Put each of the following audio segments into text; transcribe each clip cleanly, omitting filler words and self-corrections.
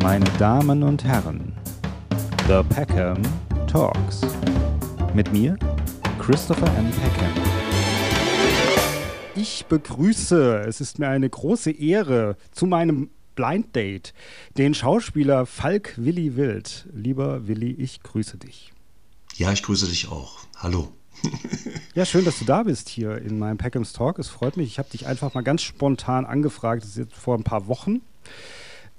Meine Damen und Herren, The Peckham Talks. Mit mir, Christopher M. Peckham. Ich begrüße, es ist mir eine große Ehre, zu meinem Blind Date den Schauspieler Falk-Willy Wild. Lieber Willi, ich grüße dich. Ja, ich grüße dich auch. Hallo. Ja, schön, dass du da bist hier in meinem Peckhams Talk. Es freut mich. Ich habe dich einfach mal ganz spontan angefragt. Das ist jetzt vor ein paar Wochen.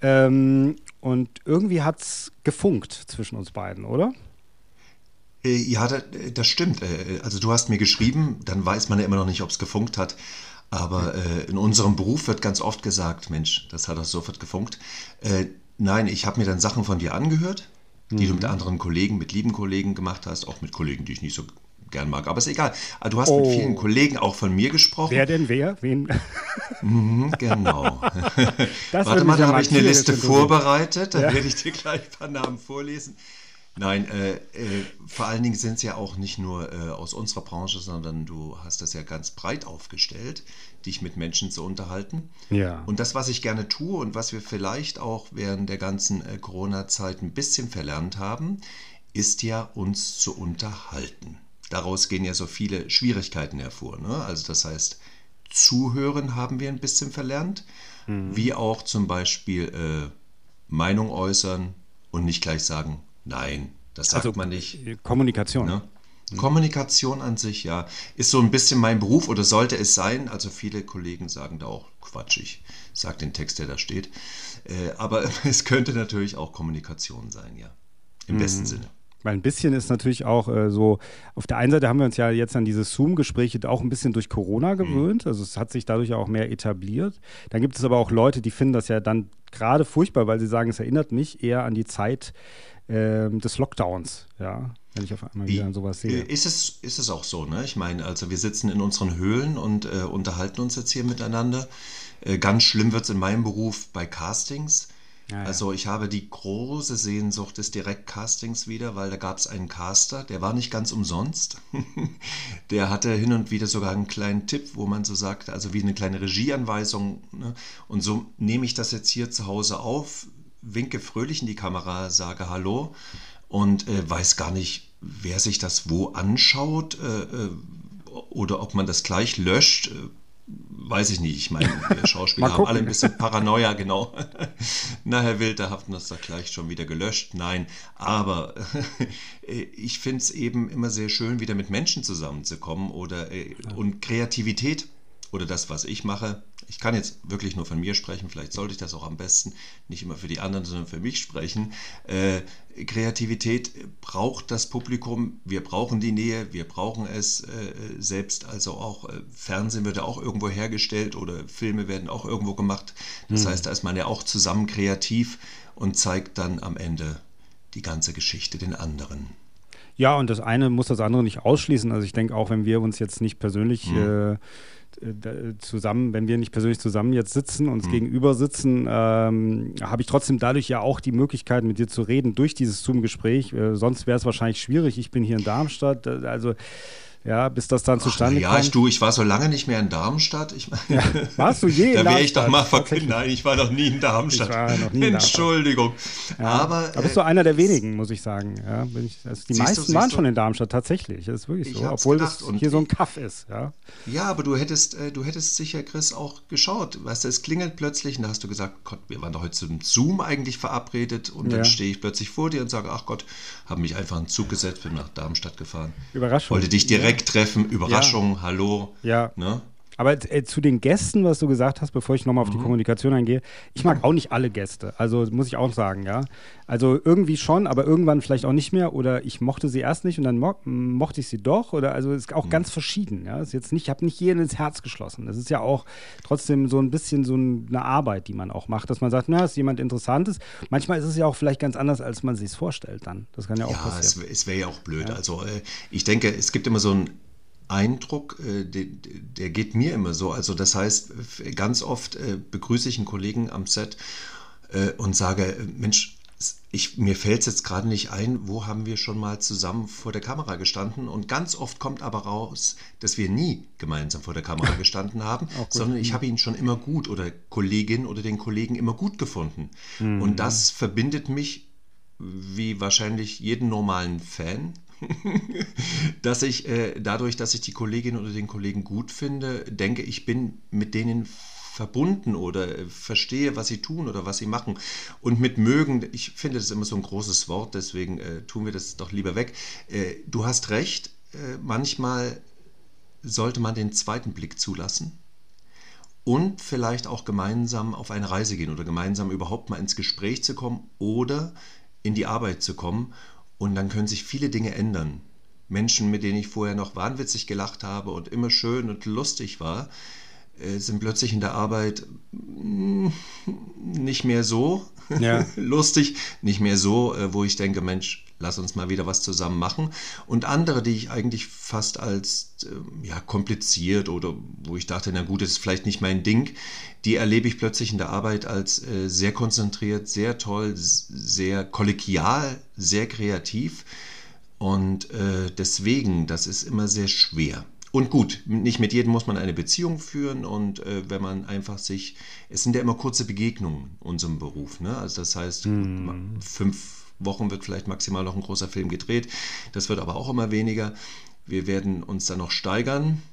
Und irgendwie hat es gefunkt zwischen uns beiden, oder? Ja, das stimmt. Also du hast mir geschrieben, dann weiß man ja immer noch nicht, ob es gefunkt hat. Aber in unserem Beruf wird ganz oft gesagt, Mensch, das hat doch sofort gefunkt. Nein, ich habe mir dann Sachen von dir angehört, die du mit anderen Kollegen, mit lieben Kollegen gemacht hast, auch mit Kollegen, die ich nicht so gern mag, aber ist egal. Du hast mit vielen Kollegen auch von mir gesprochen. Wer denn wer? Wen? Genau. Warte mal, da habe ich eine Liste vorbereitet, dann werde ich dir gleich ein paar Namen vorlesen. Nein, vor allen Dingen sind es ja auch nicht nur aus unserer Branche, sondern du hast das ja ganz breit aufgestellt, dich mit Menschen zu unterhalten. Ja. Und das, was ich gerne tue und was wir vielleicht auch während der ganzen Corona-Zeit ein bisschen verlernt haben, ist ja, uns zu unterhalten. Daraus gehen ja so viele Schwierigkeiten hervor, ne? Also das heißt, zuhören haben wir ein bisschen verlernt, wie auch zum Beispiel Meinung äußern und nicht gleich sagen, nein, das sagt man nicht. Kommunikation. Ne? Kommunikation an sich, ja, ist so ein bisschen mein Beruf oder sollte es sein. Also viele Kollegen sagen da auch Quatsch, ich sage den Text, der da steht. Aber es könnte natürlich auch Kommunikation sein, ja, im besten Sinne. Weil ein bisschen ist natürlich auch so, auf der einen Seite haben wir uns ja jetzt an diese Zoom-Gespräche auch ein bisschen durch Corona gewöhnt, also es hat sich dadurch auch mehr etabliert. Dann gibt es aber auch Leute, die finden das ja dann gerade furchtbar, weil sie sagen, es erinnert mich eher an die Zeit des Lockdowns, ja, wenn ich auf einmal wieder an sowas sehe. Ist es auch so, ne? Ich meine, also wir sitzen in unseren Höhlen und unterhalten uns jetzt hier miteinander. Ganz schlimm wird es in meinem Beruf bei Castings. Ja, ja. Also ich habe die große Sehnsucht des Direktcastings wieder, weil da gab es einen Caster, der war nicht ganz umsonst. Der hatte hin und wieder sogar einen kleinen Tipp, wo man so sagt, also wie eine kleine Regieanweisung. Ne? Und so nehme ich das jetzt hier zu Hause auf, winke fröhlich in die Kamera, sage Hallo und weiß gar nicht, wer sich das wo anschaut oder ob man das gleich löscht. Weiß ich nicht, ich meine, wir Schauspieler haben alle ein bisschen Paranoia, genau. Na, Herr Wild, da habt ihr das doch gleich schon wieder gelöscht. Nein, aber ich finde es eben immer sehr schön, wieder mit Menschen zusammenzukommen oder und Kreativität oder das, was ich mache. Ich kann jetzt wirklich nur von mir sprechen, vielleicht sollte ich das auch am besten nicht immer für die anderen, sondern für mich sprechen. Kreativität braucht das Publikum, wir brauchen die Nähe, wir brauchen es selbst, also auch Fernsehen wird ja auch irgendwo hergestellt oder Filme werden auch irgendwo gemacht. Das heißt, da ist man ja auch zusammen kreativ und zeigt dann am Ende die ganze Geschichte den anderen. Ja, und das eine muss das andere nicht ausschließen. Also ich denke auch, wenn wir uns jetzt nicht persönlich zusammen jetzt sitzen, uns gegenüber sitzen, habe ich trotzdem dadurch ja auch die Möglichkeit, mit dir zu reden durch dieses Zoom-Gespräch. Sonst wäre es wahrscheinlich schwierig. Ich bin hier in Darmstadt, also ja, bis das dann zustande kommt. Ja, ich war so lange nicht mehr in Darmstadt. Ich meine, ja, warst du je in Darmstadt? Da wäre ich doch mal verkündet. Nein, ich war noch nie in Darmstadt. Ich war noch nie in Darmstadt. Entschuldigung. Ja, aber bist du einer der wenigen, muss ich sagen. Ja, die meisten waren schon in Darmstadt, tatsächlich. Das ist wirklich so, obwohl es hier so ein Kaff ist. Ja, aber du hättest sicher, Chris, auch geschaut. Weißt du, es klingelt plötzlich und da hast du gesagt, Gott, wir waren doch heute zum Zoom eigentlich verabredet und dann stehe ich plötzlich vor dir und sage, ach Gott, habe mich einfach in den Zug gesetzt, bin nach Darmstadt gefahren. Überraschung. Wollte dich direkt treffen, Überraschung, hallo. Ja, ne? Aber zu den Gästen, was du gesagt hast, bevor ich nochmal auf die Kommunikation eingehe, ich mag auch nicht alle Gäste, also muss ich auch sagen, ja. Also irgendwie schon, aber irgendwann vielleicht auch nicht mehr oder ich mochte sie erst nicht und dann mochte ich sie doch oder also ist auch ganz verschieden, ja. Ist jetzt nicht, ich habe nicht jeden ins Herz geschlossen. Das ist ja auch trotzdem so ein bisschen so eine Arbeit, die man auch macht, dass man sagt, na, ist jemand Interessantes. Manchmal ist es ja auch vielleicht ganz anders, als man sich es vorstellt dann. Das kann ja auch passieren. Ja, es wäre ja auch blöd. Ja. Also ich denke, es gibt immer so ein Eindruck, der geht mir immer so. Also das heißt, ganz oft begrüße ich einen Kollegen am Set und sage, Mensch, Mir fällt es jetzt gerade nicht ein, wo haben wir schon mal zusammen vor der Kamera gestanden, und ganz oft kommt aber raus, dass wir nie gemeinsam vor der Kamera gestanden haben, sondern ich habe ihn schon immer gut oder Kollegin oder den Kollegen immer gut gefunden. Mhm. Und das verbindet mich, wie wahrscheinlich jeden normalen Fan, dass ich dadurch, dass ich die Kollegin oder den Kollegen gut finde, denke, ich bin mit denen verbunden oder verstehe, was sie tun oder was sie machen. Und mit mögen, ich finde das immer so ein großes Wort, deswegen tun wir das doch lieber weg. Du hast recht, manchmal sollte man den zweiten Blick zulassen und vielleicht auch gemeinsam auf eine Reise gehen oder gemeinsam überhaupt mal ins Gespräch zu kommen oder in die Arbeit zu kommen, und dann können sich viele Dinge ändern. Menschen, mit denen ich vorher noch wahnwitzig gelacht habe und immer schön und lustig war, sind plötzlich in der Arbeit nicht mehr so lustig, nicht mehr so, wo ich denke, Mensch, lass uns mal wieder was zusammen machen. Und andere, die ich eigentlich fast als kompliziert oder wo ich dachte, na gut, das ist vielleicht nicht mein Ding, die erlebe ich plötzlich in der Arbeit als sehr konzentriert, sehr toll, sehr kollegial, sehr kreativ. Und deswegen, das ist immer sehr schwer. Und gut, nicht mit jedem muss man eine Beziehung führen, und wenn man einfach sich, es sind ja immer kurze Begegnungen in unserem Beruf, ne? Also das heißt, gut, 5 Wochen wird vielleicht maximal noch ein großer Film gedreht, das wird aber auch immer weniger, wir werden uns dann noch steigern,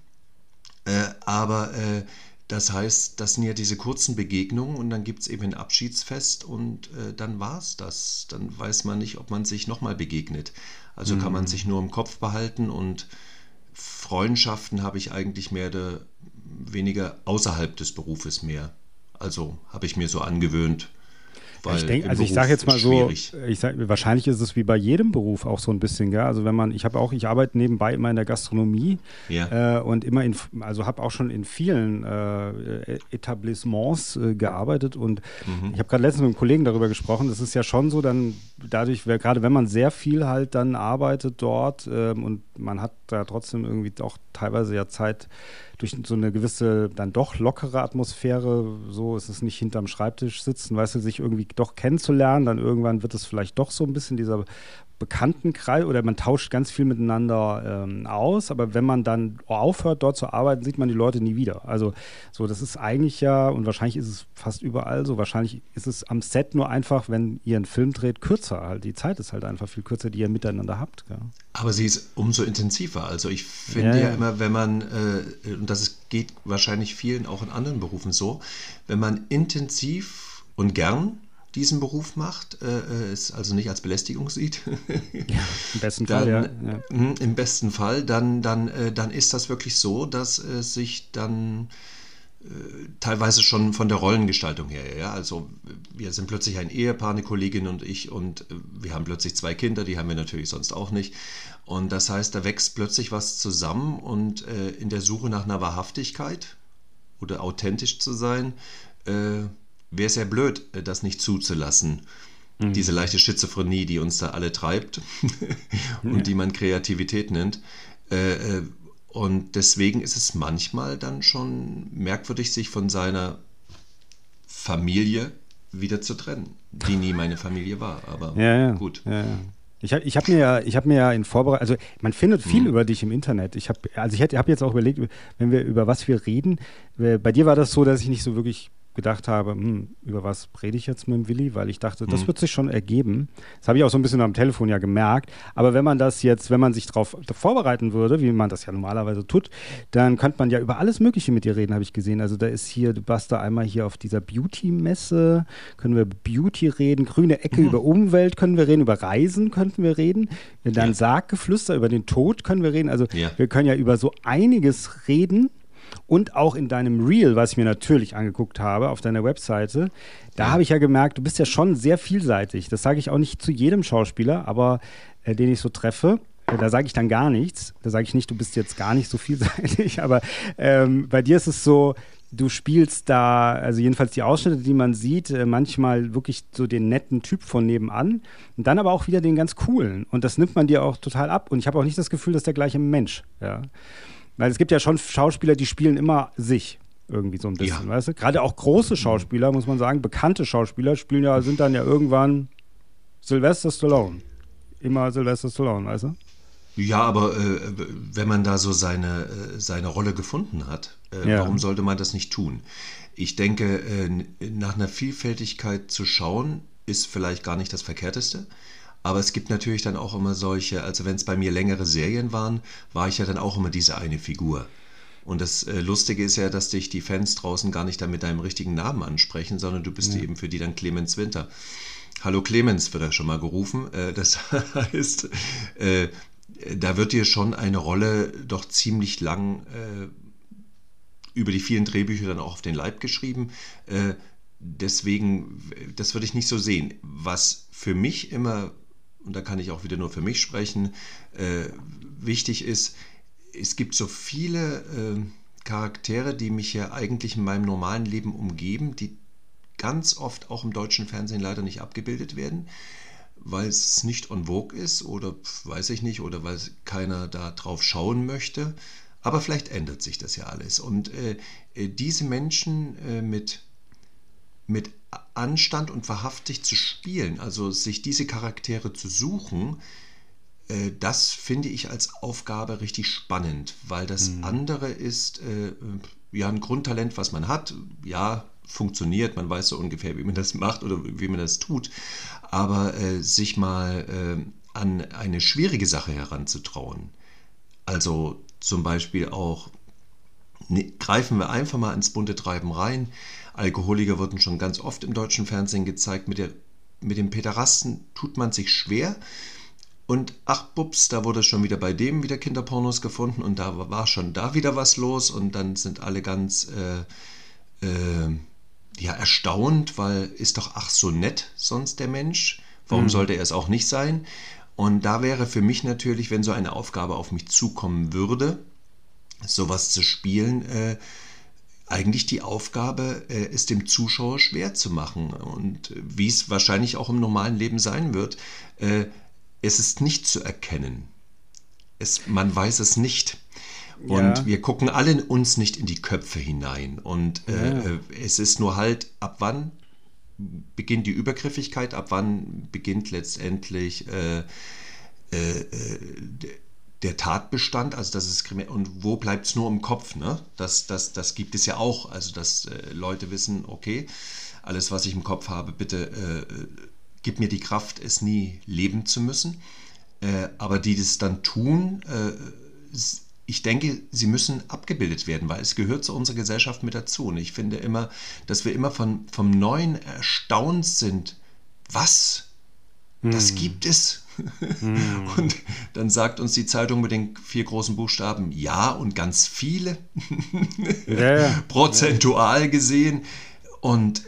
aber das heißt, das sind ja diese kurzen Begegnungen, und dann gibt es eben ein Abschiedsfest, und dann war es das, dann weiß man nicht, ob man sich nochmal begegnet, also kann man sich nur im Kopf behalten, und Freundschaften habe ich eigentlich mehr oder weniger außerhalb des Berufes mehr. Also habe ich mir so angewöhnt. Weil ich denke, also ich sage jetzt mal so, wahrscheinlich ist es wie bei jedem Beruf auch so ein bisschen, gell? Also wenn man, ich arbeite nebenbei immer in der Gastronomie und immer habe auch schon in vielen Etablissements gearbeitet, und ich habe gerade letztens mit einem Kollegen darüber gesprochen, das ist ja schon so, dann dadurch, gerade wenn man sehr viel halt dann arbeitet dort und man hat da trotzdem irgendwie auch teilweise ja Zeit, durch so eine gewisse dann doch lockere Atmosphäre, so ist es nicht hinterm Schreibtisch sitzen, weißt du, sich irgendwie doch kennenzulernen, dann irgendwann wird es vielleicht doch so ein bisschen dieser Bekanntenkreis, oder man tauscht ganz viel miteinander aus, aber wenn man dann aufhört, dort zu arbeiten, sieht man die Leute nie wieder. Also so, das ist eigentlich ja, und wahrscheinlich ist es fast überall so, wahrscheinlich ist es am Set nur einfach, wenn ihr einen Film dreht, kürzer. Halt. Die Zeit ist halt einfach viel kürzer, die ihr miteinander habt. Gell? Aber sie ist umso intensiver. Also ich finde ja immer, wenn man, und das geht wahrscheinlich vielen auch in anderen Berufen so, wenn man intensiv und gern diesen Beruf macht, es also nicht als Belästigung sieht. Im besten Fall, Im besten Fall, dann ist das wirklich so, dass es sich dann teilweise schon von der Rollengestaltung her, ja, also wir sind plötzlich ein Ehepaar, eine Kollegin und ich, und wir haben plötzlich 2 Kinder, die haben wir natürlich sonst auch nicht, und das heißt, da wächst plötzlich was zusammen, und in der Suche nach einer Wahrhaftigkeit oder authentisch zu sein, wäre es ja blöd, das nicht zuzulassen. Mhm. Diese leichte Schizophrenie, die uns da alle treibt und die man Kreativität nennt. Und deswegen ist es manchmal dann schon merkwürdig, sich von seiner Familie wieder zu trennen, die nie meine Familie war, aber gut. Ja, ja. Ich hab mir ja in Vorbereitung, also man findet viel über dich im Internet. Ich hab jetzt auch überlegt, wenn wir über was wir reden. Bei dir war das so, dass ich nicht so wirklich gedacht habe, über was rede ich jetzt mit dem Willi, weil ich dachte, das wird sich schon ergeben. Das habe ich auch so ein bisschen am Telefon ja gemerkt. Aber wenn man sich darauf vorbereiten würde, wie man das ja normalerweise tut, dann könnte man ja über alles Mögliche mit dir reden, habe ich gesehen. Also da ist hier, du warst da einmal hier auf dieser Beauty-Messe, können wir Beauty reden, grüne Ecke, über Umwelt können wir reden, über Reisen könnten wir reden, dann Sarggeflüster, über den Tod können wir reden. Also wir können ja über so einiges reden. Und auch in deinem Reel, was ich mir natürlich angeguckt habe, auf deiner Webseite, da habe ich ja gemerkt, du bist ja schon sehr vielseitig. Das sage ich auch nicht zu jedem Schauspieler, aber den ich so treffe, da sage ich dann gar nichts. Da sage ich nicht, du bist jetzt gar nicht so vielseitig, aber bei dir ist es so, du spielst da, also jedenfalls die Ausschnitte, die man sieht, manchmal wirklich so den netten Typ von nebenan und dann aber auch wieder den ganz coolen. Und das nimmt man dir auch total ab. Und ich habe auch nicht das Gefühl, dass der gleiche Mensch, weil es gibt ja schon Schauspieler, die spielen immer sich irgendwie so ein bisschen, weißt du? Gerade auch große Schauspieler, muss man sagen, bekannte Schauspieler sind dann ja irgendwann Sylvester Stallone. Immer Sylvester Stallone, weißt du? Ja, aber wenn man da so seine Rolle gefunden hat, warum sollte man das nicht tun? Ich denke, nach einer Vielfältigkeit zu schauen, ist vielleicht gar nicht das Verkehrteste. Aber es gibt natürlich dann auch immer solche, also wenn es bei mir längere Serien waren, war ich ja dann auch immer diese eine Figur. Und das Lustige ist ja, dass dich die Fans draußen gar nicht dann mit deinem richtigen Namen ansprechen, sondern du bist eben für die dann Clemens Winter. Hallo Clemens wird er schon mal gerufen. Das heißt, da wird dir schon eine Rolle doch ziemlich lang über die vielen Drehbücher dann auch auf den Leib geschrieben. Deswegen, das würde ich nicht so sehen. Was für mich immer, und da kann ich auch wieder nur für mich sprechen, wichtig ist, es gibt so viele Charaktere, die mich ja eigentlich in meinem normalen Leben umgeben, die ganz oft auch im deutschen Fernsehen leider nicht abgebildet werden, weil es nicht en vogue ist oder weiß ich nicht, oder weil keiner da drauf schauen möchte. Aber vielleicht ändert sich das ja alles. Und diese Menschen mit Anstand und wahrhaftig zu spielen, also sich diese Charaktere zu suchen, das finde ich als Aufgabe richtig spannend, weil das andere ist ja ein Grundtalent, was man hat, ja, funktioniert, man weiß so ungefähr, wie man das macht oder wie man das tut, aber sich mal an eine schwierige Sache heranzutrauen, also zum Beispiel auch, greifen wir einfach mal ins bunte Treiben rein. Alkoholiker wurden schon ganz oft im deutschen Fernsehen gezeigt. Mit dem Päderasten tut man sich schwer. Und ach, bups, da wurde schon wieder bei dem wieder Kinderpornos gefunden und da war schon da wieder was los. Und dann sind alle ganz erstaunt, weil ist doch ach so nett sonst der Mensch. Warum sollte er es auch nicht sein? Und da wäre für mich natürlich, wenn so eine Aufgabe auf mich zukommen würde, sowas zu spielen, eigentlich die Aufgabe, es dem Zuschauer schwer zu machen. Und wie es wahrscheinlich auch im normalen Leben sein wird, es ist nicht zu erkennen. Man weiß es nicht. Und wir gucken alle uns nicht in die Köpfe hinein. Und es ist nur halt, ab wann beginnt die Übergriffigkeit, ab wann beginnt letztendlich der Tatbestand, also das ist kriminell, und wo bleibt es nur im Kopf, ne? Das gibt es ja auch, also dass Leute wissen, okay, alles, was ich im Kopf habe, bitte gib mir die Kraft, es nie leben zu müssen, aber die das dann tun, ich denke, sie müssen abgebildet werden, weil es gehört zu unserer Gesellschaft mit dazu, und ich finde immer, dass wir immer vom Neuen erstaunt sind, was? Das gibt es? Und dann sagt uns die Zeitung mit den 4 großen Buchstaben ja und ganz viele prozentual gesehen, und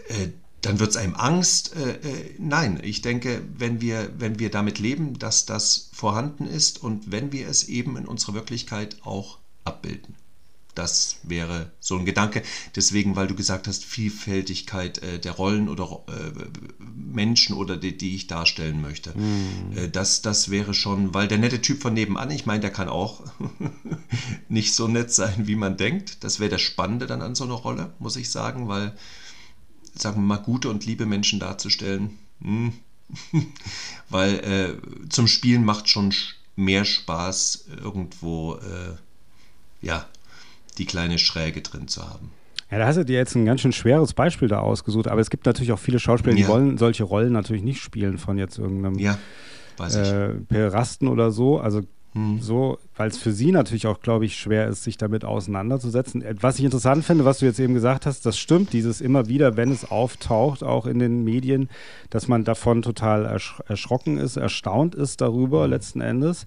dann wird es einem Angst. Nein, ich denke, wenn wir damit leben, dass das vorhanden ist und wenn wir es eben in unserer Wirklichkeit auch abbilden. Das wäre so ein Gedanke. Deswegen, weil du gesagt hast, Vielfältigkeit der Rollen oder Menschen oder die ich darstellen möchte. Das wäre schon, weil der nette Typ von nebenan, ich meine, der kann auch nicht so nett sein, wie man denkt. Das wäre das Spannende dann an so einer Rolle, muss ich sagen, weil, sagen wir mal, gute und liebe Menschen darzustellen, weil zum Spielen macht schon mehr Spaß, irgendwo, die kleine Schräge drin zu haben. Ja, da hast du dir jetzt ein ganz schön schweres Beispiel da ausgesucht, aber es gibt natürlich auch viele Schauspieler, die wollen solche Rollen natürlich nicht spielen, von jetzt irgendeinem Perasten oder so, also so, weil es für sie natürlich auch, glaube ich, schwer ist, sich damit auseinanderzusetzen. Was ich interessant finde, was du jetzt eben gesagt hast, das stimmt, dieses immer wieder, wenn es auftaucht, auch in den Medien, dass man davon total erschrocken ist, erstaunt ist darüber letzten Endes.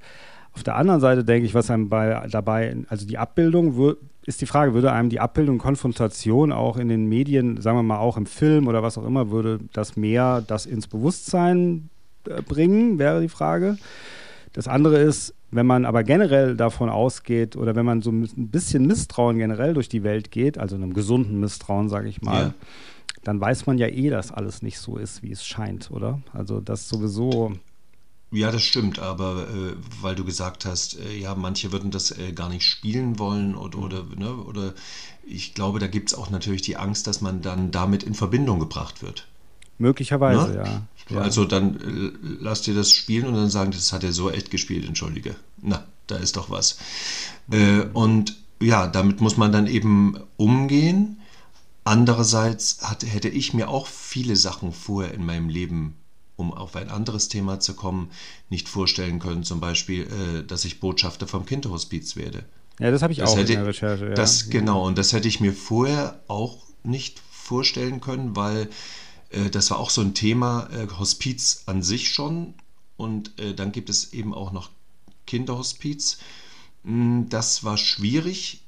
Auf der anderen Seite denke ich, was einem dabei, also die Abbildung ist die Frage, würde einem die Abbildung, Konfrontation auch in den Medien, sagen wir mal auch im Film oder was auch immer, würde das mehr das ins Bewusstsein bringen, wäre die Frage. Das andere ist, wenn man aber generell davon ausgeht oder wenn man so ein bisschen Misstrauen generell durch die Welt geht, also einem gesunden Misstrauen, sage ich mal, dann weiß man ja dass alles nicht so ist, wie es scheint, oder? Also das sowieso... Ja, das stimmt, aber weil du gesagt hast, manche würden das gar nicht spielen wollen oder ich glaube, da gibt es auch natürlich die Angst, dass man dann damit in Verbindung gebracht wird. Möglicherweise, ja. Ja. Also dann lass dir das spielen und dann sagen, das hat er so echt gespielt, entschuldige. Na, da ist doch was. Und ja, damit muss man dann eben umgehen. Andererseits hätte ich mir auch viele Sachen vorher in meinem Leben, um auf ein anderes Thema zu kommen, nicht vorstellen können. Zum Beispiel, dass ich Botschafter vom Kinderhospiz werde. Ja, das habe ich das auch in der Recherche. Ja. Das, genau, und das hätte ich mir vorher auch nicht vorstellen können, weil das war auch so ein Thema, Hospiz an sich schon. Und dann gibt es eben auch noch Kinderhospiz. Das war schwierig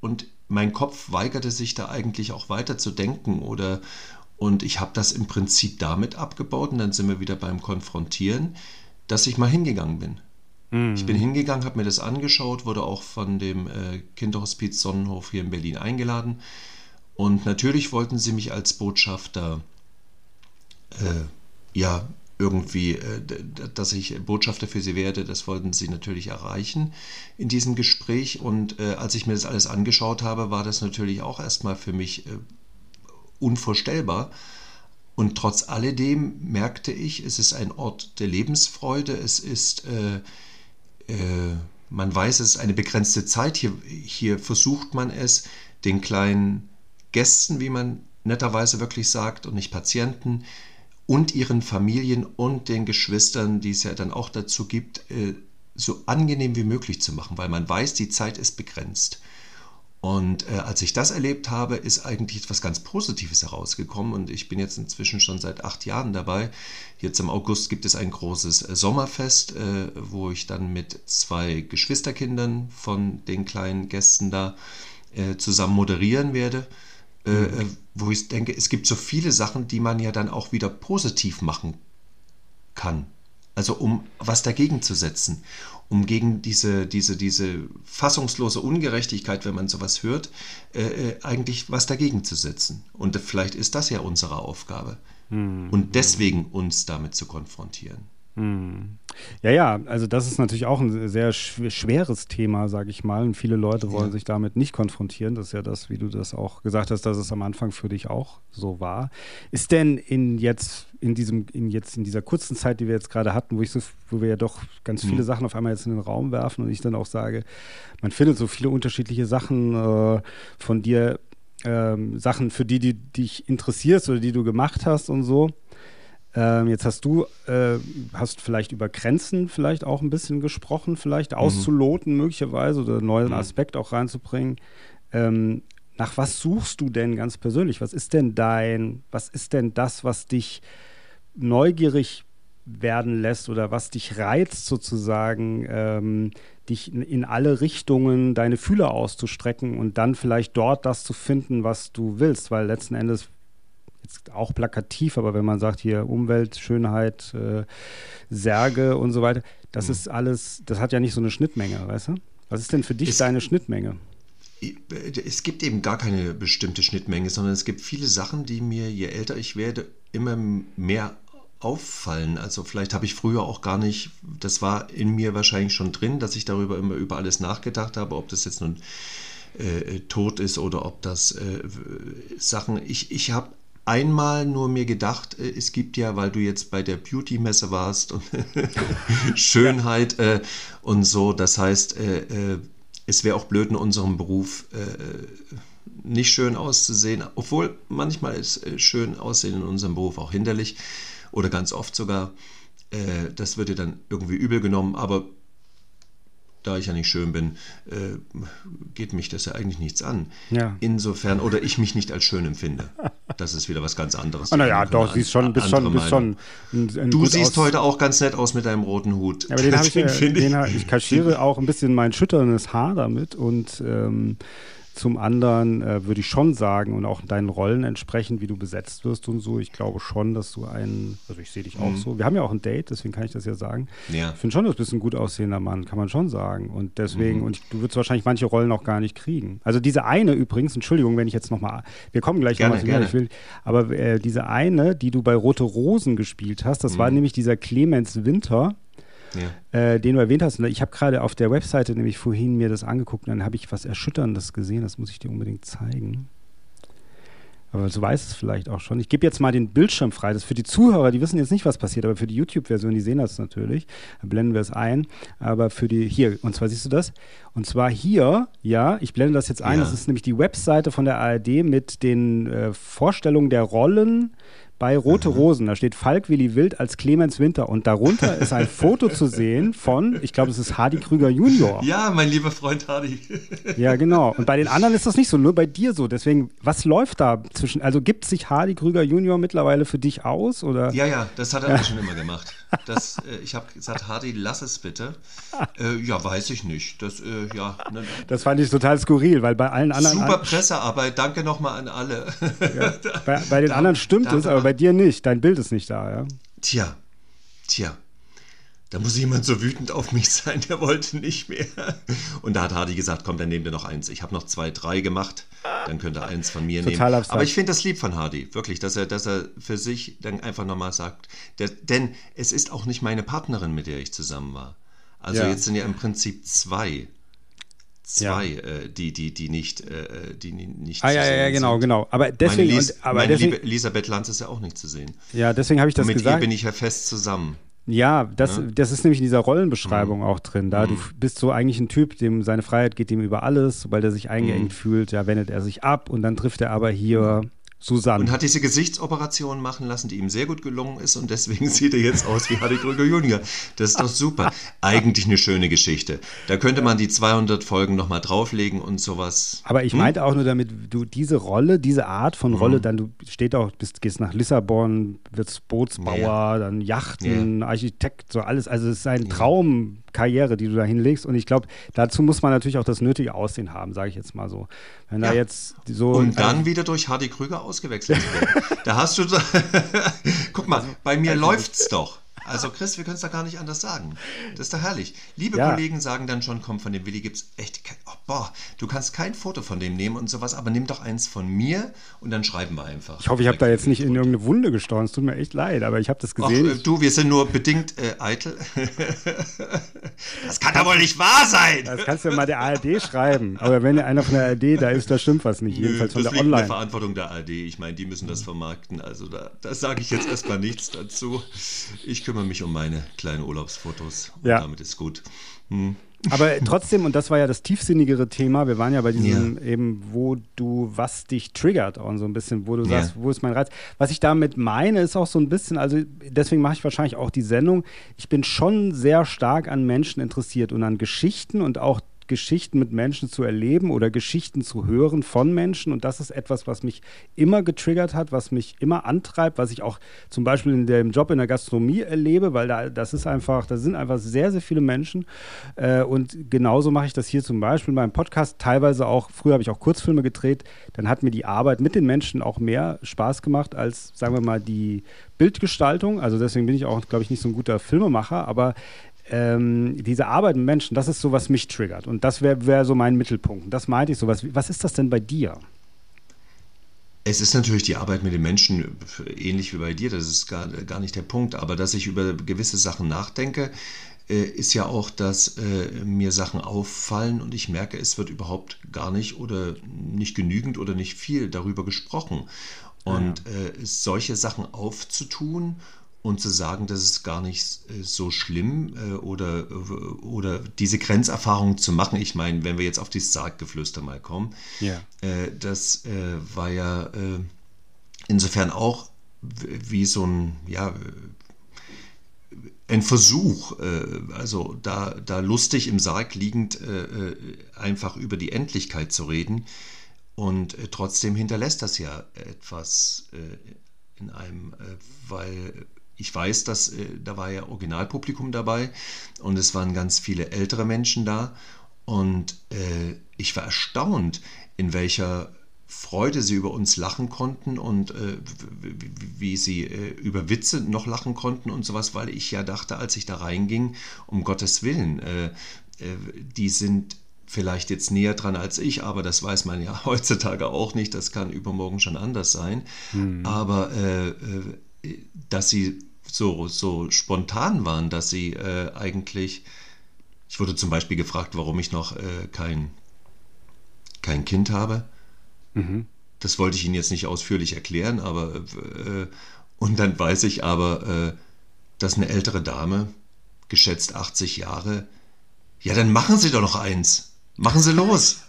und mein Kopf weigerte sich da eigentlich auch weiter zu denken. Und ich habe das im Prinzip damit abgebaut und dann sind wir wieder beim Konfrontieren, dass ich mal hingegangen bin. Mhm. Ich bin hingegangen, habe mir das angeschaut, wurde auch von dem Kinderhospiz Sonnenhof hier in Berlin eingeladen. Und natürlich wollten sie mich als Botschafter, ja, irgendwie, dass ich Botschafter für sie werde, das wollten sie natürlich erreichen in diesem Gespräch. Und als ich mir das alles angeschaut habe, war das natürlich auch erstmal für mich unvorstellbar. Und trotz alledem merkte ich, es ist ein Ort der Lebensfreude, es ist, man weiß, es ist eine begrenzte Zeit, hier versucht man es, den kleinen Gästen, wie man netterweise wirklich sagt, und nicht Patienten, und ihren Familien und den Geschwistern, die es ja dann auch dazu gibt, so angenehm wie möglich zu machen, weil man weiß, die Zeit ist begrenzt. Und als ich das erlebt habe, ist eigentlich etwas ganz Positives herausgekommen und ich bin jetzt inzwischen schon seit 8 Jahren dabei. Jetzt im August gibt es ein großes Sommerfest, wo ich dann mit 2 Geschwisterkindern von den kleinen Gästen da zusammen moderieren werde. Wo ich denke, es gibt so viele Sachen, die man ja dann auch wieder positiv machen kann. Also um was dagegen zu setzen, um gegen diese fassungslose Ungerechtigkeit, wenn man sowas hört, eigentlich was dagegen zu setzen. Und vielleicht ist das ja unsere Aufgabe. Mhm. Und deswegen uns damit zu konfrontieren. Ja, ja, also das ist natürlich auch ein sehr schweres Thema, sage ich mal. Und viele Leute wollen sich damit nicht konfrontieren. Das ist ja das, wie du das auch gesagt hast, dass es am Anfang für dich auch so war. Ist denn in dieser kurzen Zeit, die wir jetzt gerade hatten, wo wir ja doch ganz viele Sachen auf einmal jetzt in den Raum werfen und ich dann auch sage, man findet so viele unterschiedliche Sachen von dir, Sachen, für die dich interessierst oder die du gemacht hast und so. Jetzt hast vielleicht über Grenzen vielleicht auch ein bisschen gesprochen, vielleicht auszuloten möglicherweise oder einen neuen Aspekt auch reinzubringen. Nach was suchst du denn ganz persönlich? Was ist denn das, was dich neugierig werden lässt oder was dich reizt sozusagen, dich in alle Richtungen deine Fühler auszustrecken und dann vielleicht dort das zu finden, was du willst, weil letzten Endes auch plakativ, aber wenn man sagt hier Umwelt, Schönheit, Särge und so weiter, das ist alles, das hat ja nicht so eine Schnittmenge, weißt du? Was ist denn für dich deine Schnittmenge? Es gibt eben gar keine bestimmte Schnittmenge, sondern es gibt viele Sachen, die mir, je älter ich werde, immer mehr auffallen. Also vielleicht habe ich früher auch gar nicht, das war in mir wahrscheinlich schon drin, dass ich darüber immer über alles nachgedacht habe, ob das jetzt nun tot ist oder ob das Sachen, ich habe einmal nur mir gedacht, es gibt ja, weil du jetzt bei der Beauty-Messe warst und Schönheit und so, das heißt, es wäre auch blöd in unserem Beruf nicht schön auszusehen, obwohl manchmal ist schön aussehen in unserem Beruf auch hinderlich oder ganz oft sogar, das wird dir dann irgendwie übel genommen, aber da ich ja nicht schön bin, geht mich das ja eigentlich nichts an. Ja. Insofern, oder ich mich nicht als schön empfinde. Das ist wieder was ganz anderes. Naja, doch, siehst schon, bist schon ein Du siehst heute auch ganz nett aus mit deinem roten Hut. Ja, aber den habe ich, ich kaschiere auch ein bisschen mein schütterndes Haar damit und zum anderen würde ich schon sagen und auch deinen Rollen entsprechend, wie du besetzt wirst und so, ich glaube schon, dass du also ich sehe dich auch so, wir haben ja auch ein Date, deswegen kann ich das ja sagen. Ja. Ich finde schon, dass du bist ein gut aussehender Mann, kann man schon sagen und deswegen, und du würdest wahrscheinlich manche Rollen auch gar nicht kriegen. Also diese eine übrigens, Entschuldigung, wenn ich jetzt nochmal, wir kommen gleich nochmal zu mir, aber diese eine, die du bei Rote Rosen gespielt hast, das war nämlich dieser Clemens Winter, ja. Den du erwähnt hast. Ich habe gerade auf der Webseite nämlich vorhin mir das angeguckt und dann habe ich was Erschütterndes gesehen. Das muss ich dir unbedingt zeigen. Aber so weiß es vielleicht auch schon. Ich gebe jetzt mal den Bildschirm frei. Das ist für die Zuhörer, die wissen jetzt nicht, was passiert, aber für die YouTube-Version, die sehen das natürlich. Da blenden wir es ein. Aber für die, hier, und zwar siehst du das? Und zwar hier, ja, ich blende das jetzt ein. Ja. Das ist nämlich die Webseite von der ARD mit den Vorstellungen der Rollen bei Rote Rosen. Da steht Falk-Willy Wild als Clemens Winter. Und darunter ist ein Foto zu sehen von, ich glaube, es ist Hardy Krüger Junior. Ja, mein lieber Freund Hardy. Ja, genau. Und bei den anderen ist das nicht so, nur bei dir so. Deswegen, was läuft da zwischen? Also gibt sich Hardy Krüger Junior mittlerweile für dich aus? Oder? Ja, ja, das hat er ja schon immer gemacht. Das, ich habe gesagt, Hardy, lass es bitte. Ja, weiß ich nicht. Das, ja, ne, das fand ich total skurril, weil bei allen anderen... Super Pressearbeit, danke nochmal an alle. Ja, bei den anderen stimmt es, aber bei dir nicht. Dein Bild ist nicht da, ja? Tja. Da muss jemand so wütend auf mich sein, der wollte nicht mehr. Und da hat Hardy gesagt, komm, dann nehmen wir noch eins. Ich habe noch 2, 3 gemacht, dann könnt ihr eins von mir nehmen. Abstrakt. Aber ich finde das lieb von Hardy, wirklich, dass er für sich dann einfach nochmal sagt. Denn es ist auch nicht meine Partnerin, mit der ich zusammen war. Also ja, jetzt sind ja im Prinzip 2. Die nicht zu sehen sind. Genau. Aber deswegen... Meine liebe Elisabeth Lanz ist ja auch nicht zu sehen. Ja, deswegen habe ich das gesagt. Mit ihr bin ich ja fest zusammen. Ja, das ist nämlich in dieser Rollenbeschreibung auch drin. Du bist so eigentlich ein Typ, dem seine Freiheit geht dem über alles. Sobald er sich eingeengt fühlt, ja, wendet er sich ab und dann trifft er aber hier Susanne. Und hat diese Gesichtsoperation machen lassen, die ihm sehr gut gelungen ist und deswegen sieht er jetzt aus wie Hardy Krüger Junior. Das ist doch super. Eigentlich eine schöne Geschichte. Da könnte man die 200 Folgen nochmal drauflegen und sowas. Aber ich meinte auch nur damit, du diese Art von Rolle, dann du gehst nach Lissabon, wirst Bootsbauer, dann Yachten, Architekt, so alles. Also es ist ein Traum. Karriere, die du da hinlegst. Und ich glaube, dazu muss man natürlich auch das nötige Aussehen haben, sage ich jetzt mal so. Wenn da jetzt so und dann wieder durch Hardy Krüger ausgewechselt werden. Da hast du... Guck mal, bei mir läuft's doch. Also Chris, wir können es da gar nicht anders sagen. Das ist doch herrlich. Liebe Kollegen sagen dann schon, komm, von dem Willi gibt's echt kein... Oh, boah, du kannst kein Foto von dem nehmen und sowas, aber nimm doch eins von mir und dann schreiben wir einfach. Ich hoffe, ich habe da jetzt nicht in irgendeine Wunde gestochen. Es tut mir echt leid, aber ich habe das gesehen. Ach, wir sind nur bedingt eitel. Das kann doch wohl nicht wahr sein! Das kannst du ja mal der ARD schreiben. Aber wenn einer von der ARD da ist, da stimmt was nicht. Jedenfalls von der Online. Das liegt in der Verantwortung der ARD. Ich meine, die müssen das vermarkten. Also da sage ich jetzt erstmal nichts dazu. Ich kümmere mich um meine kleinen Urlaubsfotos und damit ist gut. Aber trotzdem, und das war ja das tiefsinnigere Thema, wir waren ja bei diesem eben, was dich triggert und so ein bisschen, wo du sagst, wo ist mein Reiz? Was ich damit meine, ist auch so ein bisschen, also deswegen mache ich wahrscheinlich auch die Sendung, ich bin schon sehr stark an Menschen interessiert und an Geschichten und auch Geschichten mit Menschen zu erleben oder Geschichten zu hören von Menschen. Und das ist etwas, was mich immer getriggert hat, was mich immer antreibt, was ich auch zum Beispiel in dem Job in der Gastronomie erlebe, weil da sind einfach sehr, sehr viele Menschen. Und genauso mache ich das hier zum Beispiel beim Podcast. Teilweise auch, früher habe ich auch Kurzfilme gedreht, dann hat mir die Arbeit mit den Menschen auch mehr Spaß gemacht als, sagen wir mal, die Bildgestaltung. Also deswegen bin ich auch, glaube ich, nicht so ein guter Filmemacher, aber diese Arbeit mit Menschen, das ist so, was mich triggert. Und das wäre so mein Mittelpunkt. Das meinte ich so. Was ist das denn bei dir? Es ist natürlich die Arbeit mit den Menschen ähnlich wie bei dir. Das ist gar nicht der Punkt. Aber dass ich über gewisse Sachen nachdenke, ist ja auch, dass mir Sachen auffallen und ich merke, es wird überhaupt gar nicht oder nicht genügend oder nicht viel darüber gesprochen. Und solche Sachen aufzutun und zu sagen, das ist gar nicht so schlimm oder diese Grenzerfahrung zu machen. Ich meine, wenn wir jetzt auf die Sarggeflüster mal kommen, das war ja insofern auch wie so ein Versuch, also da lustig im Sarg liegend einfach über die Endlichkeit zu reden und trotzdem hinterlässt das ja etwas in einem, weil... Ich weiß, dass da war ja Originalpublikum dabei und es waren ganz viele ältere Menschen da und ich war erstaunt, in welcher Freude sie über uns lachen konnten und wie sie über Witze noch lachen konnten und sowas, weil ich ja dachte, als ich da reinging, um Gottes Willen, die sind vielleicht jetzt näher dran als ich, aber das weiß man ja heutzutage auch nicht, das kann übermorgen schon anders sein, aber dass sie so spontan waren, dass sie eigentlich, ich wurde zum Beispiel gefragt, warum ich noch kein Kind habe. Das wollte ich Ihnen jetzt nicht ausführlich erklären, aber und dann weiß ich aber, dass eine ältere Dame, geschätzt 80 Jahre, ja, dann machen Sie doch noch eins. Machen Sie los.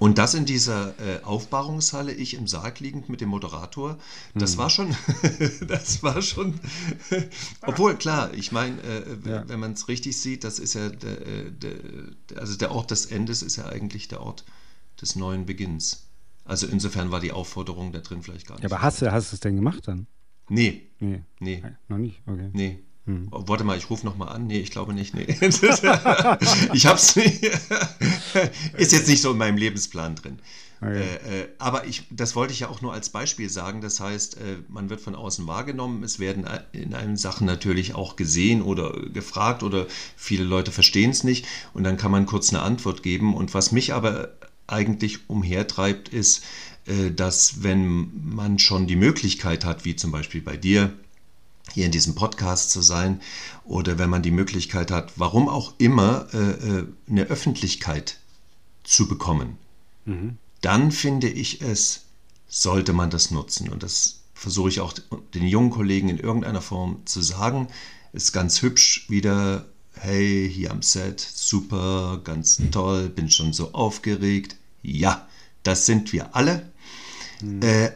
Und das in dieser Aufbahrungshalle, ich im Sarg liegend mit dem Moderator, das war schon, obwohl klar, ich meine, ja, wenn man es richtig sieht, das ist ja, also der Ort des Endes ist ja eigentlich der Ort des neuen Beginns. Also insofern war die Aufforderung da drin vielleicht gar nicht. Ja, aber hast du es denn gemacht dann? Nee. Noch nicht, okay. Nee. Oh, warte mal, ich rufe nochmal an. Nee, ich glaube nicht. Nee. Ich hab's nicht. Ist jetzt nicht so in meinem Lebensplan drin. Okay. Aber das wollte ich ja auch nur als Beispiel sagen. Das heißt, man wird von außen wahrgenommen. Es werden in einem Sachen natürlich auch gesehen oder gefragt oder viele Leute verstehen es nicht. Und dann kann man kurz eine Antwort geben. Und was mich aber eigentlich umhertreibt, ist, dass wenn man schon die Möglichkeit hat, wie zum Beispiel bei dir, hier in diesem Podcast zu sein oder wenn man die Möglichkeit hat, warum auch immer, eine Öffentlichkeit zu bekommen, dann finde ich es, sollte man das nutzen. Und das versuche ich auch den jungen Kollegen in irgendeiner Form zu sagen. Ist ganz hübsch wieder, hey, hier am Set, super, ganz toll, bin schon so aufgeregt. Ja, das sind wir alle.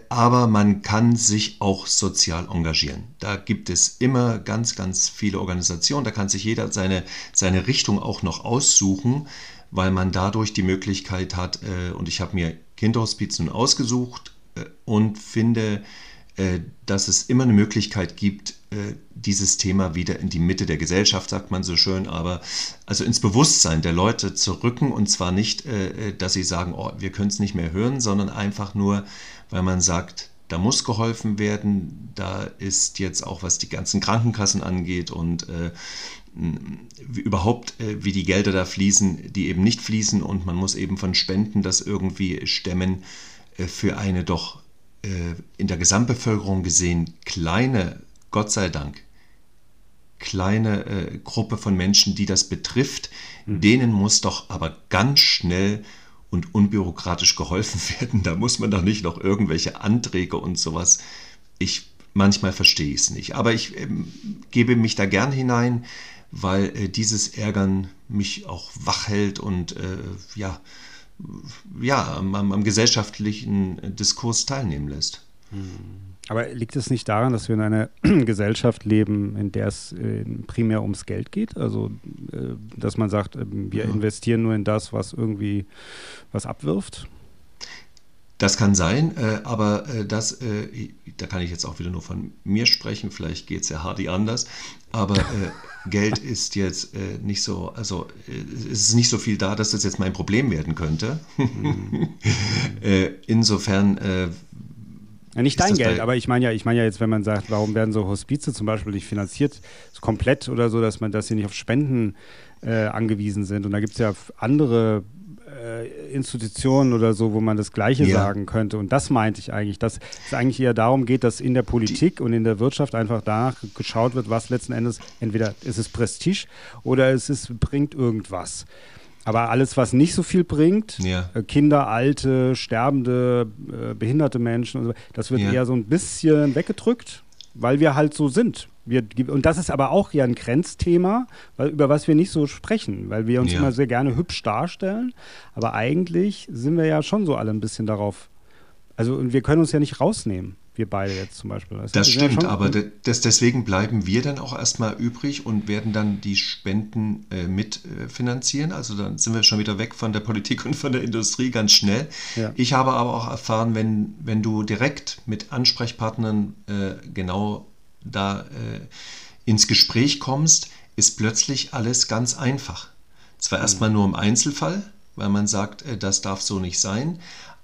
Aber man kann sich auch sozial engagieren. Da gibt es immer ganz, ganz viele Organisationen. Da kann sich jeder seine Richtung auch noch aussuchen, weil man dadurch die Möglichkeit hat, und ich habe mir Kinderhospiz nun ausgesucht und finde, dass es immer eine Möglichkeit gibt, dieses Thema wieder in die Mitte der Gesellschaft, sagt man so schön, aber also ins Bewusstsein der Leute zu rücken, und zwar nicht, dass sie sagen, oh, wir können es nicht mehr hören, sondern einfach nur, weil man sagt, da muss geholfen werden, da ist jetzt auch, was die ganzen Krankenkassen angeht und überhaupt, wie die Gelder da fließen, die eben nicht fließen, und man muss eben von Spenden das irgendwie stemmen für eine doch in der Gesamtbevölkerung gesehen kleine, Gott sei Dank, kleine Gruppe von Menschen, die das betrifft, denen muss doch aber ganz schnell und unbürokratisch geholfen werden. Da muss man doch nicht noch irgendwelche Anträge und sowas. Manchmal verstehe ich es nicht, aber ich gebe mich da gern hinein, weil dieses Ärgern mich auch wach hält und am gesellschaftlichen Diskurs teilnehmen lässt. Aber liegt es nicht daran, dass wir in einer Gesellschaft leben, in der es primär ums Geld geht? Also, dass man sagt, wir investieren nur in das, was irgendwie was abwirft? Das kann sein, aber da kann ich jetzt auch wieder nur von mir sprechen, vielleicht geht es ja Hardy anders, aber Geld ist jetzt nicht so, also es ist nicht so viel da, dass das jetzt mein Problem werden könnte. Insofern ja, nicht dein Geld, aber ich meine ja jetzt, wenn man sagt, warum werden so Hospize zum Beispiel nicht finanziert, komplett oder so, dass sie nicht auf Spenden angewiesen sind. Und da gibt es ja andere Institutionen oder so, wo man das Gleiche sagen könnte. Und das meinte ich eigentlich, dass es eigentlich eher darum geht, dass in der Politik und in der Wirtschaft einfach danach geschaut wird, was letzten Endes, entweder ist es Prestige oder bringt irgendwas. Aber alles, was nicht so viel bringt, Kinder, Alte, Sterbende, behinderte Menschen und so, das wird eher so ein bisschen weggedrückt, weil wir halt so sind. Und das ist aber auch ja ein Grenzthema, über was wir nicht so sprechen, weil wir uns immer sehr gerne hübsch darstellen. Aber eigentlich sind wir ja schon so alle ein bisschen darauf. Also, und wir können uns ja nicht rausnehmen. Wir beide jetzt zum Beispiel. Das stimmt, aber deswegen bleiben wir dann auch erstmal übrig und werden dann die Spenden mitfinanzieren. Also dann sind wir schon wieder weg von der Politik und von der Industrie ganz schnell. Ja. Ich habe aber auch erfahren, wenn du direkt mit Ansprechpartnern genau da ins Gespräch kommst, ist plötzlich alles ganz einfach. Zwar erstmal nur im Einzelfall, weil man sagt, das darf so nicht sein.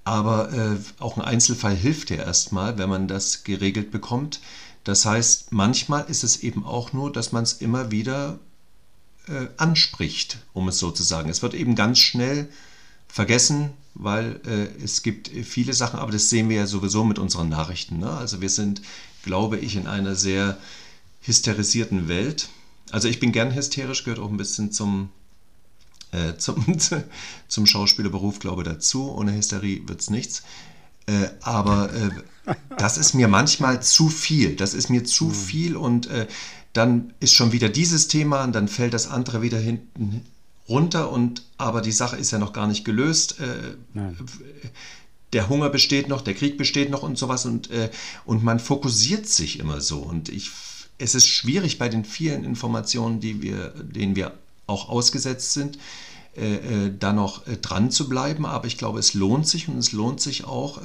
Aber auch ein Einzelfall hilft ja erstmal, wenn man das geregelt bekommt. Das heißt, manchmal ist es eben auch nur, dass man es immer wieder anspricht, um es so zu sagen. Es wird eben ganz schnell vergessen, weil es gibt viele Sachen, aber das sehen wir ja sowieso mit unseren Nachrichten, ne? Also wir sind, glaube ich, in einer sehr hysterisierten Welt. Also ich bin gern hysterisch, gehört auch ein bisschen zum Schauspielerberuf, glaube ich, dazu. Ohne Hysterie wird es nichts. Aber das ist mir manchmal zu viel. Das ist mir zu viel und dann ist schon wieder dieses Thema und dann fällt das andere wieder hinten runter. Und aber die Sache ist ja noch gar nicht gelöst. Der Hunger besteht noch, der Krieg besteht noch und sowas und man fokussiert sich immer so. Und es ist schwierig bei den vielen Informationen, denen wir auch ausgesetzt sind, da noch dran zu bleiben. Aber ich glaube, es lohnt sich und es lohnt sich auch,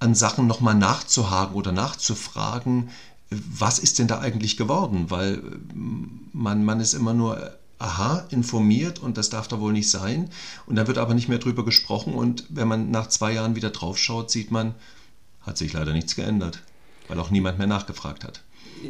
an Sachen nochmal nachzuhaken oder nachzufragen, was ist denn da eigentlich geworden? Weil man ist immer nur informiert und das darf da wohl nicht sein. Und dann wird aber nicht mehr drüber gesprochen. Und wenn man nach 2 Jahren wieder drauf schaut, sieht man, hat sich leider nichts geändert, weil auch niemand mehr nachgefragt hat.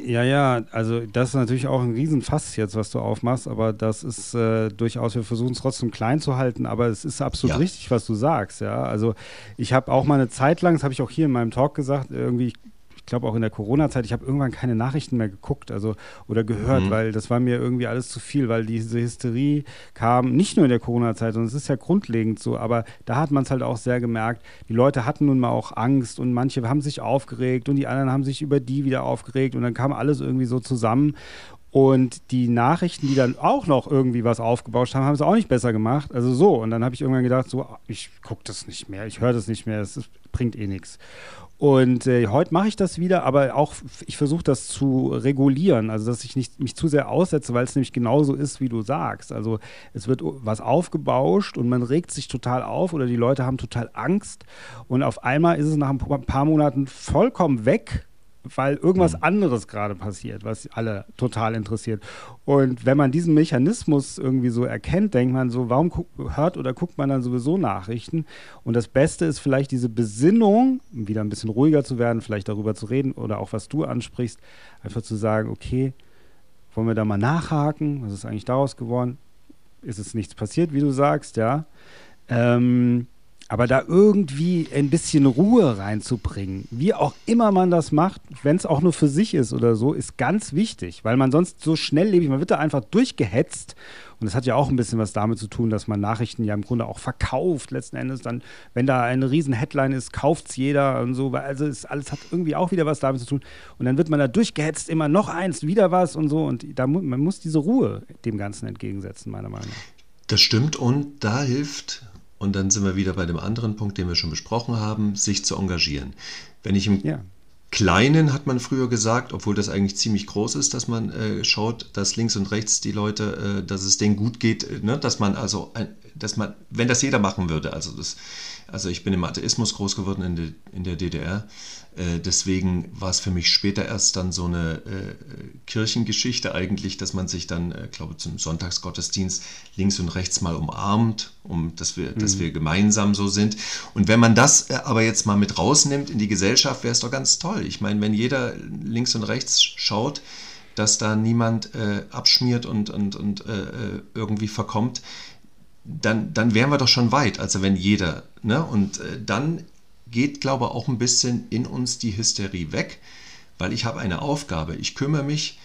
Ja, also das ist natürlich auch ein Riesenfass jetzt, was du aufmachst, aber das ist durchaus, wir versuchen es trotzdem klein zu halten, aber es ist absolut richtig, was du sagst, ja. Also ich habe auch mal eine Zeit lang, das habe ich auch hier in meinem Talk gesagt, irgendwie, ich glaube auch in der Corona-Zeit, ich habe irgendwann keine Nachrichten mehr geguckt, also oder gehört, weil das war mir irgendwie alles zu viel, weil diese Hysterie kam, nicht nur in der Corona-Zeit, sondern es ist ja grundlegend so, aber da hat man es halt auch sehr gemerkt, die Leute hatten nun mal auch Angst und manche haben sich aufgeregt und die anderen haben sich über die wieder aufgeregt und dann kam alles irgendwie so zusammen. Und die Nachrichten, die dann auch noch irgendwie was aufgebauscht haben, haben es auch nicht besser gemacht. Also so, und dann habe ich irgendwann gedacht, so, ich gucke das nicht mehr, ich höre das nicht mehr, es bringt eh nichts. Und heute mache ich das wieder, aber auch ich versuche das zu regulieren, also dass ich nicht mich zu sehr aussetze, weil es nämlich genauso ist, wie du sagst. Also es wird was aufgebauscht und man regt sich total auf oder die Leute haben total Angst und auf einmal ist es nach ein paar Monaten vollkommen weg, weil irgendwas anderes gerade passiert, was alle total interessiert. Und wenn man diesen Mechanismus irgendwie so erkennt, denkt man so, warum hört oder guckt man dann sowieso Nachrichten? Und das Beste ist vielleicht diese Besinnung, um wieder ein bisschen ruhiger zu werden, vielleicht darüber zu reden oder auch was du ansprichst, einfach zu sagen, okay, wollen wir da mal nachhaken? Was ist eigentlich daraus geworden? Ist es nichts passiert, wie du sagst, ja? Aber da irgendwie ein bisschen Ruhe reinzubringen, wie auch immer man das macht, wenn es auch nur für sich ist oder so, ist ganz wichtig, weil man sonst so schnelllebig, man wird da einfach durchgehetzt und das hat ja auch ein bisschen was damit zu tun, dass man Nachrichten ja im Grunde auch verkauft, letzten Endes dann, wenn da eine riesen Headline ist, kauft's jeder und so, also alles hat irgendwie auch wieder was damit zu tun und dann wird man da durchgehetzt, immer noch eins, wieder was und so und da man muss diese Ruhe dem Ganzen entgegensetzen, meiner Meinung nach. Das stimmt und da hilft... Und dann sind wir wieder bei dem anderen Punkt, den wir schon besprochen haben, sich zu engagieren. Wenn ich im Kleinen, hat man früher gesagt, obwohl das eigentlich ziemlich groß ist, dass man schaut, dass links und rechts die Leute, dass es denen gut geht, ne? Dass man also, wenn das jeder machen würde, also ich bin im Atheismus groß geworden in der DDR, deswegen war es für mich später erst dann so eine Kirchengeschichte eigentlich, dass man sich dann, glaube zum Sonntagsgottesdienst links und rechts mal umarmt, dass wir gemeinsam so sind. Und wenn man das aber jetzt mal mit rausnimmt in die Gesellschaft, wäre es doch ganz toll. Ich meine, wenn jeder links und rechts schaut, dass da niemand abschmiert und irgendwie verkommt, dann wären wir doch schon weit, also wenn jeder, ne? Und dann geht, glaube ich, auch ein bisschen in uns die Hysterie weg, weil ich habe eine Aufgabe, ich kümmere mich,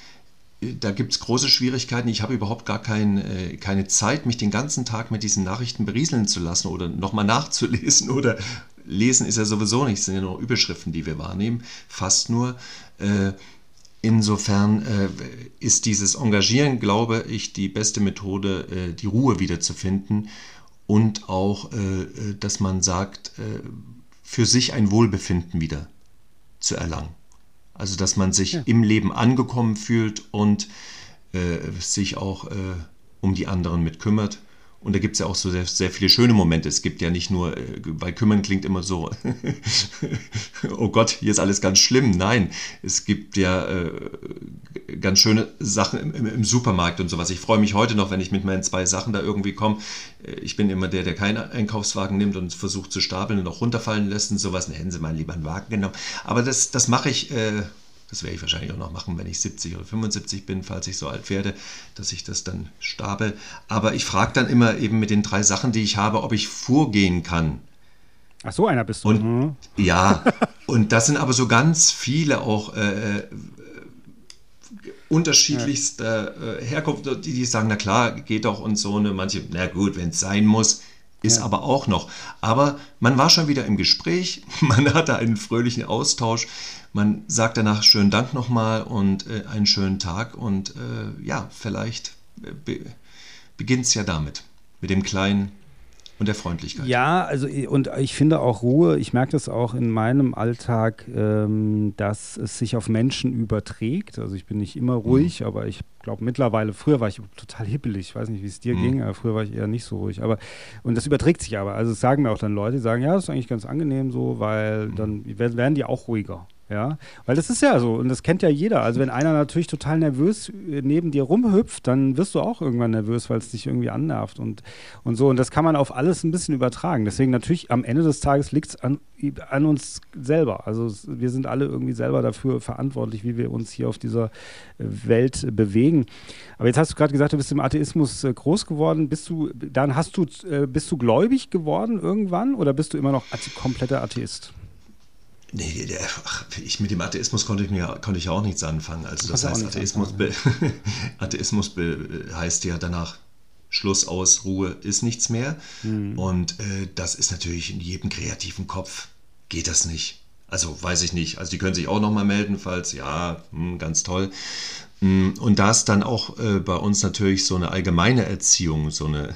da gibt es große Schwierigkeiten, ich habe überhaupt gar keine Zeit, mich den ganzen Tag mit diesen Nachrichten berieseln zu lassen oder nochmal nachzulesen oder lesen ist ja sowieso nichts, sind ja nur Überschriften, die wir wahrnehmen, fast nur. Insofern ist dieses Engagieren, glaube ich, die beste Methode, die Ruhe wiederzufinden und auch, dass man sagt, für sich ein Wohlbefinden wieder zu erlangen. Also, dass man sich im Leben angekommen fühlt und sich auch um die anderen mit kümmert. Und da gibt es ja auch so sehr, sehr viele schöne Momente. Es gibt ja nicht nur, weil kümmern klingt immer so, oh Gott, hier ist alles ganz schlimm. Nein, es gibt ja ganz schöne Sachen im Supermarkt und sowas. Ich freue mich heute noch, wenn ich mit meinen 2 Sachen da irgendwie komme. Ich bin immer der keinen Einkaufswagen nimmt und versucht zu stapeln und auch runterfallen lässt und sowas. Hätten Sie mal lieber einen Wagen genommen. Aber das mache ich, das werde ich wahrscheinlich auch noch machen, wenn ich 70 oder 75 bin, falls ich so alt werde, dass ich das dann stapel. Aber ich frage dann immer eben mit den 3 Sachen, die ich habe, ob ich vorgehen kann. Ach so, einer bist du. Und, ja, und das sind aber so ganz viele auch unterschiedlichster Herkunft, die sagen, na klar, geht doch und so. Ne? Manche, na gut, wenn es sein muss. ist aber auch noch. Aber man war schon wieder im Gespräch, man hatte einen fröhlichen Austausch, man sagt danach schönen Dank nochmal und einen schönen Tag und vielleicht beginnt es ja damit, mit dem Kleinen und der Freundlichkeit. Ja, also und ich finde auch Ruhe, ich merke das auch in meinem Alltag, dass es sich auf Menschen überträgt. Also ich bin nicht immer ruhig, aber ich glaube mittlerweile, früher war ich total hippelig, ich weiß nicht, wie es dir ging, aber früher war ich eher nicht so ruhig. Und das überträgt sich aber. Also es sagen mir auch dann Leute, die sagen, ja, das ist eigentlich ganz angenehm so, weil dann werden die auch ruhiger. Ja, weil das ist ja so und das kennt ja jeder. Also wenn einer natürlich total nervös neben dir rumhüpft, dann wirst du auch irgendwann nervös, weil es dich irgendwie annervt und so. Und das kann man auf alles ein bisschen übertragen. Deswegen natürlich am Ende des Tages liegt es an uns selber. Also wir sind alle irgendwie selber dafür verantwortlich, wie wir uns hier auf dieser Welt bewegen. Aber jetzt hast du gerade gesagt, du bist im Atheismus groß geworden. Bist du gläubig geworden irgendwann oder bist du immer noch kompletter Atheist? Nee, mit dem Atheismus konnte ich auch nichts anfangen. Also das heißt, Atheismus heißt ja danach Schluss, aus, Ruhe, ist nichts mehr. Und das ist natürlich in jedem kreativen Kopf, geht das nicht. Also weiß ich nicht. Also die können sich auch nochmal melden, falls, ganz toll. Und da es dann auch bei uns natürlich so eine allgemeine Erziehung, so eine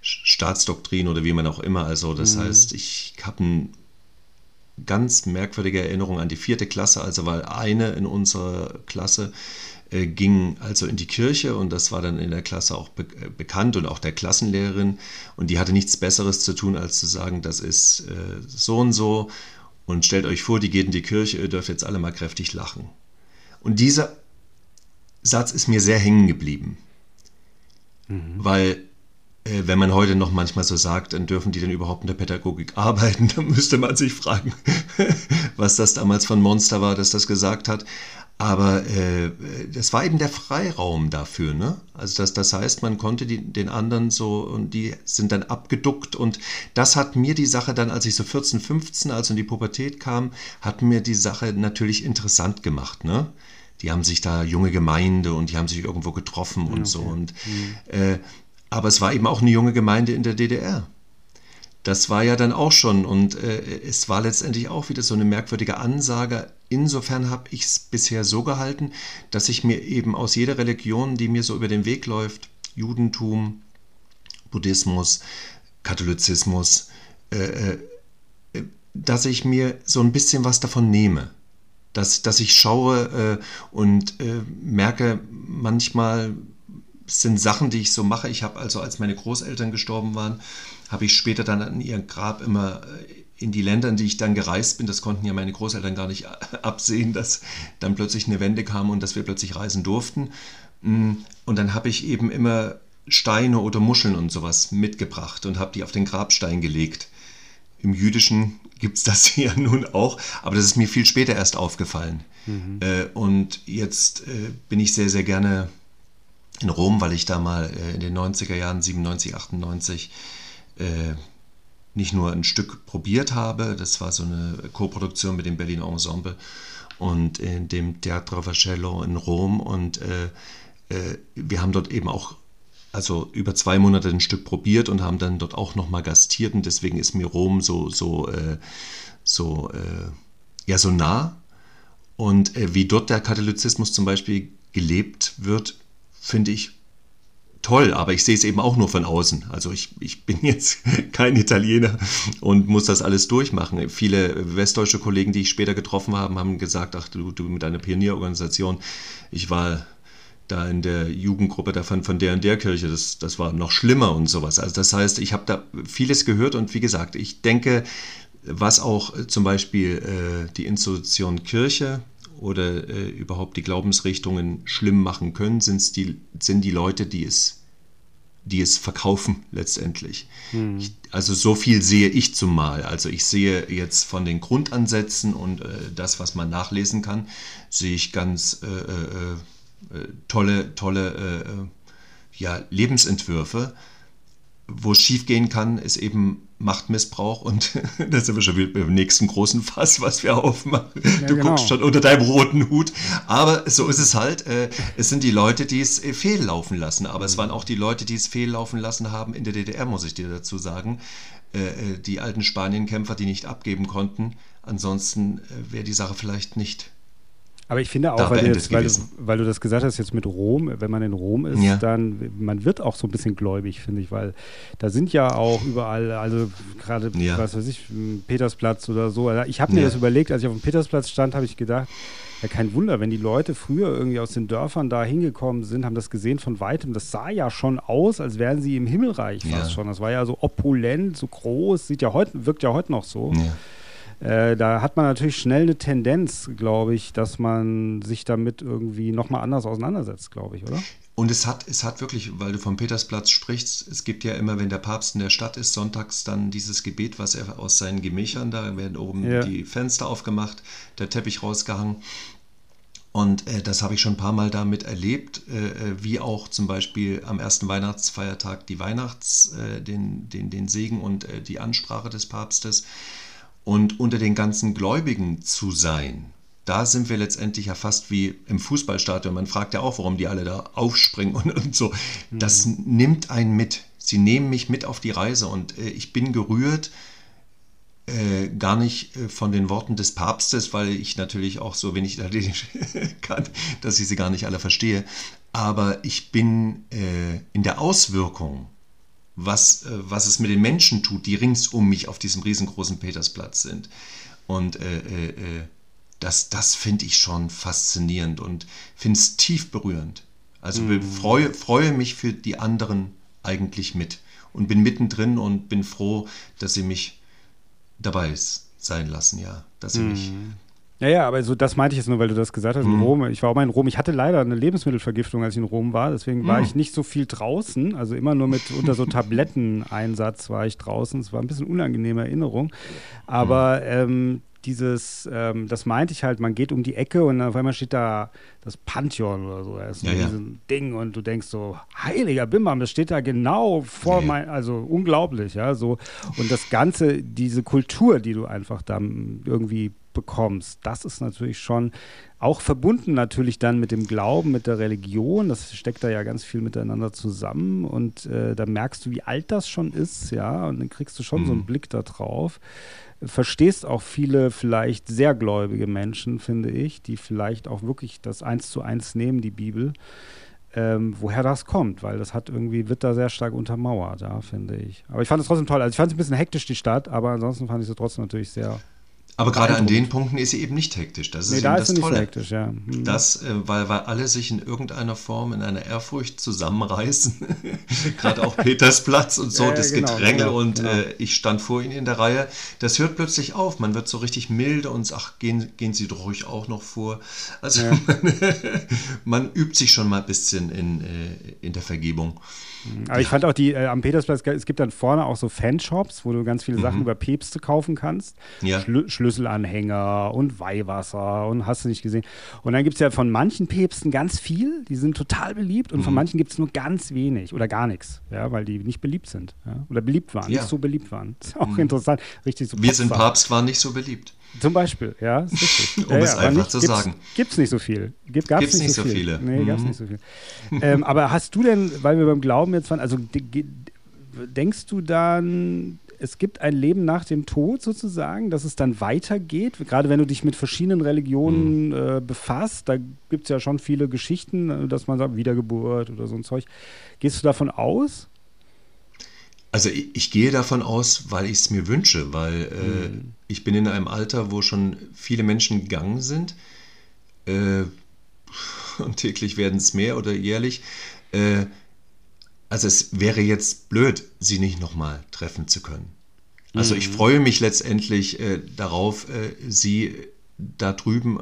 Staatsdoktrin oder wie man auch immer, also das heißt, ich habe einen ganz merkwürdige Erinnerung an die 4. Klasse, also weil eine in unserer Klasse ging also in die Kirche und das war dann in der Klasse auch bekannt und auch der Klassenlehrerin und die hatte nichts Besseres zu tun, als zu sagen, das ist so und so und stellt euch vor, die geht in die Kirche, ihr dürft jetzt alle mal kräftig lachen. Und dieser Satz ist mir sehr hängen geblieben, weil wenn man heute noch manchmal so sagt, dann dürfen die denn überhaupt in der Pädagogik arbeiten, dann müsste man sich fragen, was das damals für ein Monster war, das das gesagt hat. Aber das war eben der Freiraum dafür, ne? Also das heißt, man konnte den anderen so und die sind dann abgeduckt und das hat mir die Sache dann, als ich so 14, 15, also in die Pubertät kam, hat mir die Sache natürlich interessant gemacht, ne? Die haben sich da junge Gemeinde und die haben sich irgendwo getroffen und so und aber es war eben auch eine junge Gemeinde in der DDR. Das war ja dann auch schon und es war letztendlich auch wieder so eine merkwürdige Ansage. Insofern habe ich es bisher so gehalten, dass ich mir eben aus jeder Religion, die mir so über den Weg läuft, Judentum, Buddhismus, Katholizismus, dass ich mir so ein bisschen was davon nehme. Dass ich schaue und merke manchmal, das sind Sachen, die ich so mache. Ich habe also, als meine Großeltern gestorben waren, habe ich später dann an ihrem Grab immer in die Länder, in die ich dann gereist bin, das konnten ja meine Großeltern gar nicht absehen, dass dann plötzlich eine Wende kam und dass wir plötzlich reisen durften. Und dann habe ich eben immer Steine oder Muscheln und sowas mitgebracht und habe die auf den Grabstein gelegt. Im Jüdischen gibt es das ja nun auch, aber das ist mir viel später erst aufgefallen. Und jetzt bin ich sehr, sehr gerne in Rom, weil ich da mal in den 90er Jahren, 97, 98, nicht nur ein Stück probiert habe, das war so eine Koproduktion mit dem Berliner Ensemble und in dem Teatro Vascello in Rom und wir haben dort eben auch also über 2 Monate ein Stück probiert und haben dann dort auch nochmal gastiert und deswegen ist mir Rom so nah und wie dort der Katholizismus zum Beispiel gelebt wird, finde ich toll, aber ich sehe es eben auch nur von außen. Also ich bin jetzt kein Italiener und muss das alles durchmachen. Viele westdeutsche Kollegen, die ich später getroffen habe, haben gesagt, ach du mit deiner Pionierorganisation, ich war da in der Jugendgruppe davon von der und der Kirche, das war noch schlimmer und sowas. Also das heißt, ich habe da vieles gehört und wie gesagt, ich denke, was auch zum Beispiel die Institution Kirche oder überhaupt die Glaubensrichtungen schlimm machen können, sind die Leute, die es verkaufen letztendlich. Also so viel sehe ich zumal. Also ich sehe jetzt von den Grundansätzen und das, was man nachlesen kann, sehe ich ganz tolle Lebensentwürfe. Wo es schief gehen kann, ist eben Machtmissbrauch und da sind wir schon wieder beim nächsten großen Fass, was wir aufmachen. Ja, du guckst schon unter deinem roten Hut. Aber so ist es halt. Es sind die Leute, die es fehllaufen lassen. Aber es waren auch die Leute, die es fehllaufen lassen haben in der DDR, muss ich dir dazu sagen. Die alten Spanienkämpfer, die nicht abgeben konnten. Ansonsten wäre die Sache vielleicht nicht. Aber ich finde auch, weil du das gesagt hast, jetzt mit Rom, wenn man in Rom ist, ja, dann, man wird auch so ein bisschen gläubig, finde ich, weil da sind ja auch überall, also gerade, ja, was weiß ich, Petersplatz oder so. Also ich habe mir das überlegt, als ich auf dem Petersplatz stand, habe ich gedacht, ja, kein Wunder, wenn die Leute früher irgendwie aus den Dörfern da hingekommen sind, haben das gesehen von Weitem. Das sah ja schon aus, als wären sie im Himmelreich fast schon. Das war ja so opulent, so groß, wirkt ja heute noch so. Ja. Da hat man natürlich schnell eine Tendenz, glaube ich, dass man sich damit irgendwie nochmal anders auseinandersetzt, glaube ich, oder? Und es hat wirklich, weil du vom Petersplatz sprichst, es gibt ja immer, wenn der Papst in der Stadt ist, sonntags dann dieses Gebet, was er aus seinen Gemächern, da werden oben die Fenster aufgemacht, der Teppich rausgehangen. Und das habe ich schon ein paar Mal damit erlebt, wie auch zum Beispiel am ersten Weihnachtsfeiertag den Segen und die Ansprache des Papstes. Und unter den ganzen Gläubigen zu sein, da sind wir letztendlich ja fast wie im Fußballstadion. Man fragt ja auch, warum die alle da aufspringen und so. Das nimmt einen mit. Sie nehmen mich mit auf die Reise und ich bin gerührt, gar nicht von den Worten des Papstes, weil ich natürlich auch so wenig Italienisch kann, dass ich sie gar nicht alle verstehe. Aber ich bin in der Auswirkung, was es mit den Menschen tut, die rings um mich auf diesem riesengroßen Petersplatz sind. Und das finde ich schon faszinierend und finde es tief berührend. Also freue mich für die anderen eigentlich mit und bin mittendrin und bin froh, dass sie mich dabei sein lassen, ja, dass sie mich... Ja, aber so, das meinte ich jetzt nur, weil du das gesagt hast, in Rom. Ich war auch mal in Rom. Ich hatte leider eine Lebensmittelvergiftung, als ich in Rom war. Deswegen war ich nicht so viel draußen. Also immer nur unter so Tabletteneinsatz war ich draußen. Es war ein bisschen unangenehme Erinnerung. Aber das meinte ich halt, man geht um die Ecke und auf einmal steht da das Pantheon oder so. Das ist so ein Ding und du denkst so, heiliger Bimbam, das steht da genau vor also unglaublich, ja, so. Und das Ganze, diese Kultur, die du einfach dann irgendwie bekommst, das ist natürlich schon auch verbunden natürlich dann mit dem Glauben, mit der Religion, das steckt da ja ganz viel miteinander zusammen und da merkst du, wie alt das schon ist, ja, und dann kriegst du schon so einen Blick da drauf. Verstehst auch viele vielleicht sehr gläubige Menschen, finde ich, die vielleicht auch wirklich das 1:1 nehmen, die Bibel, woher das kommt, weil das wird da sehr stark untermauert, ja, finde ich. Aber ich fand es trotzdem toll, also ich fand es ein bisschen hektisch, die Stadt, aber ansonsten fand ich es trotzdem natürlich sehr... Aber gerade an den Punkten ist sie eben nicht hektisch. Das ist eben das Tolle. Hektisch, ja. Das, weil alle sich in irgendeiner Form in einer Ehrfurcht zusammenreißen. Gerade auch Petersplatz und so, das Gedränge. Genau. Ich stand vor ihnen in der Reihe. Das hört plötzlich auf. Man wird so richtig milde und sagt, gehen Sie doch ruhig auch noch vor. Also man übt sich schon mal ein bisschen in der Vergebung. Aber ich fand auch am Petersplatz, es gibt dann vorne auch so Fanshops, wo du ganz viele Sachen über Päpste kaufen kannst. Ja. Schlüsselanhänger und Weihwasser und hast du nicht gesehen. Und dann gibt es ja von manchen Päpsten ganz viel, die sind total beliebt und von manchen gibt es nur ganz wenig oder gar nichts, ja, weil die nicht beliebt sind oder beliebt waren, nicht so beliebt waren. Das ist auch interessant. Richtig so. Wir sind Papst, waren nicht so beliebt. Zum Beispiel, ja, ist richtig. Um es einfach zu sagen. Gibt es nicht so viel. Gab es nicht so viele. Nee, gab es nicht so viel. Aber hast du denn, weil wir beim Glauben jetzt waren, also denkst du dann, es gibt ein Leben nach dem Tod sozusagen, dass es dann weitergeht? Gerade wenn du dich mit verschiedenen Religionen befasst, da gibt es ja schon viele Geschichten, dass man sagt, Wiedergeburt oder so ein Zeug. Gehst du davon aus? Also ich gehe davon aus, weil ich es mir wünsche, weil ich bin in einem Alter, wo schon viele Menschen gegangen sind und täglich werden es mehr oder jährlich. Also es wäre jetzt blöd, sie nicht nochmal treffen zu können. Also ich freue mich letztendlich darauf, sie da drüben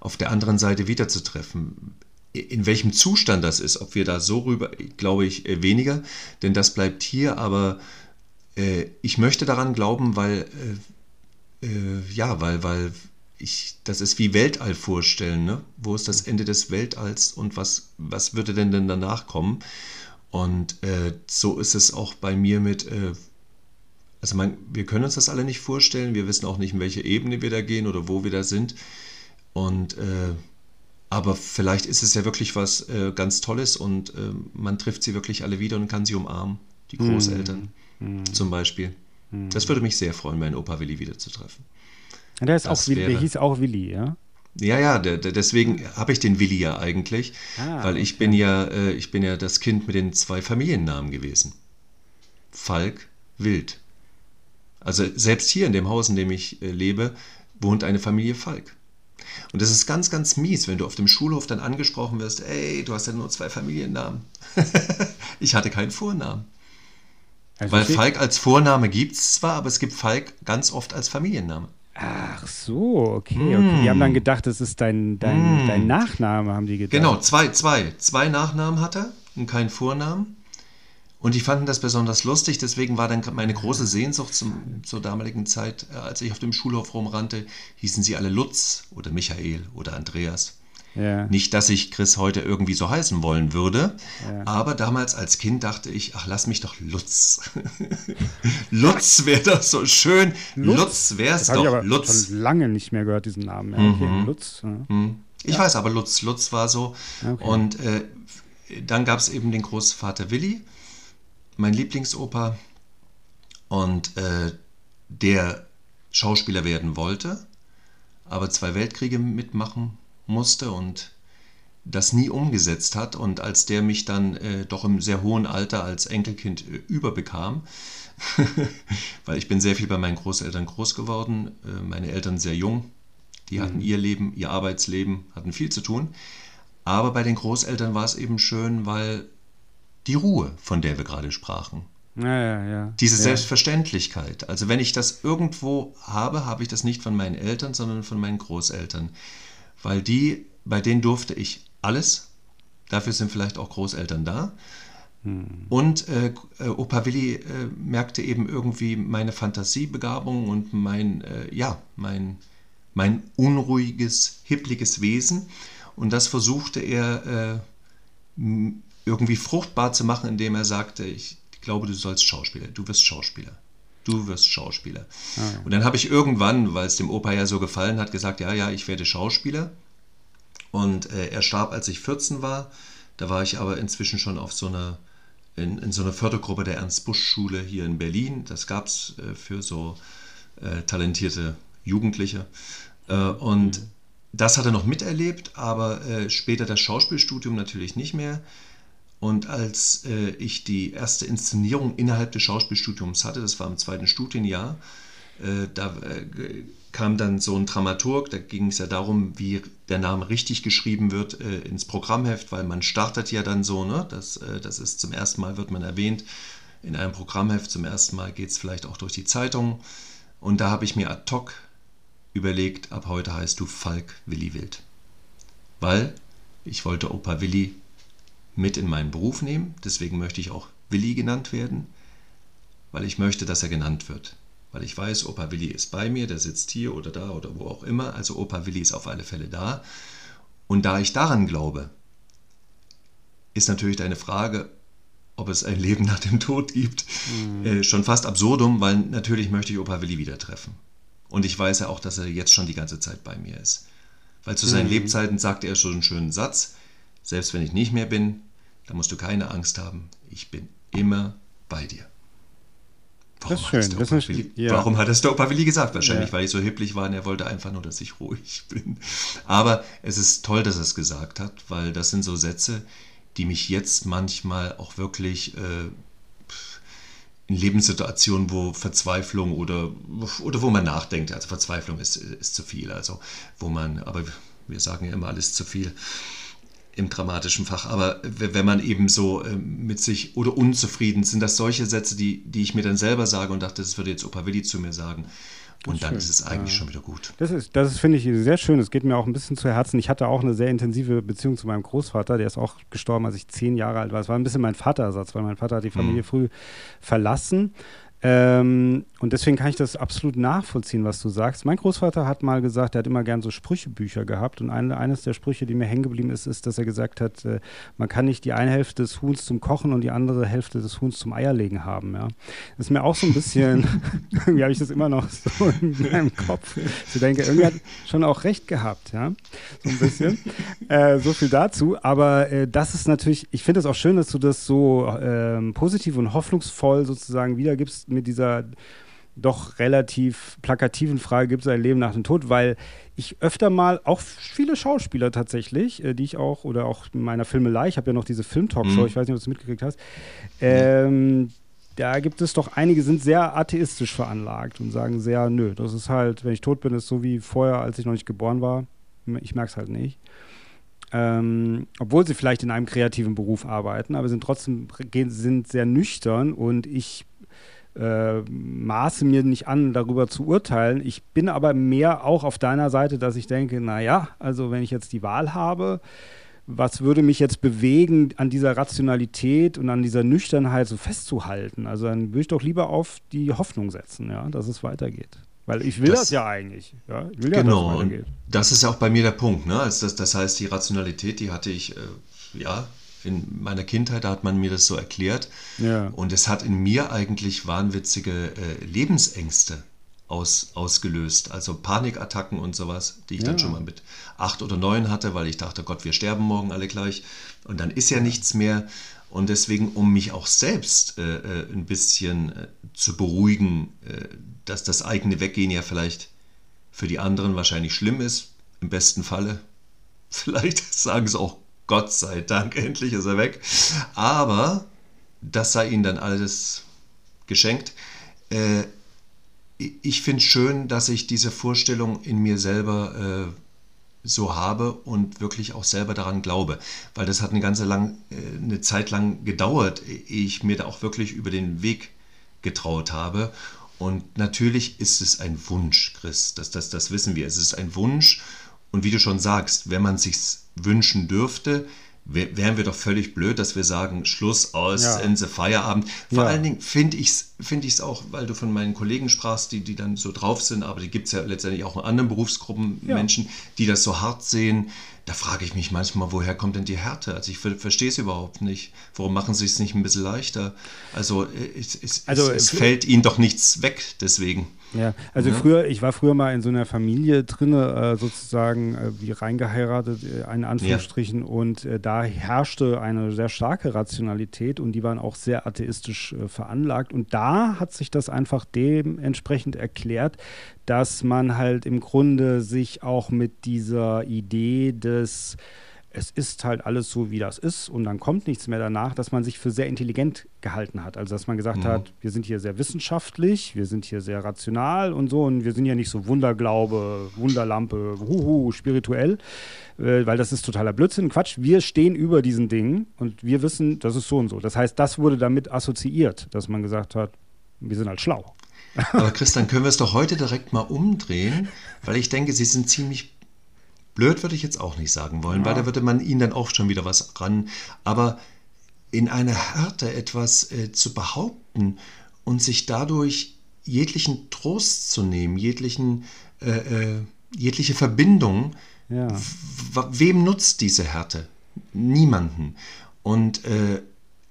auf der anderen Seite wiederzutreffen. In welchem Zustand das ist, ob wir da so rüber, glaube ich, weniger, denn das bleibt hier, aber ich möchte daran glauben, weil weil ich, das ist wie Weltall vorstellen, ne? Wo ist das Ende des Weltalls und was würde denn danach kommen? Und so ist es auch bei mir mit Also wir können uns das alle nicht vorstellen, wir wissen auch nicht, in welche Ebene wir da gehen oder wo wir da sind. Und aber vielleicht ist es ja wirklich was ganz Tolles und man trifft sie wirklich alle wieder und kann sie umarmen, die Großeltern zum Beispiel. Das würde mich sehr freuen, meinen Opa Willi wiederzutreffen. Der ist auch Willi, der hieß auch Willi, ja? Ja, ja, deswegen habe ich den Willi ja eigentlich, weil ich bin ja das Kind mit den zwei Familiennamen gewesen. Falk, Wild. Also selbst hier in dem Haus, in dem ich lebe, wohnt eine Familie Falk. Und das ist ganz, ganz mies, wenn du auf dem Schulhof dann angesprochen wirst, ey, du hast ja nur zwei Familiennamen. Ich hatte keinen Vornamen. Also weil Falk als Vorname gibt es zwar, aber es gibt Falk ganz oft als Familienname. Ach so, okay. Die haben dann gedacht, das ist dein Nachname, haben die gedacht. Genau, zwei Nachnamen hat er und keinen Vornamen. Und die fanden das besonders lustig, deswegen war dann meine große Sehnsucht zur damaligen Zeit, als ich auf dem Schulhof rumrannte, hießen sie alle Lutz oder Michael oder Andreas. Ja. Nicht, dass ich Chris heute irgendwie so heißen wollen würde, aber damals als Kind dachte ich, ach, lass mich doch Lutz. Lutz wäre doch so schön. Lutz wär's doch. Ich habe schon lange nicht mehr gehört, diesen Namen. Okay, Lutz. Ja. Ich weiß, aber Lutz war so. Okay. Und dann gab es eben den Großvater Willi, mein Lieblingsopa, und der Schauspieler werden wollte, aber 2 Weltkriege mitmachen musste und das nie umgesetzt hat. Und als der mich dann doch im sehr hohen Alter als Enkelkind überbekam, weil ich bin sehr viel bei meinen Großeltern groß geworden, meine Eltern sehr jung, die hatten ihr Leben, ihr Arbeitsleben, hatten viel zu tun. Aber bei den Großeltern war es eben schön, weil die Ruhe, von der wir gerade sprachen. Diese Selbstverständlichkeit. Also wenn ich das irgendwo habe, habe ich das nicht von meinen Eltern, sondern von meinen Großeltern. Weil bei denen durfte ich alles. Dafür sind vielleicht auch Großeltern da. Und Opa Willi merkte eben irgendwie meine Fantasiebegabung und mein unruhiges, hippliges Wesen. Und das versuchte er irgendwie fruchtbar zu machen, indem er sagte, ich glaube, du wirst Schauspieler. Ah. Und dann habe ich irgendwann, weil es dem Opa ja so gefallen hat, gesagt, ja, ich werde Schauspieler. Und er starb, als ich 14 war. Da war ich aber inzwischen schon auf in so einer Fördergruppe der Ernst-Busch-Schule hier in Berlin. Das gab es für so talentierte Jugendliche. Und das hat er noch miterlebt, aber später das Schauspielstudium natürlich nicht mehr. Und als ich die erste Inszenierung innerhalb des Schauspielstudiums hatte, das war im 2. Studienjahr, da kam dann so ein Dramaturg, da ging es ja darum, wie der Name richtig geschrieben wird ins Programmheft, weil man startet ja dann so, ne? Das ist zum ersten Mal, wird man erwähnt, in einem Programmheft, zum ersten Mal geht es vielleicht auch durch die Zeitung. Und da habe ich mir ad hoc überlegt, ab heute heißt du Falk-Willy Wild. Weil ich wollte Opa Willi mit in meinen Beruf nehmen, deswegen möchte ich auch Willi genannt werden, weil ich möchte, dass er genannt wird. Weil ich weiß, Opa Willi ist bei mir, der sitzt hier oder da oder wo auch immer, also Opa Willi ist auf alle Fälle da. Und da ich daran glaube, ist natürlich deine Frage, ob es ein Leben nach dem Tod gibt, schon fast absurdum, weil natürlich möchte ich Opa Willi wieder treffen. Und ich weiß ja auch, dass er jetzt schon die ganze Zeit bei mir ist. Weil zu seinen Lebzeiten sagte er schon einen schönen Satz, selbst wenn ich nicht mehr bin, da musst du keine Angst haben. Ich bin immer bei dir. Warum hat das der Opa Willi gesagt? Wahrscheinlich, weil ich so hipplich war und er wollte einfach nur, dass ich ruhig bin. Aber es ist toll, dass er es gesagt hat, weil das sind so Sätze, die mich jetzt manchmal auch wirklich in Lebenssituationen, wo Verzweiflung oder wo man nachdenkt, also Verzweiflung ist zu viel, also aber wir sagen ja immer, alles zu viel im dramatischen Fach, aber wenn man eben so mit sich oder unzufrieden, sind das solche Sätze, die ich mir dann selber sage und dachte, das würde jetzt Opa Willi zu mir sagen. Und dann ist es eigentlich schon wieder gut. Das ist, finde ich, sehr schön. Es geht mir auch ein bisschen zu Herzen. Ich hatte auch eine sehr intensive Beziehung zu meinem Großvater. Der ist auch gestorben, als ich 10 Jahre alt war. Es war ein bisschen mein Vaterersatz, weil mein Vater hat die Familie früh verlassen. Und deswegen kann ich das absolut nachvollziehen, was du sagst. Mein Großvater hat mal gesagt, er hat immer gern so Sprüchebücher gehabt, und eines der Sprüche, die mir hängen geblieben ist, ist, dass er gesagt hat, man kann nicht die eine Hälfte des Huhns zum Kochen und die andere Hälfte des Huhns zum Eierlegen haben. Ja? Das ist mir auch so ein bisschen, irgendwie habe ich das immer noch so in meinem Kopf. Ich denke, irgendwie hat schon auch recht gehabt, ja, so ein bisschen. So viel dazu, aber das ist natürlich, ich finde es auch schön, dass du das so positiv und hoffnungsvoll sozusagen wiedergibst, mit dieser doch relativ plakativen Frage, gibt es ein Leben nach dem Tod, weil ich öfter mal, auch viele Schauspieler tatsächlich, die ich auch, oder auch in meiner Filmelei, ich habe ja noch diese Film-Talkshow, ich weiß nicht, ob du es mitgekriegt hast, da gibt es doch einige, sind sehr atheistisch veranlagt und sagen sehr, nö, das ist halt, wenn ich tot bin, ist so wie vorher, als ich noch nicht geboren war, ich merke es halt nicht. Obwohl sie vielleicht in einem kreativen Beruf arbeiten, aber sind trotzdem sehr nüchtern, und ich maße mir nicht an, darüber zu urteilen. Ich bin aber mehr auch auf deiner Seite, dass ich denke, naja, also wenn ich jetzt die Wahl habe, was würde mich jetzt bewegen, an dieser Rationalität und an dieser Nüchternheit so festzuhalten? Also dann würde ich doch lieber auf die Hoffnung setzen, ja, dass es weitergeht. Weil ich will das ja eigentlich. Ja? Ich will ja, genau, dass es weitergeht. Und das ist ja auch bei mir der Punkt, ne? Das heißt, die Rationalität, die hatte ich, ja, in meiner Kindheit, da hat man mir das so erklärt. Ja. Und es hat in mir eigentlich wahnwitzige Lebensängste ausgelöst. Also Panikattacken und sowas, die ich dann schon mal mit 8 oder 9 hatte, weil ich dachte, Gott, wir sterben morgen alle gleich. Und dann ist ja nichts mehr. Und deswegen, um mich auch selbst ein bisschen zu beruhigen, dass das eigene Weggehen ja vielleicht für die anderen wahrscheinlich schlimm ist. Im besten Falle. Vielleicht sagen sie auch, Gott sei Dank, endlich ist er weg. Aber das sei ihnen dann alles geschenkt. Ich finde es schön, dass ich diese Vorstellung in mir selber so habe und wirklich auch selber daran glaube. Weil das hat eine Zeit lang gedauert, ehe ich mir da auch wirklich über den Weg getraut habe. Und natürlich ist es ein Wunsch, Chris. Das wissen wir. Es ist ein Wunsch. Und wie du schon sagst, wenn man sich's wünschen dürfte, wären wir doch völlig blöd, dass wir sagen, Schluss, aus, Ende, Feierabend. Vor allen Dingen finde ich es auch, weil du von meinen Kollegen sprachst, die dann so drauf sind, aber die gibt es ja letztendlich auch in anderen Berufsgruppen, Menschen, die das so hart sehen. Da frage ich mich manchmal, woher kommt denn die Härte? Also ich verstehe es überhaupt nicht. Warum machen sie es nicht ein bisschen leichter? Also es fällt ihnen doch nichts weg, deswegen. Ja, also früher, ich war früher mal in so einer Familie drin, sozusagen wie reingeheiratet, in Anführungsstrichen, und da herrschte eine sehr starke Rationalität, und die waren auch sehr atheistisch veranlagt, und da hat sich das einfach dementsprechend erklärt, dass man halt im Grunde sich auch mit dieser Idee des, es ist halt alles so, wie das ist, und dann kommt nichts mehr danach, dass man sich für sehr intelligent gehalten hat. Also dass man gesagt hat, wir sind hier sehr wissenschaftlich, wir sind hier sehr rational und so, und wir sind ja nicht so Wunderglaube, Wunderlampe, spirituell, weil das ist totaler Blödsinn, Quatsch. Wir stehen über diesen Dingen und wir wissen, das ist so und so. Das heißt, das wurde damit assoziiert, dass man gesagt hat, wir sind halt schlau. Aber Chris, dann können wir es doch heute direkt mal umdrehen, weil ich denke, sie sind ziemlich blöd, würde ich jetzt auch nicht sagen wollen, weil da würde man ihnen dann auch schon wieder was ran. Aber in einer Härte etwas zu behaupten und sich dadurch jeglichen Trost zu nehmen, jegliche Verbindung, wem nutzt diese Härte? Niemanden. Und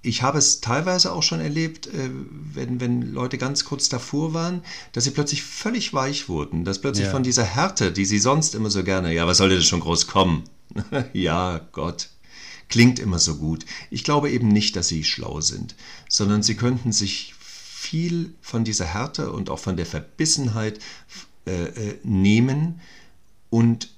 ich habe es teilweise auch schon erlebt, wenn Leute ganz kurz davor waren, dass sie plötzlich völlig weich wurden, dass plötzlich von dieser Härte, die sie sonst immer so gerne, ja, was soll denn schon groß kommen? Ja, Gott, klingt immer so gut. Ich glaube eben nicht, dass sie schlau sind, sondern sie könnten sich viel von dieser Härte und auch von der Verbissenheit nehmen, und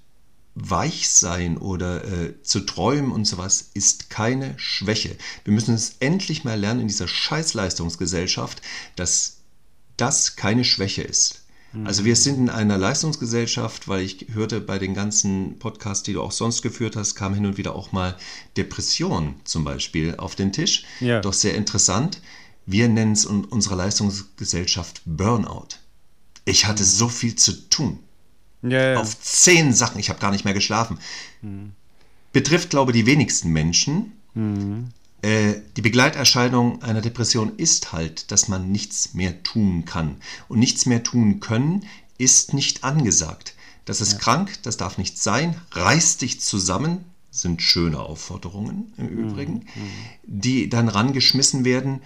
weich sein oder zu träumen und sowas ist keine Schwäche. Wir müssen es endlich mal lernen in dieser Scheißleistungsgesellschaft, dass das keine Schwäche ist. Also wir sind in einer Leistungsgesellschaft, weil ich hörte bei den ganzen Podcasts, die du auch sonst geführt hast, kam hin und wieder auch mal Depression zum Beispiel auf den Tisch. Ja. Doch sehr interessant. Wir nennen es in unserer Leistungsgesellschaft Burnout. Ich hatte so viel zu tun. Yeah. Auf 10 Sachen, ich habe gar nicht mehr geschlafen. Betrifft, glaube ich, die wenigsten Menschen, Die Begleiterscheinung einer Depression ist halt, dass man nichts mehr tun kann. Und nichts mehr tun können ist nicht angesagt. Das ist krank, das darf nicht sein, reiß dich zusammen, sind schöne Aufforderungen im Übrigen, die dann rangeschmissen werden.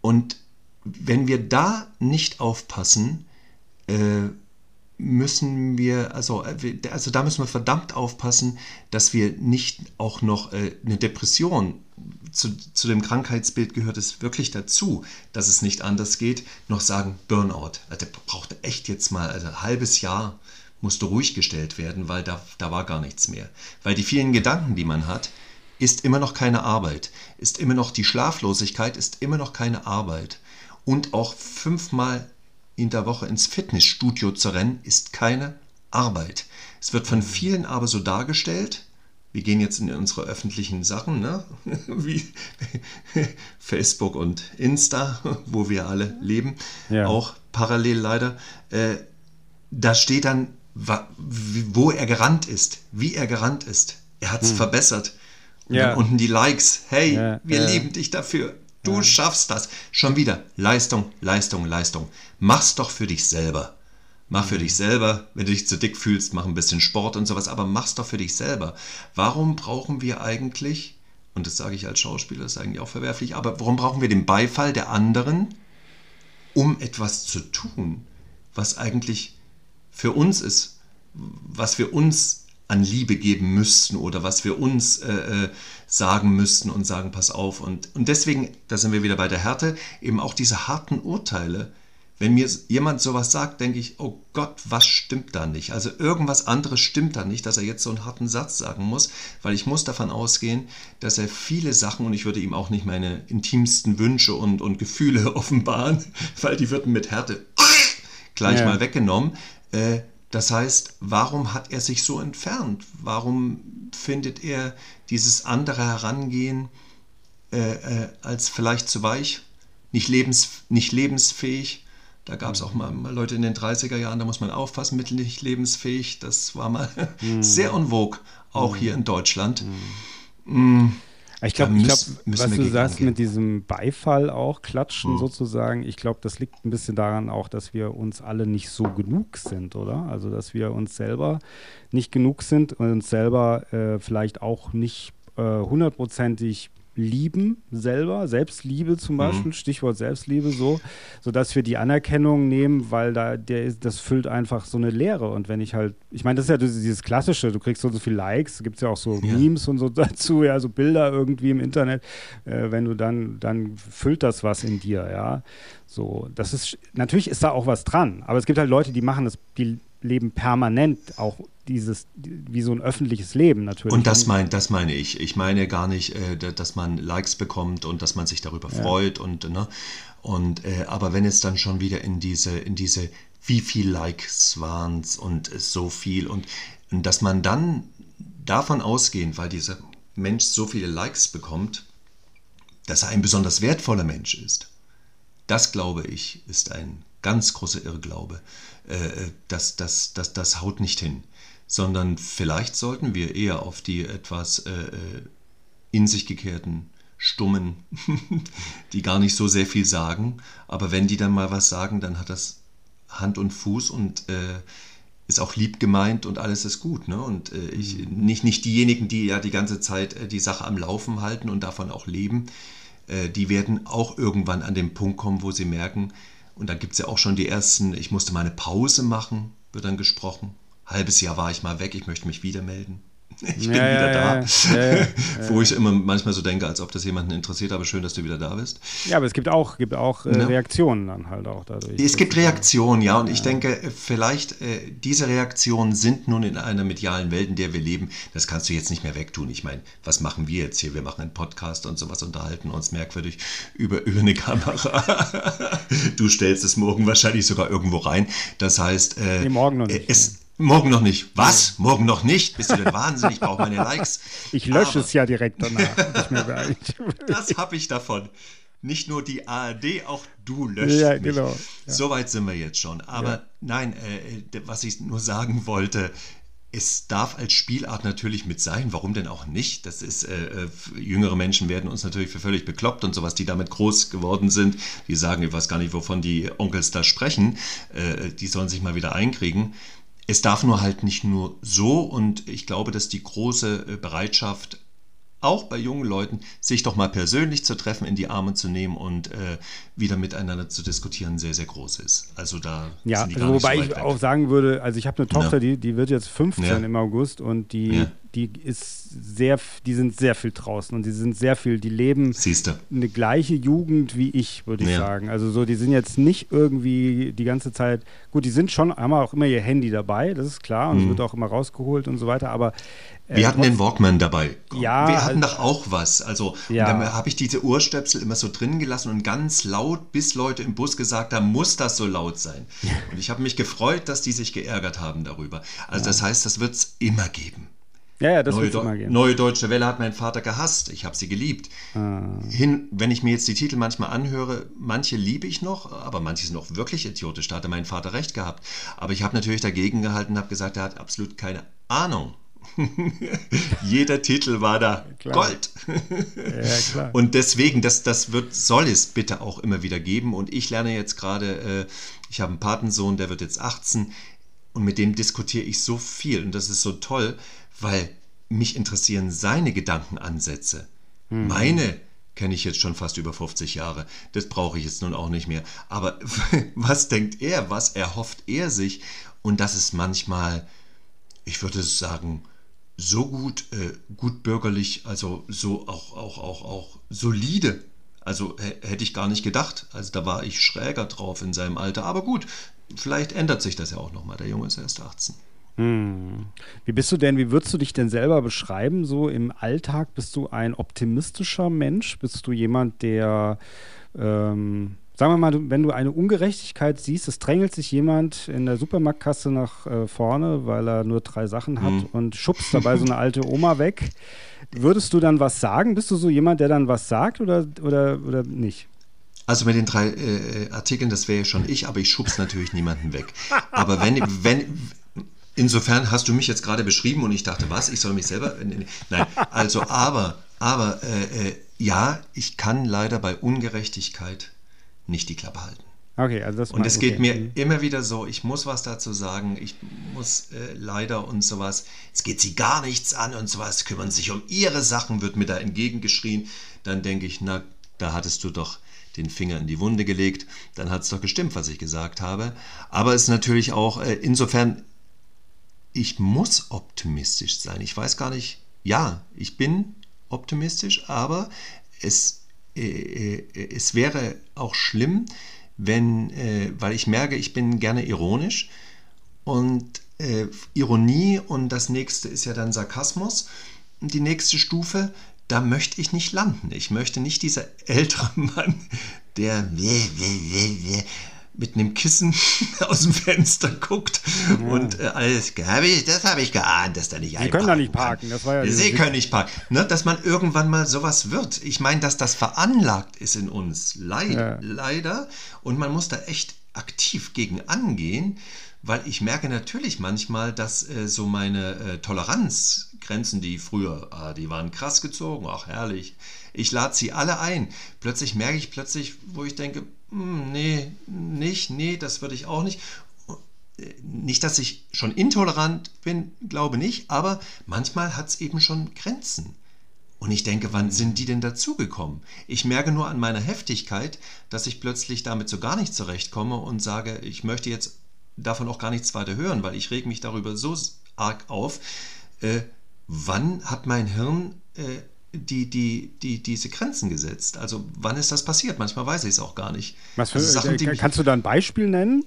Und wenn wir da nicht aufpassen, müssen wir, also da müssen wir verdammt aufpassen, dass wir nicht auch noch eine Depression, zu dem Krankheitsbild gehört es wirklich dazu, dass es nicht anders geht, noch sagen Burnout. Also der brauchte echt jetzt mal ein halbes Jahr, musste ruhig gestellt werden, weil da war gar nichts mehr. Weil die vielen Gedanken, die man hat, ist immer noch keine Arbeit, ist immer noch die Schlaflosigkeit, ist immer noch keine Arbeit. Und auch 5-mal in der Woche ins Fitnessstudio zu rennen, ist keine Arbeit. Es wird von vielen aber so dargestellt, wir gehen jetzt in unsere öffentlichen Sachen, ne? Wie Facebook und Insta, wo wir alle leben, auch parallel leider. Da steht dann, wo er gerannt ist, wie er gerannt ist. Er hat es verbessert. Und dann unten die Likes. Hey, wir lieben dich dafür. Du schaffst das. Schon wieder Leistung, Leistung, Leistung. Mach's doch für dich selber. Mach für dich selber. Wenn du dich zu dick fühlst, mach ein bisschen Sport und sowas. Aber mach's doch für dich selber. Warum brauchen wir eigentlich, und das sage ich als Schauspieler, das ist eigentlich auch verwerflich, aber warum brauchen wir den Beifall der anderen, um etwas zu tun, was eigentlich für uns ist, was wir uns an Liebe geben müssten oder was wir uns sagen müssten und sagen, pass auf. Und deswegen, da sind wir wieder bei der Härte, eben auch diese harten Urteile. Wenn mir jemand sowas sagt, denke ich, oh Gott, was stimmt da nicht? Also irgendwas anderes stimmt da nicht, dass er jetzt so einen harten Satz sagen muss, weil ich muss davon ausgehen, dass er viele Sachen, und ich würde ihm auch nicht meine intimsten Wünsche und Gefühle offenbaren, weil die würden mit Härte gleich mal weggenommen. Das heißt, warum hat er sich so entfernt? Warum findet er dieses andere Herangehen als vielleicht zu weich, nicht lebensfähig? Da gab es auch mal Leute in den 30er Jahren, da muss man aufpassen, mit nicht lebensfähig. Das war mal sehr en vogue, auch hier in Deutschland. Ich glaube, was du sagst mit diesem Beifall auch, Klatschen sozusagen, ich glaube, das liegt ein bisschen daran auch, dass wir uns alle nicht so genug sind, oder? Also, dass wir uns selber nicht genug sind und uns selber vielleicht auch nicht hundertprozentig lieben selber, Selbstliebe zum Beispiel, Stichwort Selbstliebe, sodass wir die Anerkennung nehmen, weil das füllt einfach so eine Leere. Und wenn ich halt, ich meine, das ist ja dieses Klassische, du kriegst so viele Likes, gibt es ja auch so Memes und so dazu, ja, so Bilder irgendwie im Internet, wenn du dann füllt das was in dir, ja. So, das ist, natürlich ist da auch was dran, aber es gibt halt Leute, die machen das, die leben permanent auch dieses, wie so ein öffentliches Leben natürlich. Und das meine ich. Ich meine gar nicht, dass man Likes bekommt und dass man sich darüber freut und ne. Und aber wenn es dann schon wieder in diese, wie viel Likes waren's und so viel und dass man dann davon ausgehend, weil dieser Mensch so viele Likes bekommt, dass er ein besonders wertvoller Mensch ist. Das, glaube ich, ist ein ganz großer Irrglaube. Das haut nicht hin. Sondern vielleicht sollten wir eher auf die etwas in sich gekehrten, stummen, die gar nicht so sehr viel sagen. Aber wenn die dann mal was sagen, dann hat das Hand und Fuß und ist auch lieb gemeint und alles ist gut. Ne? Und nicht diejenigen, die ja die ganze Zeit die Sache am Laufen halten und davon auch leben, die werden auch irgendwann an den Punkt kommen, wo sie merken, und da gibt es ja auch schon die ersten, ich musste mal eine Pause machen, wird dann gesprochen. Halbes Jahr war ich mal weg, ich möchte mich wieder melden. Ich bin wieder da. Wo ich immer manchmal so denke, als ob das jemanden interessiert, aber schön, dass du wieder da bist. Ja, aber es gibt auch Reaktionen dann halt auch dadurch. Es gibt Reaktionen, ja. Und ich denke, vielleicht diese Reaktionen sind nun in einer medialen Welt, in der wir leben. Das kannst du jetzt nicht mehr wegtun. Ich meine, was machen wir jetzt hier? Wir machen einen Podcast und sowas, unterhalten uns merkwürdig über eine Kamera. Du stellst es morgen wahrscheinlich sogar irgendwo rein. Das heißt, morgen noch nicht. Morgen noch nicht. Was? Nee. Morgen noch nicht? Bist du denn wahnsinnig? Ich brauche meine Likes. Ich lösche es ja direkt danach. Das habe ich davon. Nicht nur die ARD, auch du löscht mich. Genau. Ja. So weit sind wir jetzt schon. Aber nein, was ich nur sagen wollte, Es darf als Spielart natürlich mit sein, warum denn auch nicht? Das ist, jüngere Menschen werden uns natürlich für völlig bekloppt und sowas, die damit groß geworden sind. Die sagen, ich weiß gar nicht, wovon die Onkels da sprechen. Die sollen sich mal wieder einkriegen. Es darf nur halt nicht nur so, und ich glaube, dass die große Bereitschaft auch bei jungen Leuten, sich doch mal persönlich zu treffen, in die Arme zu nehmen und wieder miteinander zu diskutieren, sehr, sehr groß ist. Also da sind die gar nicht so weit weg. Wobei ich auch sagen würde, also ich habe eine Tochter, die wird jetzt 15 im August, und die ist die sind sehr viel draußen und die leben eine gleiche Jugend wie ich, würde ich sagen. Also so, die sind jetzt nicht irgendwie die ganze Zeit, gut, die sind schon, haben auch immer ihr Handy dabei, das ist klar, und es wird auch immer rausgeholt und so weiter, aber wir hatten den Walkman dabei. Ja, wir hatten doch auch was. Also dann habe ich diese Ohrstöpsel immer so drin gelassen und ganz laut, bis Leute im Bus gesagt haben, muss das so laut sein. Und ich habe mich gefreut, dass die sich geärgert haben darüber. Also das heißt, das wird es immer geben. Ja, das wird es immer geben. Neue Deutsche Welle hat mein Vater gehasst. Ich habe sie geliebt. Wenn ich mir jetzt die Titel manchmal anhöre, manche liebe ich noch, aber manche sind auch wirklich idiotisch. Da hatte mein Vater recht gehabt. Aber ich habe natürlich dagegen gehalten und habe gesagt, er hat absolut keine Ahnung. Jeder Titel war da Gold. Klar. Und deswegen, soll es bitte auch immer wieder geben. Und ich lerne jetzt gerade, ich habe einen Patensohn, der wird jetzt 18, und mit dem diskutiere ich so viel. Und das ist so toll, weil mich interessieren seine Gedankenansätze. Meine kenne ich jetzt schon fast über 50 Jahre. Das brauche ich jetzt nun auch nicht mehr. Aber was denkt er? Was erhofft er sich? Und das ist manchmal, ich würde sagen, so gut, gut bürgerlich, also so auch solide. Also hätte ich gar nicht gedacht. Also da war ich schräger drauf in seinem Alter. Aber gut, vielleicht ändert sich das ja auch nochmal. Der Junge ist erst 18. Wie würdest du dich denn selber beschreiben? So im Alltag, bist du ein optimistischer Mensch? Bist du jemand, der... Sagen wir mal, wenn du eine Ungerechtigkeit siehst, es drängelt sich jemand in der Supermarktkasse nach vorne, weil er nur 3 Sachen hat und schubst dabei so eine alte Oma weg. Würdest du dann was sagen? Bist du so jemand, der dann was sagt oder nicht? Also mit den 3 Artikeln, das wäre ja schon ich, aber ich schubs natürlich niemanden weg. Aber insofern hast du mich jetzt gerade beschrieben und ich dachte, was, ich soll mich selber... Nein, also aber ich kann leider bei Ungerechtigkeit nicht die Klappe halten. Okay, also das und es geht mir immer wieder so, ich muss was dazu sagen, ich muss leider und sowas, es geht sie gar nichts an und sowas, kümmern sich um ihre Sachen, wird mir da entgegengeschrien, dann denke ich, na, da hattest du doch den Finger in die Wunde gelegt, dann hat es doch gestimmt, was ich gesagt habe. Aber es ist natürlich auch, insofern, ich muss optimistisch sein. Ich weiß gar nicht, ich bin optimistisch, aber es wäre auch schlimm, wenn, weil ich merke, ich bin gerne ironisch und Ironie, und das nächste ist ja dann Sarkasmus, die nächste Stufe, da möchte ich nicht landen. Ich möchte nicht dieser ältere Mann, der mit einem Kissen aus dem Fenster guckt und alles, das habe ich geahnt, dass da nicht einparken. Sie können da nicht parken. Das war ja Sie können nicht parken. Ne, dass man irgendwann mal sowas wird. Ich meine, dass das veranlagt ist in uns. Leider. Und man muss da echt aktiv gegen angehen, weil ich merke natürlich manchmal, dass so meine Toleranzgrenzen, die früher, die waren krass gezogen, auch herrlich, ich lade sie alle ein. Plötzlich merke ich, wo ich denke, nee, das würde ich auch nicht. Nicht, dass ich schon intolerant bin, glaube nicht, aber manchmal hat es eben schon Grenzen. Und ich denke, wann sind die denn dazugekommen? Ich merke nur an meiner Heftigkeit, dass ich plötzlich damit so gar nicht zurechtkomme und sage, ich möchte jetzt davon auch gar nichts weiter hören, weil ich reg mich darüber so arg auf. Wann hat mein Hirn... diese Grenzen gesetzt. Also wann ist das passiert? Manchmal weiß ich es auch gar nicht. Kannst du da ein Beispiel nennen?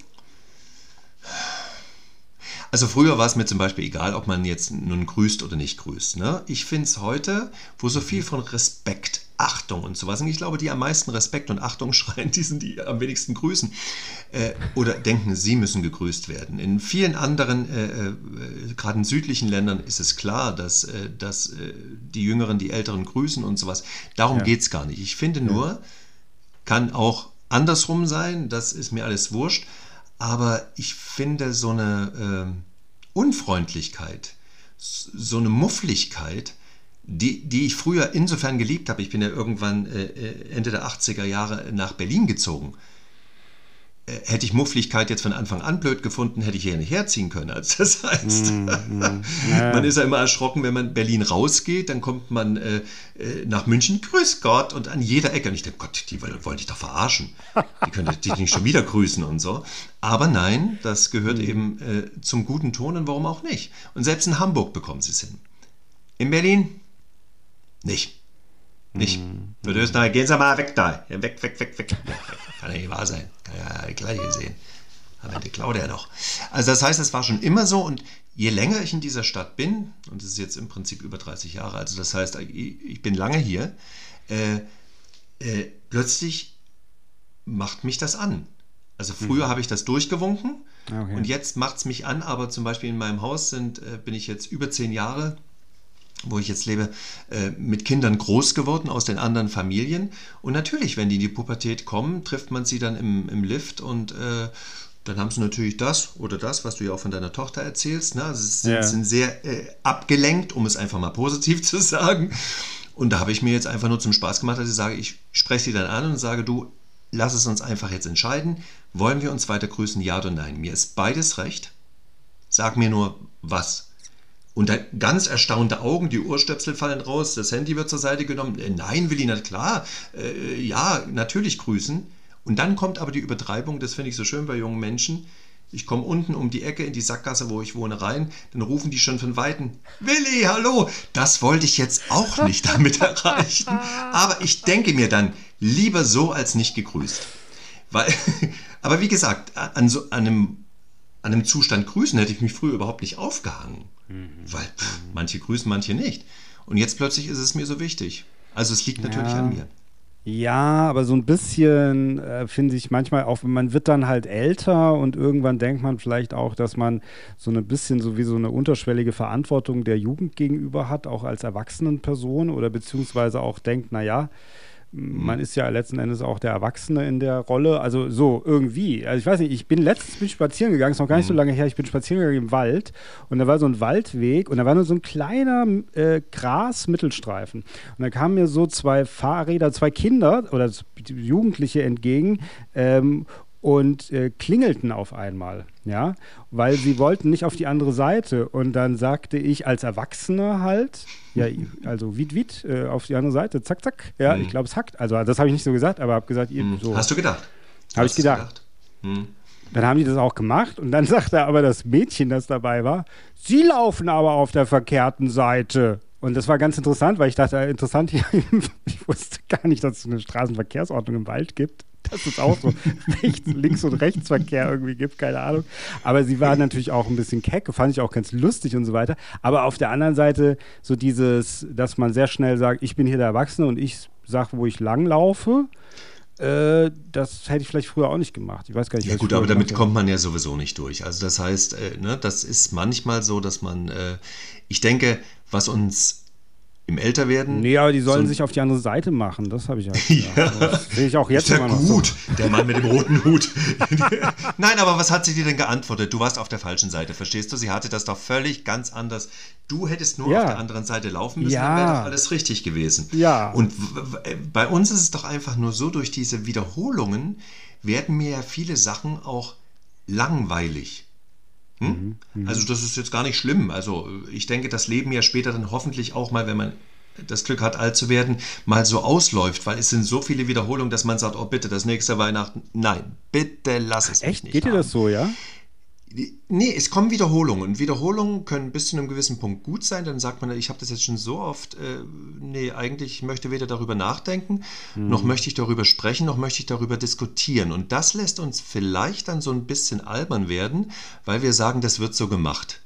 Also früher war es mir zum Beispiel egal, ob man jetzt nun grüßt oder nicht grüßt. Ne? Ich finde es heute, wo so viel von Respekt, Achtung und sowas, und ich glaube, die am meisten Respekt und Achtung schreien, die sind die am wenigsten grüßen oder denken, sie müssen gegrüßt werden. In vielen anderen, gerade in südlichen Ländern, ist es klar, dass die Jüngeren die Älteren grüßen und sowas. Darum geht es gar nicht. Ich finde nur, kann auch andersrum sein, das ist mir alles wurscht, aber ich finde so eine Unfreundlichkeit, so eine Muffligkeit, die ich früher insofern geliebt habe. Ich bin ja irgendwann Ende der 80er Jahre nach Berlin gezogen. Hätte ich Muffligkeit jetzt von Anfang an blöd gefunden, hätte ich hier nicht herziehen können. Also das heißt, man ist ja immer erschrocken, wenn man Berlin rausgeht, dann kommt man nach München, grüß Gott, und an jeder Ecke. Und ich denke, Gott, die wollte ich doch verarschen. Die können dich nicht schon wieder grüßen und so. Aber nein, das gehört eben zum guten Ton und warum auch nicht. Und selbst in Hamburg bekommen sie es hin. In Berlin? Nicht. Für die Österreicher, gehen Sie mal weg da. Ja, weg. Kann ja nicht wahr sein. Kann ja gleich sehen. Aber die klaut er doch. Also das heißt, es war schon immer so. Und je länger ich in dieser Stadt bin, und es ist jetzt im Prinzip über 30 Jahre, also das heißt, ich bin lange hier, plötzlich macht mich das an. Also früher habe ich das durchgewunken und jetzt macht es mich an. Aber zum Beispiel in meinem Haus bin ich jetzt über 10 Jahre, wo ich jetzt lebe, mit Kindern groß geworden aus den anderen Familien. Und natürlich, wenn die in die Pubertät kommen, trifft man sie dann im Lift und dann haben sie natürlich das oder das, was du ja auch von deiner Tochter erzählst. Ne? Also sind sehr abgelenkt, um es einfach mal positiv zu sagen. Und da habe ich mir jetzt einfach nur zum Spaß gemacht, dass ich sage, ich spreche sie dann an und sage, du, lass es uns einfach jetzt entscheiden. Wollen wir uns weiter grüßen, ja oder nein? Mir ist beides recht. Sag mir nur, was. Und dann ganz erstaunte Augen, die Ohrstöpsel fallen raus, das Handy wird zur Seite genommen. Nein, Willi, na klar, ja, natürlich grüßen. Und dann kommt aber die Übertreibung, das finde ich so schön bei jungen Menschen. Ich komme unten um die Ecke in die Sackgasse, wo ich wohne, rein. Dann rufen die schon von Weitem, Willi, hallo. Das wollte ich jetzt auch nicht damit erreichen. Aber ich denke mir dann, lieber so als nicht gegrüßt. Weil, aber wie gesagt, an einem Zustand grüßen hätte ich mich früher überhaupt nicht aufgehangen. Weil manche grüßen, manche nicht. Und jetzt plötzlich ist es mir so wichtig. Also es liegt natürlich an mir. Ja, aber so ein bisschen finde ich manchmal auch, man wird dann halt älter und irgendwann denkt man vielleicht auch, dass man so ein bisschen so wie so eine unterschwellige Verantwortung der Jugend gegenüber hat, auch als Erwachsenenperson oder beziehungsweise auch denkt, naja, man ist ja letzten Endes auch der Erwachsene in der Rolle, also so irgendwie. Also ich weiß nicht, ich bin letztens spazieren gegangen, ist noch gar nicht so lange her, ich bin spazieren gegangen im Wald und da war so ein Waldweg und da war nur so ein kleiner Gras-Mittelstreifen. Und da kamen mir so 2 Fahrräder, 2 Kinder oder Jugendliche entgegen und klingelten auf einmal, ja, weil sie wollten nicht auf die andere Seite. Und dann sagte ich als Erwachsener halt, ja, also wit, auf die andere Seite, zack, zack. Ja, ich glaube, es hackt. Also das habe ich nicht so gesagt, aber habe gesagt, so. Hast du gedacht? Habe ich gedacht. Dann haben die das auch gemacht und dann sagte aber das Mädchen, das dabei war, sie laufen aber auf der verkehrten Seite. Und das war ganz interessant, weil ich dachte, interessant, ich wusste gar nicht, dass es eine Straßenverkehrsordnung im Wald gibt. Dass es auch so Links- und Rechtsverkehr irgendwie gibt, keine Ahnung. Aber sie war natürlich auch ein bisschen keck, fand ich auch ganz lustig und so weiter. Aber auf der anderen Seite so dieses, dass man sehr schnell sagt, ich bin hier der Erwachsene und ich sage, wo ich langlaufe, das hätte ich vielleicht früher auch nicht gemacht. Ich weiß gar nicht. Ja gut, aber damit kommt man ja sowieso nicht durch. Also das heißt, das ist manchmal so, dass man, ich denke, was uns im Älterwerden. Nee, aber die sollen sich auf die andere Seite machen, das habe ich ja gesagt. Ja. Das sehe ich auch jetzt immer noch. Gut, so. Der Mann mit dem roten Hut. Nein, aber was hat sie dir denn geantwortet? Du warst auf der falschen Seite, verstehst du? Sie hatte das doch völlig ganz anders. Du hättest nur auf der anderen Seite laufen müssen, dann wäre doch alles richtig gewesen. Ja. Und bei uns ist es doch einfach nur so, durch diese Wiederholungen werden mir ja viele Sachen auch langweilig. Also das ist jetzt gar nicht schlimm. Also ich denke, das Leben ja später dann hoffentlich auch mal, wenn man das Glück hat, alt zu werden, mal so ausläuft, weil es sind so viele Wiederholungen, dass man sagt, oh bitte, das nächste Weihnachten, nein, bitte lass es mich nicht. Echt? Geht dir das so, ja? Nee, es kommen Wiederholungen. Und Wiederholungen können bis zu einem gewissen Punkt gut sein. Dann sagt man, ich habe das jetzt schon so oft, nee, eigentlich möchte ich weder darüber nachdenken, noch möchte ich darüber sprechen, noch möchte ich darüber diskutieren. Und das lässt uns vielleicht dann so ein bisschen albern werden, weil wir sagen, das wird so gemacht.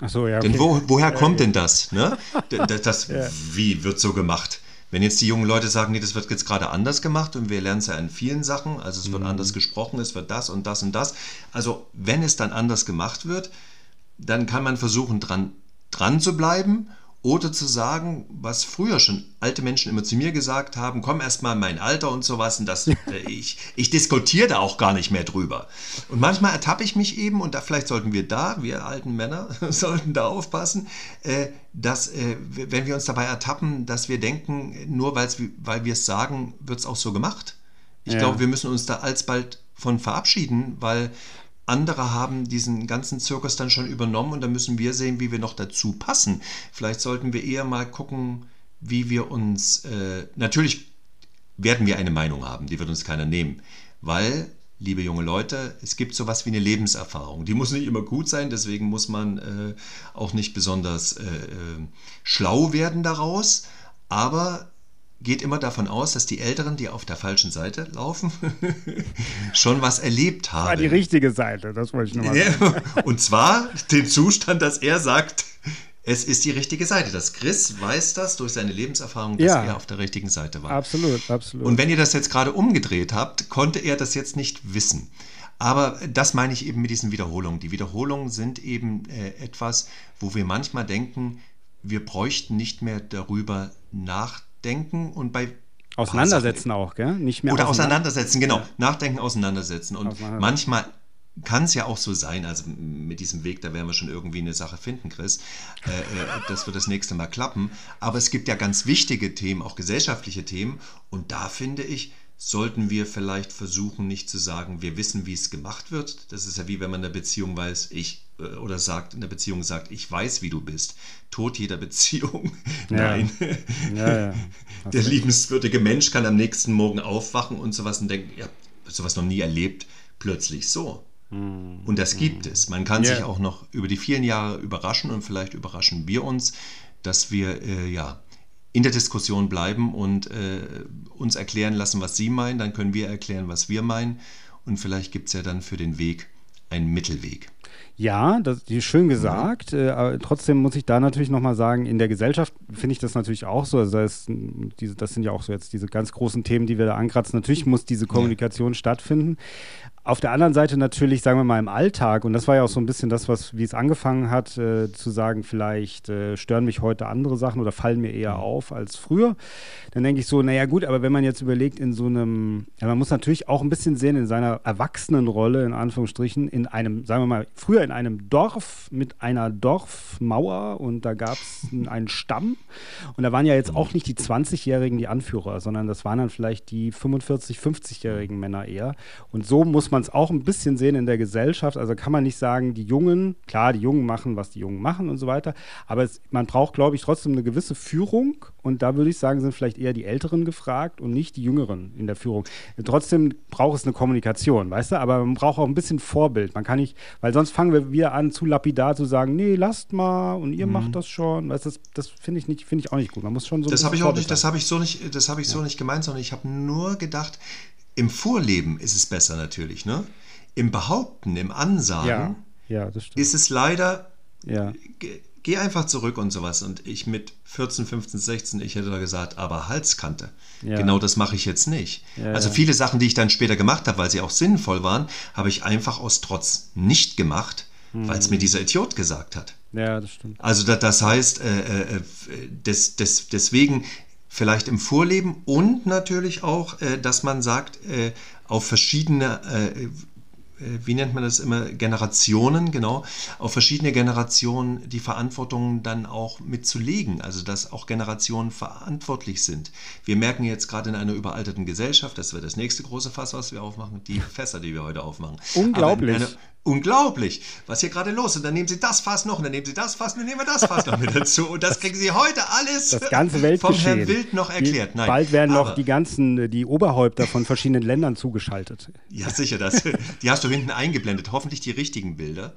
Ach so, ja. Okay. Denn woher kommt denn das? Ne? Das wie wird so gemacht? Wenn jetzt die jungen Leute sagen, nee, das wird jetzt gerade anders gemacht und wir lernen es ja an vielen Sachen, also es wird anders gesprochen, es wird das und das und das. Also wenn es dann anders gemacht wird, dann kann man versuchen, dran zu bleiben Oder zu sagen, was früher schon alte Menschen immer zu mir gesagt haben, komm erst mal in mein Alter und sowas. Und das, ich diskutiere da auch gar nicht mehr drüber. Und manchmal ertappe ich mich eben, und da vielleicht sollten wir alten Männer, sollten da aufpassen, dass wenn wir uns dabei ertappen, dass wir denken, nur weil wir es sagen, wird es auch so gemacht. Ich glaube, wir müssen uns da alsbald von verabschieden, weil andere haben diesen ganzen Zirkus dann schon übernommen und da müssen wir sehen, wie wir noch dazu passen. Vielleicht sollten wir eher mal gucken, wie wir uns... natürlich werden wir eine Meinung haben, die wird uns keiner nehmen, weil, liebe junge Leute, es gibt sowas wie eine Lebenserfahrung. Die muss nicht immer gut sein, deswegen muss man auch nicht besonders schlau werden daraus, aber... geht immer davon aus, dass die Älteren, die auf der falschen Seite laufen, schon was erlebt haben. War die richtige Seite, das wollte ich nochmal sagen. Und zwar den Zustand, dass er sagt, es ist die richtige Seite. Dass Chris weiß das durch seine Lebenserfahrung, dass er auf der richtigen Seite war. Absolut, absolut. Und wenn ihr das jetzt gerade umgedreht habt, konnte er das jetzt nicht wissen. Aber das meine ich eben mit diesen Wiederholungen. Die Wiederholungen sind eben etwas, wo wir manchmal denken, wir bräuchten nicht mehr darüber nachdenken. Denken und bei Auseinandersetzen auch, gell? Nicht mehr oder auseinandersetzen, genau. Ja. Nachdenken, auseinandersetzen. Und manchmal kann es ja auch so sein, also mit diesem Weg, da werden wir schon irgendwie eine Sache finden, Chris. Das wird das nächste Mal klappen. Aber es gibt ja ganz wichtige Themen, auch gesellschaftliche Themen. Und da finde ich, sollten wir vielleicht versuchen, nicht zu sagen, wir wissen, wie es gemacht wird. Das ist ja wie, wenn man in der Beziehung weiß, ich weiß, wie du bist. Tod jeder Beziehung. Ja. Nein. Ja, ja. Der liebenswürdige Mensch kann am nächsten Morgen aufwachen und sowas und denken, ja, sowas noch nie erlebt, plötzlich so. Und das gibt es. Man kann sich auch noch über die vielen Jahre überraschen und vielleicht überraschen wir uns, dass wir, in der Diskussion bleiben und uns erklären lassen, was Sie meinen, dann können wir erklären, was wir meinen und vielleicht gibt es ja dann für den Weg einen Mittelweg. Ja, das ist schön gesagt, aber trotzdem muss ich da natürlich nochmal sagen, in der Gesellschaft finde ich das natürlich auch so, also das sind ja auch so jetzt diese ganz großen Themen, die wir da ankratzen, natürlich muss diese Kommunikation stattfinden. Auf der anderen Seite natürlich, sagen wir mal, im Alltag, und das war ja auch so ein bisschen das, wie es angefangen hat, zu sagen, vielleicht stören mich heute andere Sachen oder fallen mir eher auf als früher. Dann denke ich so, naja gut, aber wenn man jetzt überlegt, man muss natürlich auch ein bisschen sehen, in seiner Erwachsenenrolle, in Anführungsstrichen, in einem, sagen wir mal, früher in einem Dorf mit einer Dorfmauer und da gab es einen Stamm und da waren ja jetzt auch nicht die 20-Jährigen die Anführer, sondern das waren dann vielleicht die 45-, 50-Jährigen Männer eher und so muss man es auch ein bisschen sehen in der Gesellschaft. Also kann man nicht sagen, die Jungen machen, was die Jungen machen und so weiter. Aber man braucht, glaube ich, trotzdem eine gewisse Führung. Und da würde ich sagen, sind vielleicht eher die Älteren gefragt und nicht die Jüngeren in der Führung. Trotzdem braucht es eine Kommunikation, weißt du? Aber man braucht auch ein bisschen Vorbild. Man kann nicht, weil sonst fangen wir wieder an, zu lapidar zu sagen, nee, lasst mal und ihr macht das schon. Weißt du, das finde ich auch nicht gut. Man muss schon so. Das habe ich auch nicht. Das habe ich so nicht gemeint, sondern ich habe nur gedacht. Im Vorleben ist es besser natürlich, ne? Im Behaupten, im Ansagen das stimmt. Ist es leider, geh einfach zurück und sowas. Und ich mit 14, 15, 16, ich hätte da gesagt, aber Halskante. Ja. Genau das mache ich jetzt nicht. Ja, also viele Sachen, die ich dann später gemacht habe, weil sie auch sinnvoll waren, habe ich einfach aus Trotz nicht gemacht, weil es mir dieser Idiot gesagt hat. Ja, das stimmt. Also das heißt, deswegen... Vielleicht im Vorleben und natürlich auch, dass man sagt, auf verschiedene, wie nennt man das immer, Generationen, genau, auf verschiedene Generationen die Verantwortung dann auch mitzulegen, also dass auch Generationen verantwortlich sind. Wir merken jetzt gerade in einer überalterten Gesellschaft, das wird das nächste große Fass, was wir aufmachen, die Fässer, die wir heute aufmachen. Unglaublich. Unglaublich, was hier gerade los ist. Und dann nehmen Sie das Fass noch, und dann nehmen Sie das Fass, und dann nehmen wir das Fass noch mit dazu. Und das kriegen Sie heute alles das ganze vom Herrn Wild noch erklärt. Nein, bald werden noch die Oberhäupter von verschiedenen Ländern zugeschaltet. Ja, sicher, die hast du hinten eingeblendet. Hoffentlich die richtigen Bilder.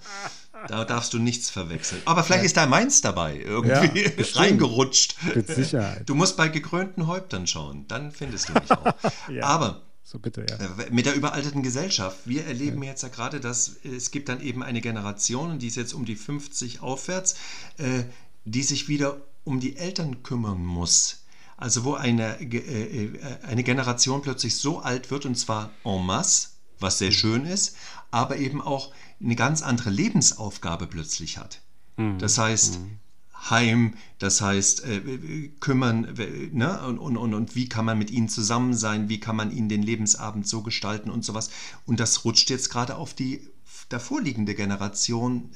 Da darfst du nichts verwechseln. Aber vielleicht ist da meins dabei, irgendwie reingerutscht. Mit Sicherheit. Du musst bei gekrönten Häuptern schauen, dann findest du mich auch. Aber... So bitte, mit der überalterten Gesellschaft. Wir erleben jetzt ja gerade, dass es gibt dann eben eine Generation, die ist jetzt um die 50 aufwärts, die sich wieder um die Eltern kümmern muss. Also wo eine Generation plötzlich so alt wird, und zwar en masse, was sehr schön ist, aber eben auch eine ganz andere Lebensaufgabe plötzlich hat. Das heißt... Heim, das heißt kümmern, ne? Und wie kann man mit ihnen zusammen sein, wie kann man ihnen den Lebensabend so gestalten und sowas. Und das rutscht jetzt gerade auf die davorliegende Generation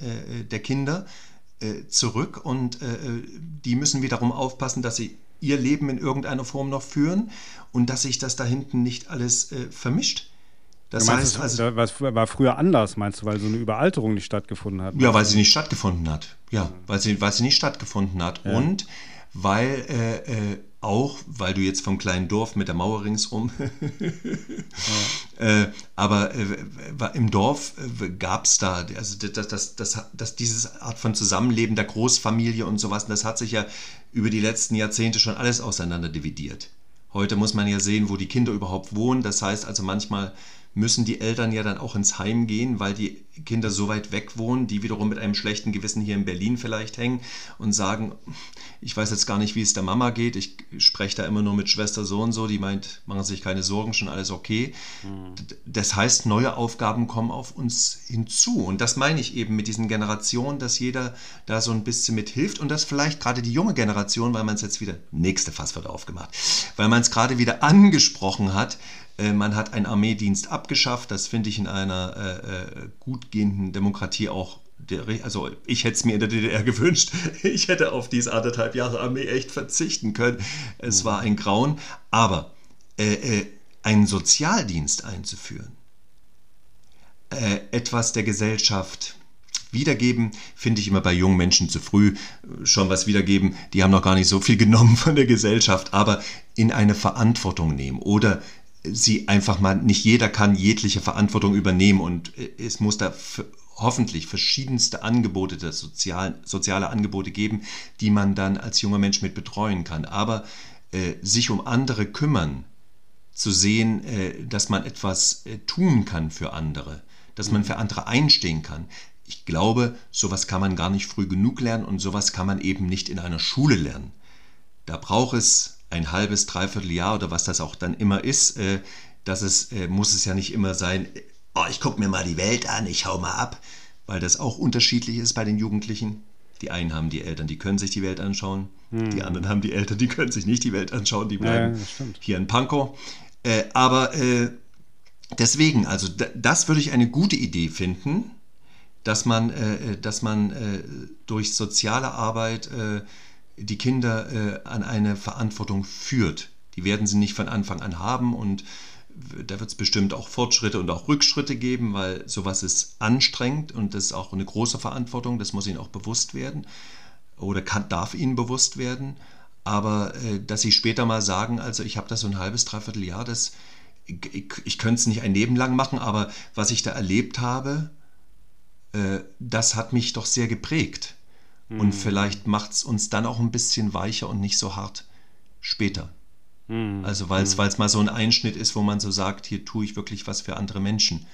der Kinder zurück, und die müssen wiederum aufpassen, dass sie ihr Leben in irgendeiner Form noch führen und dass sich das da hinten nicht alles vermischt. Das heißt, also, das war früher anders, meinst du, weil so eine Überalterung nicht stattgefunden hat? Ja, weil sie nicht stattgefunden hat. Ja, weil sie nicht stattgefunden hat. Ja. Und weil auch, weil du jetzt vom kleinen Dorf mit der Mauer ringsrum, ja. Aber im Dorf gab es da, also das diese Art von Zusammenleben der Großfamilie und sowas, das hat sich ja über die letzten Jahrzehnte schon alles auseinander dividiert. Heute muss man ja sehen, wo die Kinder überhaupt wohnen. Das heißt also, manchmal müssen die Eltern ja dann auch ins Heim gehen, weil die Kinder so weit weg wohnen, die wiederum mit einem schlechten Gewissen hier in Berlin vielleicht hängen und sagen, ich weiß jetzt gar nicht, wie es der Mama geht, ich spreche da immer nur mit Schwester so und so, die meint, machen sich keine Sorgen, schon alles okay. Mhm. Das heißt, neue Aufgaben kommen auf uns hinzu, und das meine ich eben mit diesen Generationen, dass jeder da so ein bisschen mithilft und dass vielleicht gerade die junge Generation, weil man es jetzt wieder, nächste Fass wird aufgemacht, weil man es gerade wieder angesprochen hat, man hat einen Armeedienst abgeschafft, das finde ich in einer gut gehenden Demokratie auch, also ich hätte es mir in der DDR gewünscht, ich hätte auf diese 1,5 Jahre Armee echt verzichten können, es war ein Grauen, aber einen Sozialdienst einzuführen, etwas der Gesellschaft wiedergeben, finde ich immer bei jungen Menschen zu früh, schon was wiedergeben, die haben noch gar nicht so viel genommen von der Gesellschaft, aber in eine Verantwortung nehmen oder sie einfach mal, nicht jeder kann jegliche Verantwortung übernehmen, und es muss da hoffentlich verschiedenste Angebote, das soziale Angebote geben, die man dann als junger Mensch mit betreuen kann. Aber sich um andere kümmern, zu sehen, dass man etwas tun kann für andere, dass man für andere einstehen kann. Ich glaube, sowas kann man gar nicht früh genug lernen, und sowas kann man eben nicht in einer Schule lernen. Da braucht es ein halbes, dreiviertel Jahr oder was das auch dann immer ist, muss es ja nicht immer sein, oh, ich gucke mir mal die Welt an, ich hau mal ab, weil das auch unterschiedlich ist bei den Jugendlichen. Die einen haben die Eltern, die können sich die Welt anschauen, die anderen haben die Eltern, die können sich nicht die Welt anschauen, die bleiben hier in Pankow. Deswegen, also das würde ich eine gute Idee finden, dass man durch soziale Arbeit die Kinder an eine Verantwortung führt. Die werden sie nicht von Anfang an haben, und da wird es bestimmt auch Fortschritte und auch Rückschritte geben, weil sowas ist anstrengend und das ist auch eine große Verantwortung, das muss ihnen auch bewusst werden oder darf ihnen bewusst werden, aber dass sie später mal sagen, also ich habe das so ein halbes, dreiviertel Jahr, ich könnte es nicht ein Leben lang machen, aber was ich da erlebt habe, das hat mich doch sehr geprägt. Und vielleicht macht es uns dann auch ein bisschen weicher und nicht so hart später. Also weil es mal so ein Einschnitt ist, wo man so sagt, hier tue ich wirklich was für andere Menschen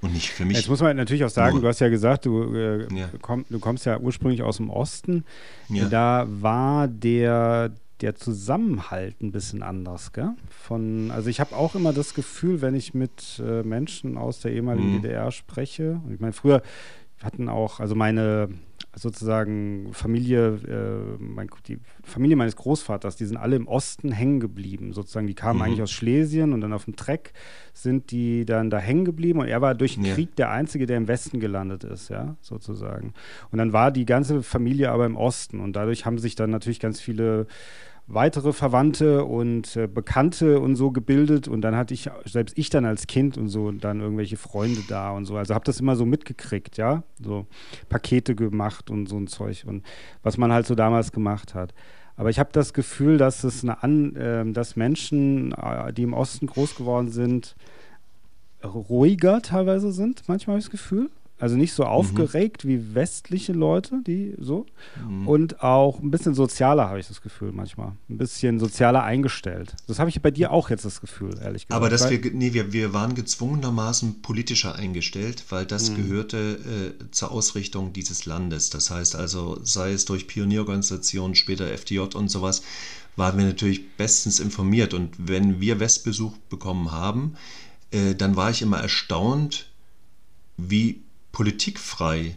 und nicht für mich. Jetzt muss man natürlich auch sagen, du hast ja gesagt, du kommst ja ursprünglich aus dem Osten. Ja. Da war der Zusammenhalt ein bisschen anders, gell? Also ich habe auch immer das Gefühl, wenn ich mit Menschen aus der ehemaligen DDR spreche, und ich meine, früher hatten auch, also meine sozusagen Familie, die Familie meines Großvaters, die sind alle im Osten hängen geblieben, sozusagen, die kamen eigentlich aus Schlesien und dann auf dem Trek sind die dann da hängen geblieben, und er war durch den Krieg der Einzige, der im Westen gelandet ist, ja, sozusagen. Und dann war die ganze Familie aber im Osten, und dadurch haben sich dann natürlich ganz viele weitere Verwandte und Bekannte und so gebildet, und dann hatte ich, selbst ich dann als Kind und so, und dann irgendwelche Freunde da und so, also habe das immer so mitgekriegt, ja, so Pakete gemacht und so ein Zeug und was man halt so damals gemacht hat. Aber ich habe das Gefühl, dass Menschen, die im Osten groß geworden sind, ruhiger teilweise sind, manchmal habe ich das Gefühl. Also nicht so aufgeregt wie westliche Leute, die so. Und auch ein bisschen sozialer, habe ich das Gefühl manchmal. Ein bisschen sozialer eingestellt. Das habe ich bei dir auch jetzt das Gefühl, ehrlich gesagt. Aber wir waren gezwungenermaßen politischer eingestellt, weil das gehörte zur Ausrichtung dieses Landes. Das heißt also, sei es durch Pionierorganisationen, später FDJ und sowas, waren wir natürlich bestens informiert. Und wenn wir Westbesuch bekommen haben, dann war ich immer erstaunt, wie politikfrei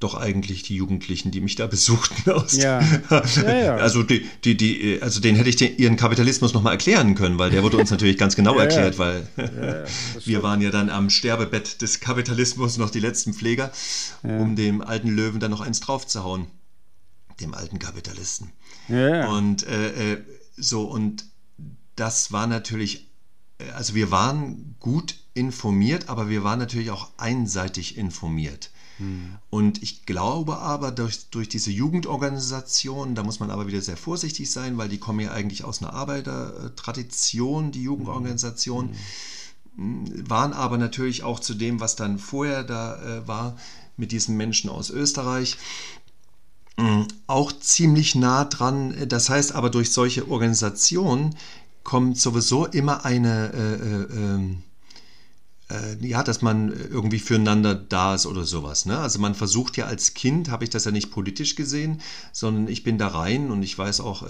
doch eigentlich die Jugendlichen, die mich da besuchten. Ja. Also, also denen hätte ich ihren Kapitalismus nochmal erklären können, weil der wurde uns natürlich ganz genau erklärt, weil wir waren ja dann am Sterbebett des Kapitalismus noch die letzten Pfleger, um dem alten Löwen dann noch eins draufzuhauen, dem alten Kapitalisten. Ja. Und so, und das war natürlich, also wir waren gut informiert, aber wir waren natürlich auch einseitig informiert. Und ich glaube aber, durch diese Jugendorganisationen, da muss man aber wieder sehr vorsichtig sein, weil die kommen ja eigentlich aus einer Arbeitertradition, die Jugendorganisationen, waren aber natürlich auch zu dem, was dann vorher da war, mit diesen Menschen aus Österreich, auch ziemlich nah dran. Das heißt aber, durch solche Organisationen kommt sowieso immer eine... ja, dass man irgendwie füreinander da ist oder sowas. Ne? Also man versucht ja als Kind, habe ich das ja nicht politisch gesehen, sondern ich bin da rein und ich weiß auch,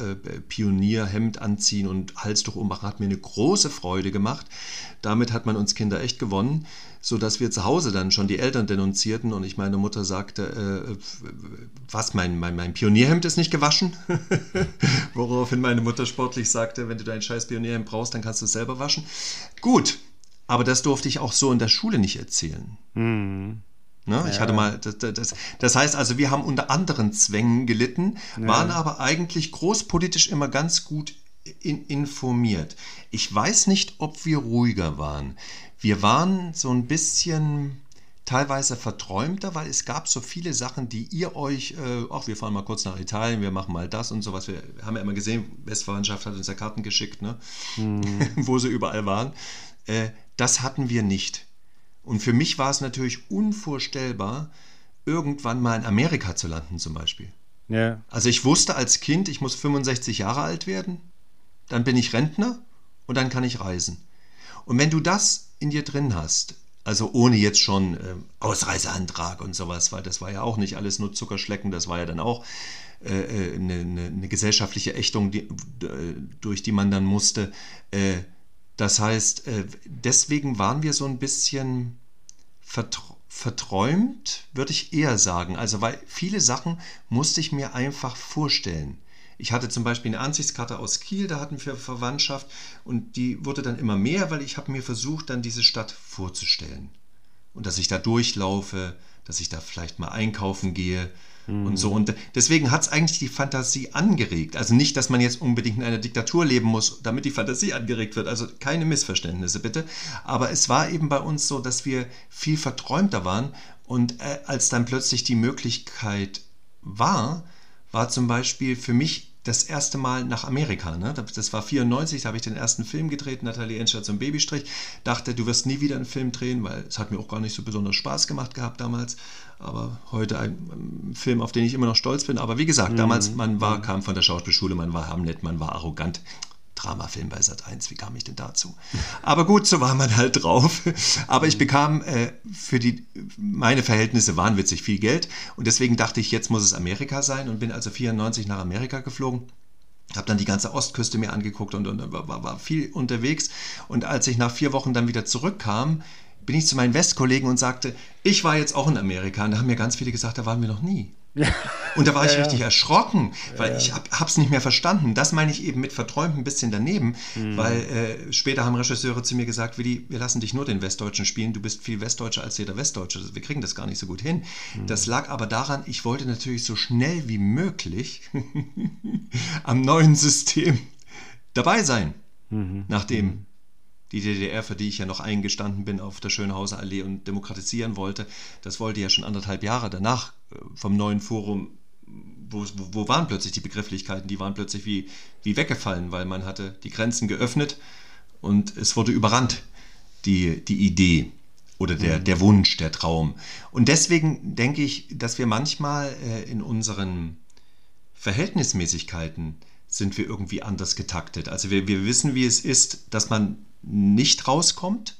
Pionierhemd anziehen und Halstuch ummachen hat mir eine große Freude gemacht. Damit hat man uns Kinder echt gewonnen, sodass wir zu Hause dann schon die Eltern denunzierten und ich meine Mutter sagte, was, mein Pionierhemd ist nicht gewaschen? Woraufhin meine Mutter sportlich sagte, wenn du dein scheiß Pionierhemd brauchst, dann kannst du es selber waschen. Gut. Aber das durfte ich auch so in der Schule nicht erzählen. Mhm. Ne? Ja. Ich hatte mal, das heißt also, wir haben unter anderen Zwängen gelitten, waren aber eigentlich großpolitisch immer ganz gut informiert. Ich weiß nicht, ob wir ruhiger waren. Wir waren so ein bisschen teilweise verträumter, weil es gab so viele Sachen, die ihr euch, ach, wir fahren mal kurz nach Italien, wir machen mal das und sowas. Wir haben ja immer gesehen, Westverwandtschaft hat uns ja Karten geschickt, ne? Wo sie überall waren. Das hatten wir nicht. Und für mich war es natürlich unvorstellbar, irgendwann mal in Amerika zu landen zum Beispiel. Yeah. Also ich wusste als Kind, ich muss 65 Jahre alt werden, dann bin ich Rentner und dann kann ich reisen. Und wenn du das in dir drin hast, also ohne jetzt schon Ausreiseantrag und sowas, weil das war ja auch nicht alles nur Zuckerschlecken, das war ja dann auch eine gesellschaftliche Ächtung, durch die man dann musste. Das heißt, deswegen waren wir so ein bisschen verträumt, würde ich eher sagen. Also, weil viele Sachen musste ich mir einfach vorstellen. Ich hatte zum Beispiel eine Ansichtskarte aus Kiel, da hatten wir Verwandtschaft und die wurde dann immer mehr, weil ich habe mir versucht, dann diese Stadt vorzustellen. Und dass ich da durchlaufe, dass ich da vielleicht mal einkaufen gehe. Und so. Und deswegen hat es eigentlich die Fantasie angeregt. Also nicht, dass man jetzt unbedingt in einer Diktatur leben muss, damit die Fantasie angeregt wird. Also keine Missverständnisse, bitte. Aber es war eben bei uns so, dass wir viel verträumter waren. Und als dann plötzlich die Möglichkeit war zum Beispiel für mich das erste Mal nach Amerika. Ne? Das war 1994, da habe ich den ersten Film gedreht, Nathalie Enscher zum Babystrich. Dachte, du wirst nie wieder einen Film drehen, weil es hat mir auch gar nicht so besonders Spaß gemacht gehabt damals. Aber heute ein Film, auf den ich immer noch stolz bin. Aber wie gesagt, damals, man kam von der Schauspielschule, man war Hamlet, man war arrogant. Dramafilm bei Sat1, wie kam ich denn dazu? Aber gut, so war man halt drauf. Aber ich bekam für meine Verhältnisse wahnwitzig viel Geld. Und deswegen dachte ich, jetzt muss es Amerika sein. Und bin also 1994 nach Amerika geflogen. Habe dann die ganze Ostküste mir angeguckt und war viel unterwegs. Und als ich nach 4 Wochen dann wieder zurückkam, bin ich zu meinen Westkollegen und sagte, ich war jetzt auch in Amerika. Und da haben mir ganz viele gesagt, da waren wir noch nie. Ja. Und da war ich richtig erschrocken, weil ich habe es nicht mehr verstanden. Das meine ich eben mit verträumt ein bisschen daneben, weil später haben Regisseure zu mir gesagt, Willi, wir lassen dich nur den Westdeutschen spielen, du bist viel westdeutscher als jeder Westdeutsche, wir kriegen das gar nicht so gut hin. Das lag aber daran, ich wollte natürlich so schnell wie möglich am neuen System dabei sein, nachdem die DDR, für die ich ja noch eingestanden bin auf der Schönhauser Allee und demokratisieren wollte, das wollte ja schon 1,5 Jahre danach vom neuen Forum, wo waren plötzlich die Begrifflichkeiten, die waren plötzlich wie weggefallen, weil man hatte die Grenzen geöffnet und es wurde überrannt, die Idee oder der Wunsch, der Traum. Und deswegen denke ich, dass wir manchmal in unseren Verhältnismäßigkeiten sind wir irgendwie anders getaktet. Also wir wissen, wie es ist, dass man nicht rauskommt.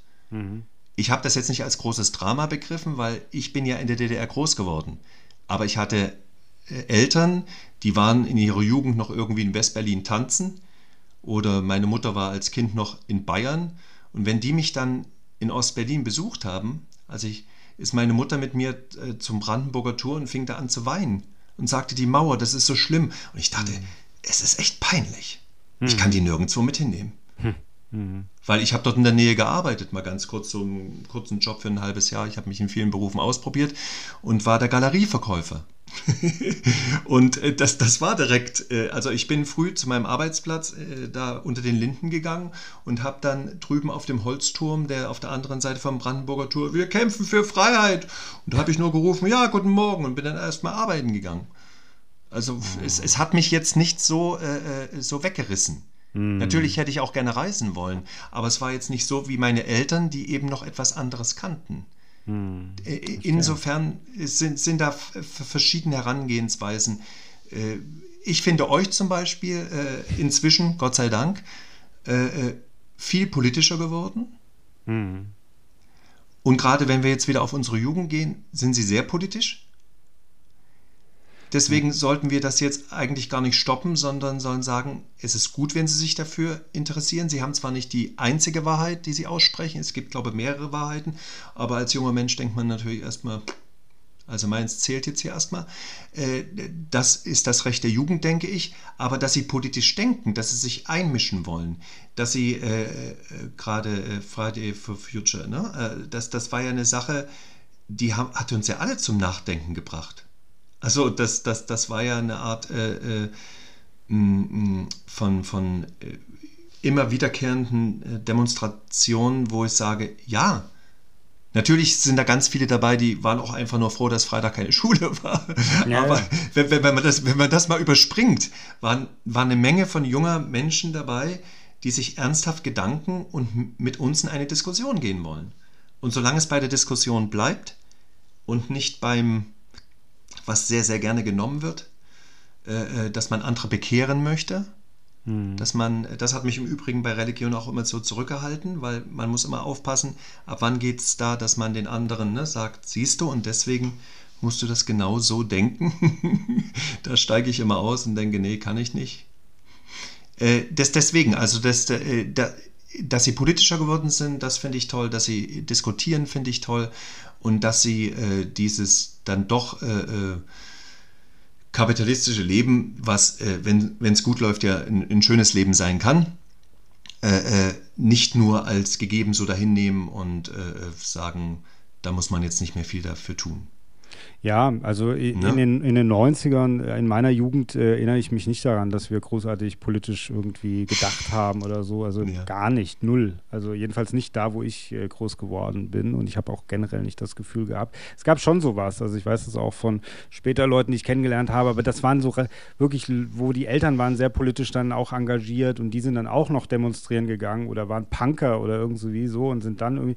Ich habe das jetzt nicht als großes Drama begriffen, weil ich bin ja in der DDR groß geworden. Aber ich hatte Eltern, die waren in ihrer Jugend noch irgendwie in Westberlin tanzen oder meine Mutter war als Kind noch in Bayern. Und wenn die mich dann in Ostberlin besucht haben, also ich ist meine Mutter mit mir zum Brandenburger Tor und fing da an zu weinen und sagte, die Mauer, das ist so schlimm. Und ich dachte, es ist echt peinlich. Ich kann die nirgendwo mit hinnehmen. Weil ich habe dort in der Nähe gearbeitet, mal ganz kurz, so einen kurzen Job für ein halbes Jahr. Ich habe mich in vielen Berufen ausprobiert und war der Galerieverkäufer. Und das war direkt, also ich bin früh zu meinem Arbeitsplatz da unter den Linden gegangen und habe dann drüben auf dem Holzturm, der auf der anderen Seite vom Brandenburger Tor, wir kämpfen für Freiheit. Und da habe ich nur gerufen, ja, guten Morgen, und bin dann erstmal arbeiten gegangen. Also es hat mich jetzt nicht so weggerissen. Natürlich hätte ich auch gerne reisen wollen, aber es war jetzt nicht so wie meine Eltern, die eben noch etwas anderes kannten. Okay. Insofern sind da verschiedene Herangehensweisen. Ich finde euch zum Beispiel inzwischen, Gott sei Dank, viel politischer geworden. Und gerade wenn wir jetzt wieder auf unsere Jugend gehen, sind sie sehr politisch. Deswegen sollten wir das jetzt eigentlich gar nicht stoppen, sondern sollen sagen, es ist gut, wenn Sie sich dafür interessieren. Sie haben zwar nicht die einzige Wahrheit, die Sie aussprechen. Es gibt, glaube ich, mehrere Wahrheiten. Aber als junger Mensch denkt man natürlich erstmal, also meins zählt jetzt hier erstmal. Das ist das Recht der Jugend, denke ich. Aber dass sie politisch denken, dass sie sich einmischen wollen, dass sie gerade Friday for Future, ne? Das war ja eine Sache, die hat uns ja alle zum Nachdenken gebracht. Also das war ja eine Art von immer wiederkehrenden Demonstrationen, wo ich sage, ja, natürlich sind da ganz viele dabei, die waren auch einfach nur froh, dass Freitag keine Schule war. Ja, aber ja. Wenn man das mal überspringt, war eine Menge von junger Menschen dabei, die sich ernsthaft Gedanken und mit uns in eine Diskussion gehen wollen. Und solange es bei der Diskussion bleibt und nicht beim, was sehr, sehr gerne genommen wird, dass man andere bekehren möchte. Das hat mich im Übrigen bei Religion auch immer so zurückgehalten, weil man muss immer aufpassen, ab wann geht es da, dass man den anderen, ne, sagt, siehst du, und deswegen musst du das genau so denken. Da steige ich immer aus und denke, nee, kann ich nicht. Dass sie politischer geworden sind, das finde ich toll. Dass sie diskutieren, finde ich toll. Und dass sie dieses dann doch kapitalistische Leben, was, wenn es gut läuft, ja ein schönes Leben sein kann, nicht nur als gegeben so dahin nehmen und sagen, da muss man jetzt nicht mehr viel dafür tun. Ja, also in den 90ern, in meiner Jugend erinnere ich mich nicht daran, dass wir großartig politisch irgendwie gedacht haben oder so, also gar nicht, null. Also jedenfalls nicht da, wo ich groß geworden bin, und ich habe auch generell nicht das Gefühl gehabt. Es gab schon sowas, also ich weiß das auch von später Leuten, die ich kennengelernt habe, aber das waren so wirklich, wo die Eltern waren sehr politisch dann auch engagiert und die sind dann auch noch demonstrieren gegangen oder waren Punker oder irgendwie so und sind dann irgendwie,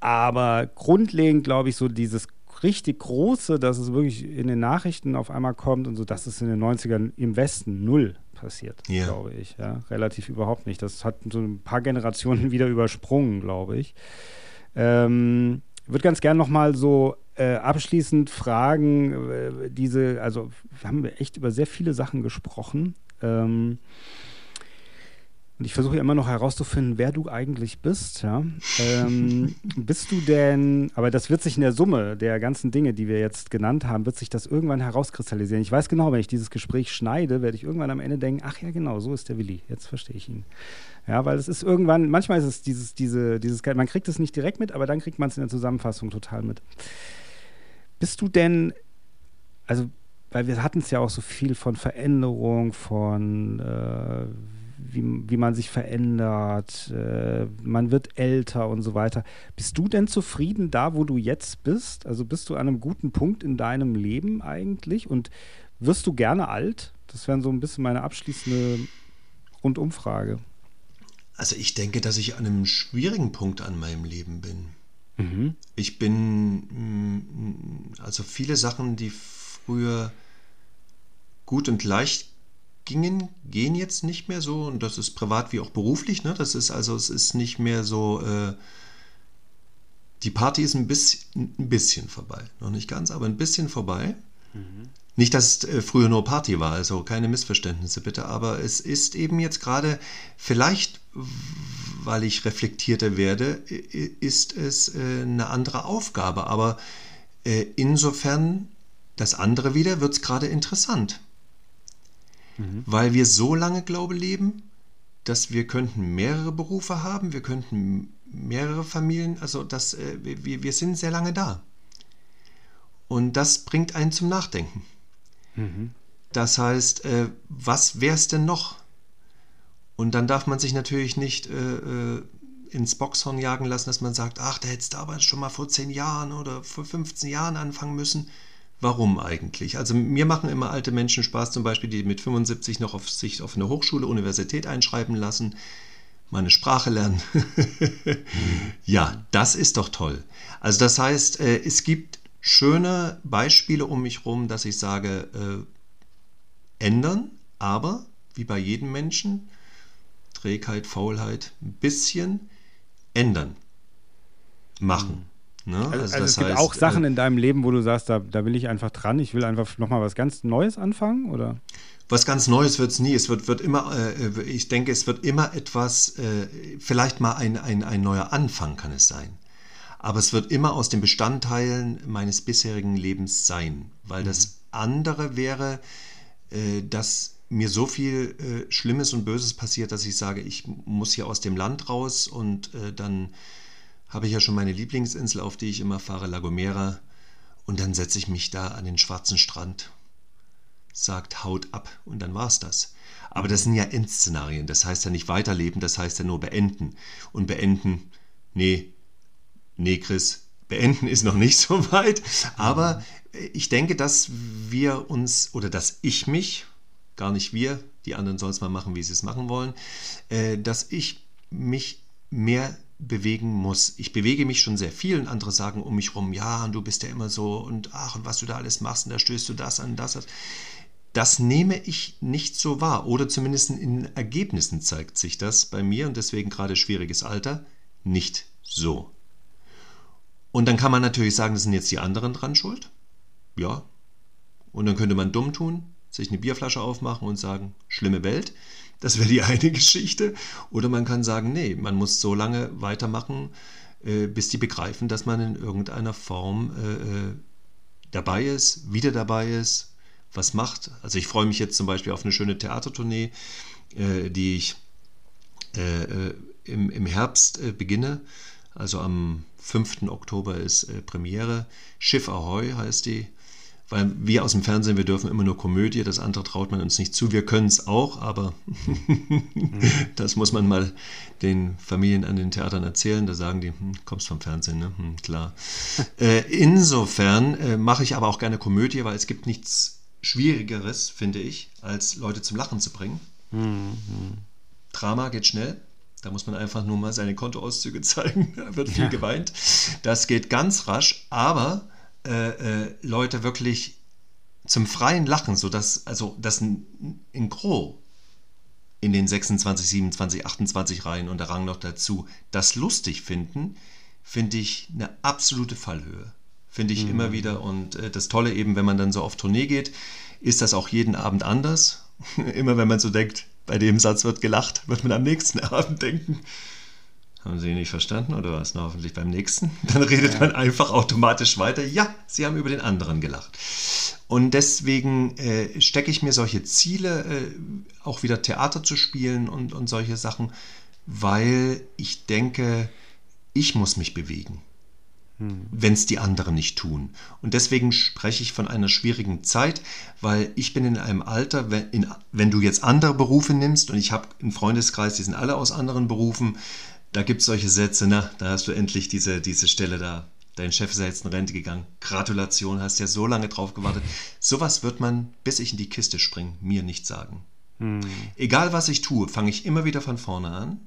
aber grundlegend glaube ich so dieses richtig große, dass es wirklich in den Nachrichten auf einmal kommt und so, das ist in den 90ern im Westen null passiert, glaube ich. Ja? Relativ überhaupt nicht. Das hat so ein paar Generationen wieder übersprungen, glaube ich. Ich würde ganz gerne nochmal so abschließend fragen, also haben wir echt über sehr viele Sachen gesprochen. Und ich versuche ja immer noch herauszufinden, wer du eigentlich bist. Ja. Bist du denn, aber das wird sich in der Summe der ganzen Dinge, die wir jetzt genannt haben, wird sich das irgendwann herauskristallisieren. Ich weiß genau, wenn ich dieses Gespräch schneide, werde ich irgendwann am Ende denken, ach ja genau, so ist der Willi, jetzt verstehe ich ihn. Ja, weil es ist irgendwann, manchmal ist es dieses, man kriegt es nicht direkt mit, aber dann kriegt man es in der Zusammenfassung total mit. Bist du denn, also, weil wir hatten es ja auch so viel von Veränderung, von wie man sich verändert, man wird älter und so weiter. Bist du denn zufrieden da, wo du jetzt bist? Also bist du an einem guten Punkt in deinem Leben eigentlich? Und wirst du gerne alt? Das wäre so ein bisschen meine abschließende Rundumfrage. Also ich denke, dass ich an einem schwierigen Punkt an meinem Leben bin. Ich bin, also viele Sachen, die früher gut und leicht gehen jetzt nicht mehr so, und das ist privat wie auch beruflich, ne? Das ist also, es ist nicht mehr so, die Party ist ein bisschen vorbei, noch nicht ganz, aber ein bisschen vorbei. Nicht, dass es früher nur Party war, also keine Missverständnisse bitte, aber es ist eben jetzt gerade, vielleicht weil ich reflektierter werde, ist es eine andere Aufgabe. Aber insofern, das andere wieder, wird es gerade interessant. Mhm. Weil wir so lange, glaube ich, leben, dass wir könnten mehrere Berufe haben, wir könnten mehrere Familien, also das, wir sind sehr lange da. Und das bringt einen zum Nachdenken. Mhm. Das heißt, was wäre es denn noch? Und dann darf man sich natürlich nicht ins Boxhorn jagen lassen, dass man sagt, ach, da hättest du aber schon mal vor 10 Jahren oder vor 15 Jahren anfangen müssen. Warum eigentlich? Also mir machen immer alte Menschen Spaß, zum Beispiel, die mit 75 noch sich auf eine Hochschule, Universität einschreiben lassen, meine Sprache lernen. Ja, das ist doch toll. Also das heißt, es gibt schöne Beispiele um mich rum, dass ich sage, ändern, aber wie bei jedem Menschen, Trägheit, Faulheit, ein bisschen ändern, machen. Ne? Also es gibt auch Sachen in deinem Leben, wo du sagst, da will ich einfach dran, ich will einfach nochmal was ganz Neues anfangen, oder? Was ganz Neues wird es nie, es wird immer, ich denke, es wird immer etwas, vielleicht mal ein neuer Anfang kann es sein, aber es wird immer aus den Bestandteilen meines bisherigen Lebens sein, weil das andere wäre, dass mir so viel Schlimmes und Böses passiert, dass ich sage, ich muss hier aus dem Land raus und dann habe ich ja schon meine Lieblingsinsel, auf die ich immer fahre, La Gomera, und dann setze ich mich da an den schwarzen Strand, sagt, haut ab, und dann war's das. Aber das sind ja Endszenarien, das heißt ja nicht weiterleben, das heißt ja nur beenden. Und beenden, nee Chris, beenden ist noch nicht so weit, aber ich denke, dass wir uns, oder dass ich mich, gar nicht wir, die anderen sollen es mal machen, wie sie es machen wollen, dass ich mich mehr bewegen muss. Ich bewege mich schon sehr viel und andere sagen um mich rum, ja, und du bist ja immer so und ach, und was du da alles machst und da stößt du das an, das. Das nehme ich nicht so wahr, oder zumindest in Ergebnissen zeigt sich das bei mir, und deswegen gerade schwieriges Alter, nicht so. Und dann kann man natürlich sagen, das sind jetzt die anderen dran schuld. Ja. Und dann könnte man dumm tun, sich eine Bierflasche aufmachen und sagen, schlimme Welt. Das wäre die eine Geschichte. Oder man kann sagen, nee, man muss so lange weitermachen, bis die begreifen, dass man in irgendeiner Form dabei ist, wieder dabei ist, was macht. Also ich freue mich jetzt zum Beispiel auf eine schöne Theatertournee, die ich im Herbst beginne. Also am 5. Oktober ist Premiere. Schiff Ahoy heißt die. Weil wir aus dem Fernsehen, wir dürfen immer nur Komödie, das andere traut man uns nicht zu. Wir können es auch, aber das muss man mal den Familien an den Theatern erzählen. Da sagen die, kommst vom Fernsehen, ne? Klar. Insofern mache ich aber auch gerne Komödie, weil es gibt nichts Schwierigeres, finde ich, als Leute zum Lachen zu bringen. Drama geht schnell. Da muss man einfach nur mal seine Kontoauszüge zeigen. Da wird viel geweint. Das geht ganz rasch, aber Leute wirklich zum freien Lachen, sodass, also das in Gros in den 26, 27, 28 Reihen und der Rang noch dazu, das lustig finden, finde ich eine absolute Fallhöhe. Finde ich immer wieder. Und das Tolle eben, wenn man dann so auf Tournee geht, ist das auch jeden Abend anders. Immer wenn man so denkt, bei dem Satz wird gelacht, wird man am nächsten Abend denken, haben Sie nicht verstanden oder was? Na, hoffentlich beim nächsten. Dann redet man einfach automatisch weiter. Ja, Sie haben über den anderen gelacht. Und deswegen stecke ich mir solche Ziele, auch wieder Theater zu spielen und solche Sachen, weil ich denke, ich muss mich bewegen, wenn es die anderen nicht tun. Und deswegen spreche ich von einer schwierigen Zeit, weil ich bin in einem Alter, wenn du jetzt andere Berufe nimmst, und ich habe einen Freundeskreis, die sind alle aus anderen Berufen, da gibt es solche Sätze, na, da hast du endlich diese Stelle da. Dein Chef ist ja jetzt in Rente gegangen. Gratulation, hast ja so lange drauf gewartet. Sowas wird man, bis ich in die Kiste springe, mir nicht sagen. Egal, was ich tue, fange ich immer wieder von vorne an.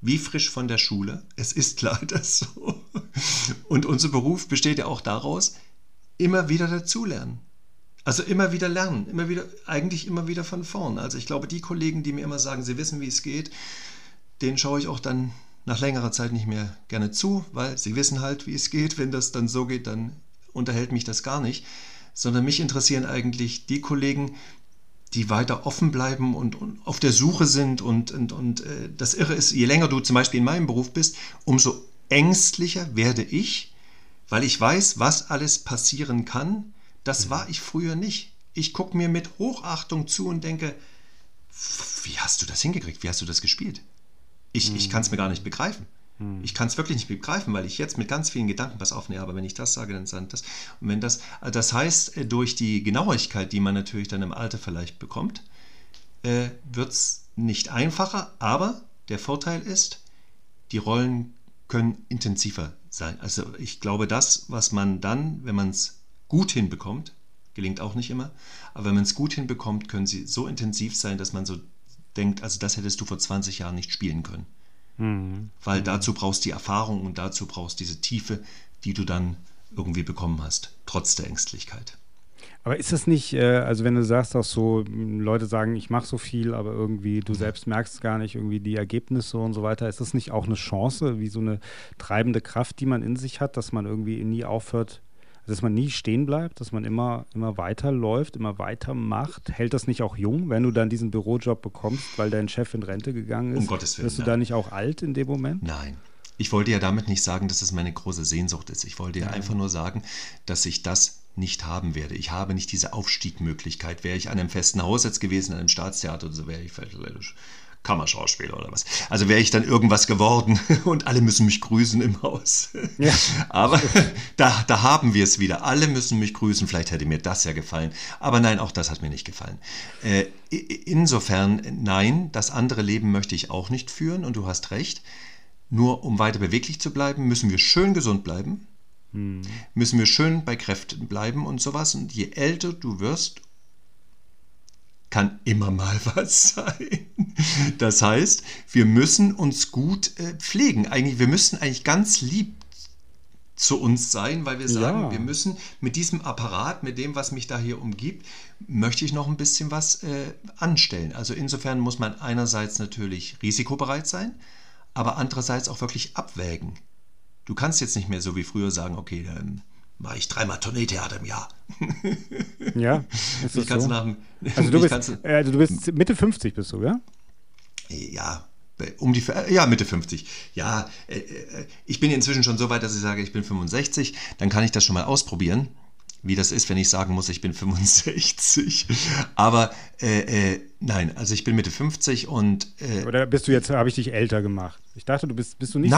Wie frisch von der Schule. Es ist leider so. Und unser Beruf besteht ja auch daraus, immer wieder dazulernen. Also immer wieder lernen. Eigentlich immer wieder von vorne. Also ich glaube, die Kollegen, die mir immer sagen, sie wissen, wie es geht, denen schaue ich auch dann nach längerer Zeit nicht mehr gerne zu, weil sie wissen halt, wie es geht. Wenn das dann so geht, dann unterhält mich das gar nicht. Sondern mich interessieren eigentlich die Kollegen, die weiter offen bleiben und auf der Suche sind. Und das Irre ist, je länger du zum Beispiel in meinem Beruf bist, umso ängstlicher werde ich, weil ich weiß, was alles passieren kann. Das war ich früher nicht. Ich gucke mir mit Hochachtung zu und denke, wie hast du das hingekriegt? Wie hast du das gespielt? Ich kann es mir gar nicht begreifen. Ich kann es wirklich nicht begreifen, weil ich jetzt mit ganz vielen Gedanken was aufnehme, aber wenn ich das sage, dann ist das. Und wenn das heißt, durch die Genauigkeit, die man natürlich dann im Alter vielleicht bekommt, wird es nicht einfacher, aber der Vorteil ist, die Rollen können intensiver sein. Also ich glaube, das, was man dann, wenn man es gut hinbekommt, gelingt auch nicht immer, aber wenn man es gut hinbekommt, können sie so intensiv sein, dass man so denkt, also das hättest du vor 20 Jahren nicht spielen können. Weil dazu brauchst du die Erfahrung und dazu brauchst du diese Tiefe, die du dann irgendwie bekommen hast, trotz der Ängstlichkeit. Aber ist das nicht, also wenn du sagst, dass so Leute sagen, ich mache so viel, aber irgendwie du selbst merkst gar nicht irgendwie die Ergebnisse und so weiter, ist das nicht auch eine Chance, wie so eine treibende Kraft, die man in sich hat, dass man irgendwie nie aufhört, dass man nie stehen bleibt, dass man immer weiterläuft, immer weitermacht? Hält das nicht auch jung, wenn du dann diesen Bürojob bekommst, weil dein Chef in Rente gegangen ist? Um Gottes Willen. Wirst du da nicht auch alt in dem Moment? Nein. Ich wollte ja damit nicht sagen, dass das meine große Sehnsucht ist. Ich wollte ja einfach nur sagen, dass ich das nicht haben werde. Ich habe nicht diese Aufstiegsmöglichkeit. Wäre ich an einem festen Haus jetzt gewesen, an einem Staatstheater oder so, wäre ich vielleicht Kammerschauspieler oder was. Also wäre ich dann irgendwas geworden und alle müssen mich grüßen im Haus. Ja. Aber da haben wir es wieder. Alle müssen mich grüßen. Vielleicht hätte mir das ja gefallen. Aber nein, auch das hat mir nicht gefallen. Insofern nein, das andere Leben möchte ich auch nicht führen und du hast recht. Nur um weiter beweglich zu bleiben, müssen wir schön gesund bleiben. Müssen wir schön bei Kräften bleiben und sowas. Und je älter du wirst, kann immer mal was sein. Das heißt, wir müssen uns gut pflegen. Wir müssen eigentlich ganz lieb zu uns sein, weil wir sagen, wir müssen mit diesem Apparat, mit dem, was mich da hier umgibt, möchte ich noch ein bisschen was anstellen. Also insofern muss man einerseits natürlich risikobereit sein, aber andererseits auch wirklich abwägen. Du kannst jetzt nicht mehr so wie früher sagen, okay, dann mache ich 3-mal Tourneetheater im Jahr. Ja, ist das so? Also du bist Mitte 50 bist du, ja? Ja, Mitte 50. Ja, ich bin inzwischen schon so weit, dass ich sage, ich bin 65. Dann kann ich das schon mal ausprobieren, wie das ist, wenn ich sagen muss, ich bin 65. Aber nein, also ich bin Mitte 50 und... oder bist du jetzt, habe ich dich älter gemacht? Ich dachte, bist du nicht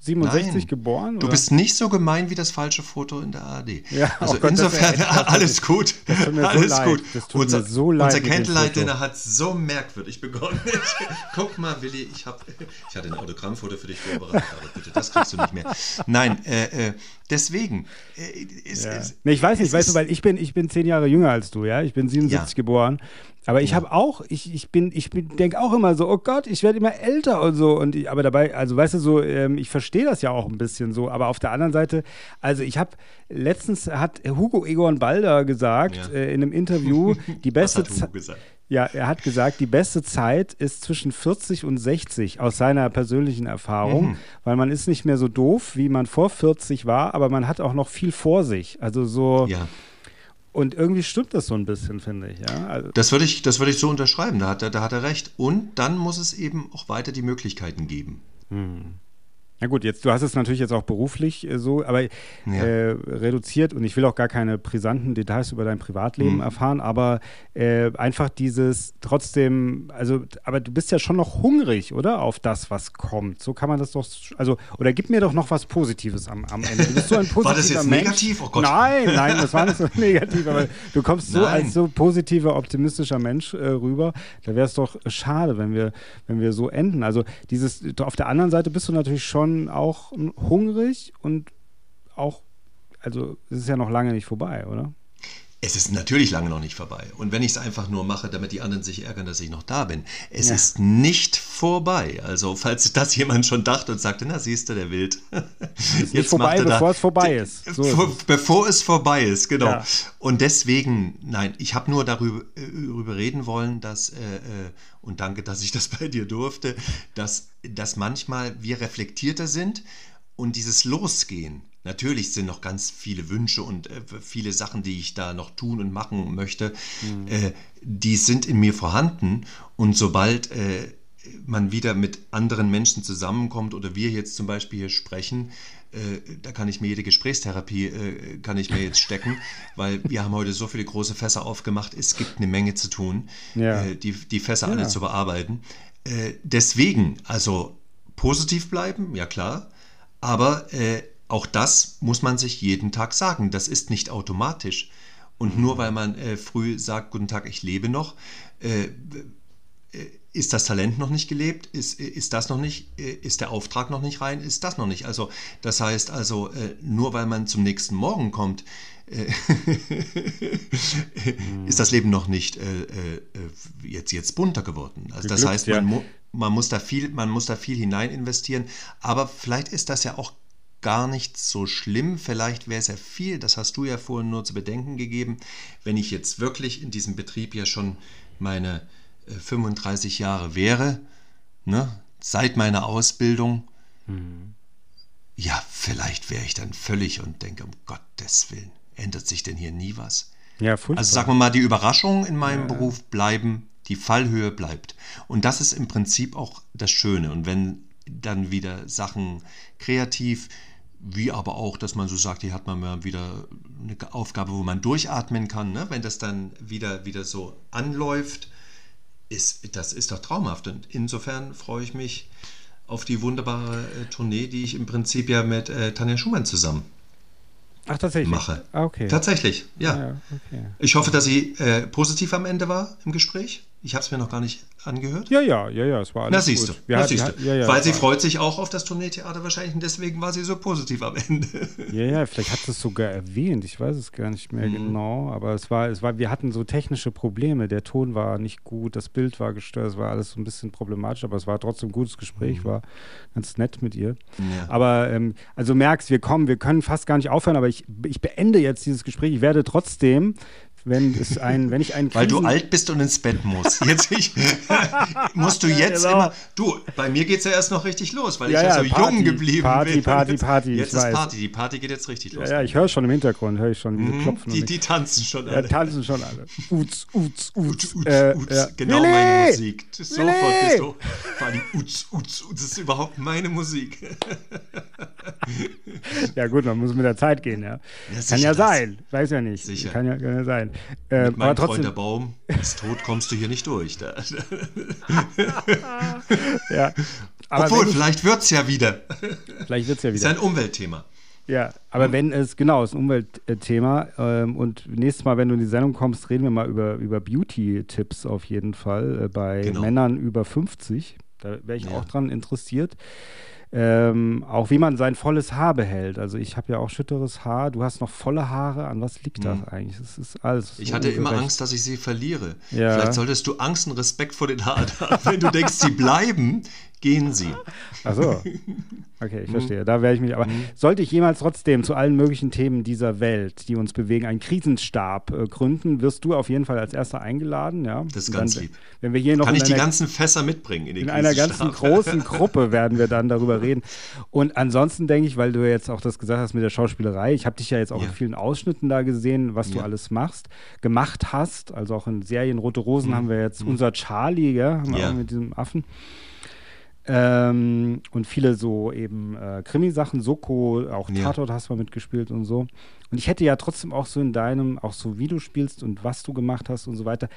67 geboren? Oder? Du bist nicht so gemein wie das falsche Foto in der ARD. Ja, also insofern, alles gut. Das tut mir alles so gut. Das tut mir so leid. Unser Candlelight-Dinner hat so merkwürdig begonnen. Guck mal, Willi, ich hatte ein Autogrammfoto für dich vorbereitet, aber bitte, das kriegst du nicht mehr. Nein, deswegen. Ich weiß nicht, weißt du, weil ich bin 10 Jahre jünger als du, ja? Ich bin 77 geboren. Aber ich habe auch, ich denke auch immer so, oh Gott, ich werde immer älter und so. Aber dabei, also weißt du so, ich verstehe das ja auch ein bisschen so. Aber auf der anderen Seite, also letztens hat Hugo Egon Balder gesagt, in einem Interview, die beste Zeit. Ja, er hat gesagt, die beste Zeit ist zwischen 40 und 60 aus seiner persönlichen Erfahrung, weil man ist nicht mehr so doof, wie man vor 40 war, aber man hat auch noch viel vor sich. Also so. Ja. Und irgendwie stimmt das so ein bisschen, finde ich. Ja? Also das würde ich so unterschreiben, da hat er recht. Und dann muss es eben auch weiter die Möglichkeiten geben. Na gut, du hast es natürlich jetzt auch beruflich so, aber reduziert, und ich will auch gar keine brisanten Details über dein Privatleben erfahren, aber einfach dieses trotzdem, also, aber du bist ja schon noch hungrig, oder? Auf das, was kommt. So kann man das doch, also, oder gib mir doch noch was Positives am Ende. Du bist so ein positiver War das jetzt Mensch. Negativ? Oh Gott. Nein, das war nicht so negativ, aber du kommst so als so positiver, optimistischer Mensch rüber. Da wäre es doch schade, wenn wir so enden. Also dieses, auf der anderen Seite bist du natürlich schon auch hungrig und auch, also es ist ja noch lange nicht vorbei, oder? Es ist natürlich lange noch nicht vorbei. Und wenn ich es einfach nur mache, damit die anderen sich ärgern, dass ich noch da bin, es ist nicht vorbei. Also falls das jemand schon dachte und sagte, na siehst du, der Wild. Ist jetzt vorbei, bevor es vorbei ist. So ist es. Bevor es vorbei ist, genau. Ja. Und deswegen, nein, ich habe nur darüber reden wollen, dass, und danke, dass ich das bei dir durfte, dass manchmal wir reflektierter sind und dieses Losgehen. Natürlich sind noch ganz viele Wünsche und viele Sachen, die ich da noch tun und machen möchte, die sind in mir vorhanden. Und sobald man wieder mit anderen Menschen zusammenkommt oder wir jetzt zum Beispiel hier sprechen, da kann ich mir jede Gesprächstherapie kann ich mir jetzt stecken, weil wir haben heute so viele große Fässer aufgemacht, es gibt eine Menge zu tun, die Fässer alle zu bearbeiten. Deswegen, also positiv bleiben, ja klar, aber auch das muss man sich jeden Tag sagen, das ist nicht automatisch. Und nur weil man früh sagt, guten Tag, ich lebe noch, ist das Talent noch nicht gelebt? Ist das noch nicht? Ist der Auftrag noch nicht rein? Ist das noch nicht? Also das heißt also, nur weil man zum nächsten Morgen kommt, ist das Leben noch nicht jetzt bunter geworden. Also das heißt, man muss da viel hinein investieren. Aber vielleicht ist das ja auch gar nicht so schlimm, vielleicht wäre es ja viel, das hast du ja vorhin nur zu bedenken gegeben, wenn ich jetzt wirklich in diesem Betrieb ja schon meine 35 Jahre wäre, ne, seit meiner Ausbildung, ja, vielleicht wäre ich dann völlig und denke, um Gottes Willen, ändert sich denn hier nie was? Ja, furchtbar. Also sagen wir mal, die Überraschungen in meinem Beruf bleiben, die Fallhöhe bleibt. Und das ist im Prinzip auch das Schöne. Und wenn dann wieder Sachen kreativ, wie aber auch, dass man so sagt, hier hat man mal wieder eine Aufgabe, wo man durchatmen kann, ne? Wenn das dann wieder so anläuft, das ist doch traumhaft. Und insofern freue ich mich auf die wunderbare Tournee, die ich im Prinzip ja mit Tanja Schumann zusammen mache. Okay. Tatsächlich, ja. Okay. Ich hoffe, dass sie positiv am Ende war im Gespräch. Ich habe es mir noch gar nicht angehört. Ja, es war alles gut. Ja, weil sie freut sich auch auf das Tourneetheater wahrscheinlich und deswegen war sie so positiv am Ende. Ja, vielleicht hat sie es sogar erwähnt, ich weiß es gar nicht mehr genau, aber wir hatten so technische Probleme, der Ton war nicht gut, das Bild war gestört, es war alles so ein bisschen problematisch, aber es war trotzdem ein gutes Gespräch, war ganz nett mit ihr. Ja. Aber, also merkst, wir können fast gar nicht aufhören, aber ich beende jetzt dieses Gespräch, ich werde trotzdem, wenn ich einen Krisen... Weil du alt bist und ins Bett musst. Musst du jetzt immer... Du, bei mir geht es ja erst noch richtig los, weil ich so jung geblieben bin. Party. Jetzt ist Party. Die Party geht jetzt richtig los. Ja, ich höre schon im Hintergrund, wie sie klopfen. Die tanzen schon alle. Uts. Genau meine Musik. Sofort bist du... Vor allem Uts. Das ist überhaupt meine Musik. Ja gut, man muss mit der Zeit gehen, ja. Kann ja sein. Weiß ja nicht. Sicher. Kann ja sein. Mit meinem Freund der Baum ist tot, kommst du hier nicht durch. Ja, aber obwohl, vielleicht wird es ja wieder. Ist ein Umweltthema. Ja, aber ist ein Umweltthema. Und nächstes Mal, wenn du in die Sendung kommst, reden wir mal über Beauty-Tipps auf jeden Fall bei Männern über 50. Da wäre ich auch dran interessiert. Auch wie man sein volles Haar behält. Also ich habe ja auch schütteres Haar, du hast noch volle Haare. An was liegt das eigentlich? Das ist alles. Ich hatte immer Angst, dass ich sie verliere. Ja. Vielleicht solltest du Angst und Respekt vor den Haaren haben. Wenn du denkst, sie bleiben, gehen sie. Ach so. Okay, ich verstehe. Da werde ich mich. Aber sollte ich jemals trotzdem zu allen möglichen Themen dieser Welt, die uns bewegen, einen Krisenstab gründen, wirst du auf jeden Fall als Erster eingeladen. Ja? Das ist ganz lieb. Wenn wir hier noch Kann ich die ganzen Fässer mitbringen in den Krisenstab? In einer ganzen großen Gruppe werden wir dann darüber reden. Und ansonsten denke ich, weil du jetzt auch das gesagt hast mit der Schauspielerei, ich habe dich ja jetzt auch in vielen Ausschnitten da gesehen, was du alles gemacht hast. Also auch in Serien Rote Rosen haben wir jetzt unser Charlie, ja, haben wir auch mit diesem Affen. Und viele so eben Krimi-Sachen, Soko, auch Tatort hast du mal mitgespielt und so. Und ich hätte ja trotzdem auch so in deinem, auch so wie du spielst und was du gemacht hast und so weiter,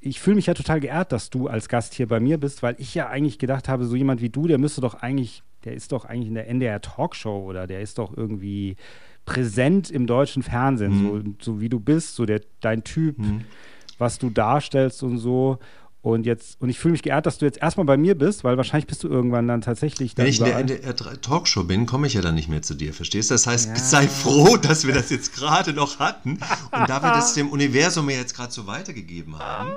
ich fühle mich ja total geehrt, dass du als Gast hier bei mir bist, weil ich ja eigentlich gedacht habe, so jemand wie du, der ist doch eigentlich in der NDR-Talkshow oder der ist doch irgendwie präsent im deutschen Fernsehen, so wie du bist, so dein Typ, was du darstellst und so. Und ich fühle mich geehrt, dass du jetzt erstmal bei mir bist, weil wahrscheinlich bist du irgendwann dann tatsächlich... Wenn ich in der Talkshow bin, komme ich ja dann nicht mehr zu dir, verstehst du? Das heißt, sei froh, dass wir das jetzt gerade noch hatten. Und da wir das dem Universum ja jetzt gerade so weitergegeben haben...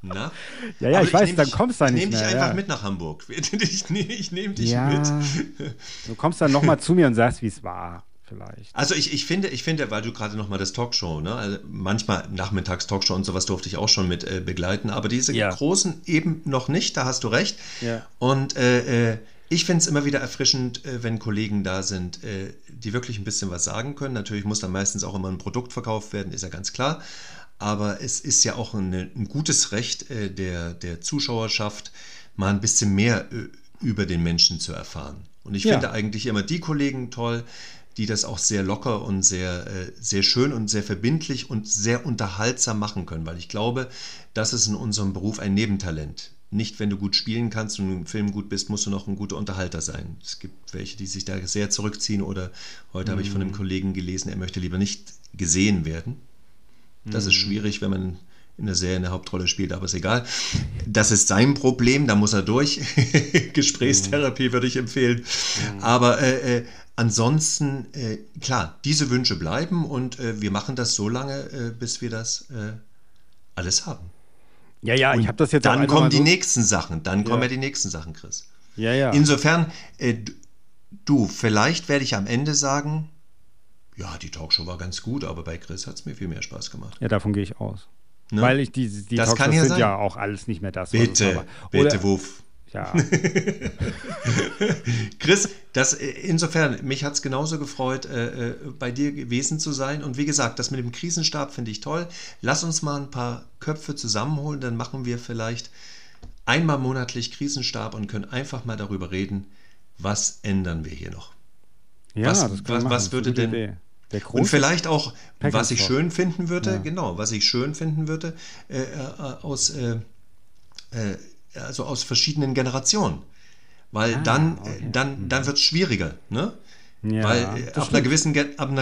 Na? Ja, aber ich weiß, dann kommst du da nicht mehr. Ich nehme dich einfach mit nach Hamburg. Ich nehme dich mit. Du kommst dann nochmal zu mir und sagst, wie es war. Vielleicht. Also ich finde, weil du gerade nochmal das Talkshow, ne, also manchmal nachmittags Talkshow und sowas durfte ich auch schon mit begleiten, aber diese großen eben noch nicht, da hast du recht. Ja. Und Ich finde es immer wieder erfrischend, wenn Kollegen da sind, die wirklich ein bisschen was sagen können. Natürlich muss dann meistens auch immer ein Produkt verkauft werden, ist ja ganz klar. Aber es ist ja auch ein gutes Recht der Zuschauerschaft, mal ein bisschen mehr über den Menschen zu erfahren. Und ich finde eigentlich immer die Kollegen toll, die das auch sehr locker und sehr schön und sehr verbindlich und sehr unterhaltsam machen können, weil ich glaube, das ist in unserem Beruf ein Nebentalent. Nicht, wenn du gut spielen kannst und im Film gut bist, musst du noch ein guter Unterhalter sein. Es gibt welche, die sich da sehr zurückziehen, oder heute habe ich von einem Kollegen gelesen, er möchte lieber nicht gesehen werden. Das ist schwierig, wenn man in der Serie eine Hauptrolle spielt, aber ist egal. Das ist sein Problem, da muss er durch. Gesprächstherapie würde ich empfehlen. Aber ansonsten, klar, diese Wünsche bleiben, und wir machen das so lange, bis wir das alles haben. Ja, und ich habe das jetzt. Dann kommen die nächsten Sachen. Dann kommen ja die nächsten Sachen, Chris. Ja. Insofern, du, vielleicht werde ich am Ende sagen, ja, die Talkshow war ganz gut, aber bei Chris hat es mir viel mehr Spaß gemacht. Ja, davon gehe ich aus. Ne? Weil ich die das Talkshows sind sein. Ja auch alles nicht mehr das. Bitte, Wuff. Ja. Chris, insofern, mich hat es genauso gefreut, bei dir gewesen zu sein. Und wie gesagt, das mit dem Krisenstab finde ich toll. Lass uns mal ein paar Köpfe zusammenholen, dann machen wir vielleicht einmal monatlich Krisenstab und können einfach mal darüber reden, was ändern wir hier noch. Ja, was würde denn... Und vielleicht auch, was ich schön finden würde, aus verschiedenen Generationen. Weil dann wird es schwieriger, ne? Ja, weil ab einer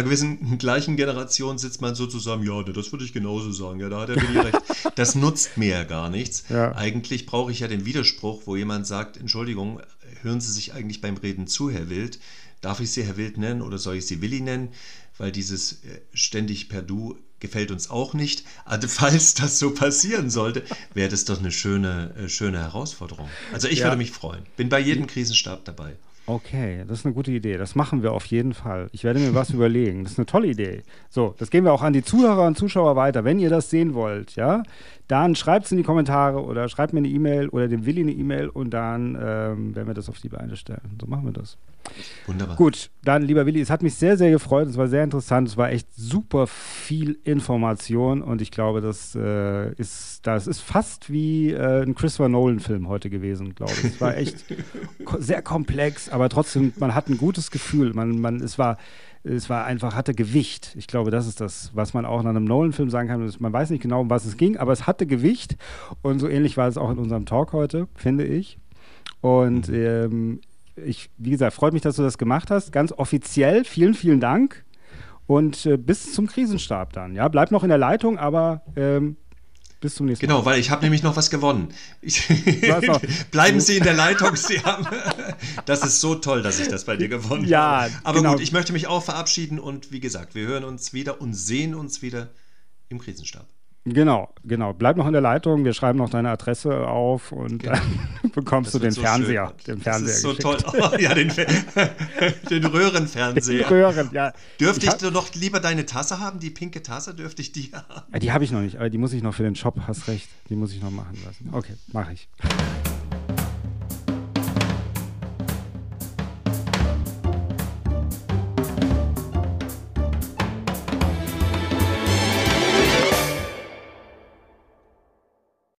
gewissen gleichen Generation sitzt man so zusammen, ja, das würde ich genauso sagen, ja, da hat er wirklich recht. Das nutzt mir ja gar nichts. Ja. Eigentlich brauche ich ja den Widerspruch, wo jemand sagt, Entschuldigung, hören Sie sich eigentlich beim Reden zu, Herr Wild? Darf ich Sie Herr Wild nennen oder soll ich Sie Willi nennen? Weil dieses ständig per Du gefällt uns auch nicht. Also falls das so passieren sollte, wäre das doch eine schöne Herausforderung. Also ich würde mich freuen. Bin bei jedem Krisenstab dabei. Okay, das ist eine gute Idee. Das machen wir auf jeden Fall. Ich werde mir was überlegen. Das ist eine tolle Idee. So, das geben wir auch an die Zuhörer und Zuschauer weiter. Wenn ihr das sehen wollt, ja, dann schreibt es in die Kommentare oder schreibt mir eine E-Mail oder dem Willi eine E-Mail, und dann werden wir das auf die Beine stellen. So machen wir das. Wunderbar. Gut, dann, lieber Willi, es hat mich sehr, sehr gefreut. Es war sehr interessant. Es war echt super viel Information, und ich glaube, das ist fast wie ein Christopher Nolan-Film heute gewesen, glaube ich. Es war echt sehr komplex, aber trotzdem, man hat ein gutes Gefühl. Es war einfach, hatte Gewicht. Ich glaube, das ist das, was man auch nach einem Nolan-Film sagen kann. Man weiß nicht genau, um was es ging, aber es hatte Gewicht. Und so ähnlich war es auch in unserem Talk heute, finde ich. Und wie gesagt, freut mich, dass du das gemacht hast. Ganz offiziell, vielen, vielen Dank. Und bis zum Krisenstab dann. Ja, bleib noch in der Leitung, aber bis zum nächsten Mal. Genau, weil ich habe nämlich noch was gewonnen. Bleiben Sie in der Leitung. Das ist so toll, dass ich das bei dir gewonnen habe. Aber gut, ich möchte mich auch verabschieden. Und wie gesagt, wir hören uns wieder und sehen uns wieder im Krisenstab. Genau. Bleib noch in der Leitung, wir schreiben noch deine Adresse auf, und dann bekommst du den Fernseher. So schön. Das ist so toll. Oh, ja, den Röhrenfernseher. Dürfte ich noch lieber deine Tasse haben, die pinke Tasse, dürfte ich die haben? Ja, die habe ich noch nicht, aber die muss ich noch für den Shop, hast recht. Die muss ich noch machen lassen. Okay, mache ich.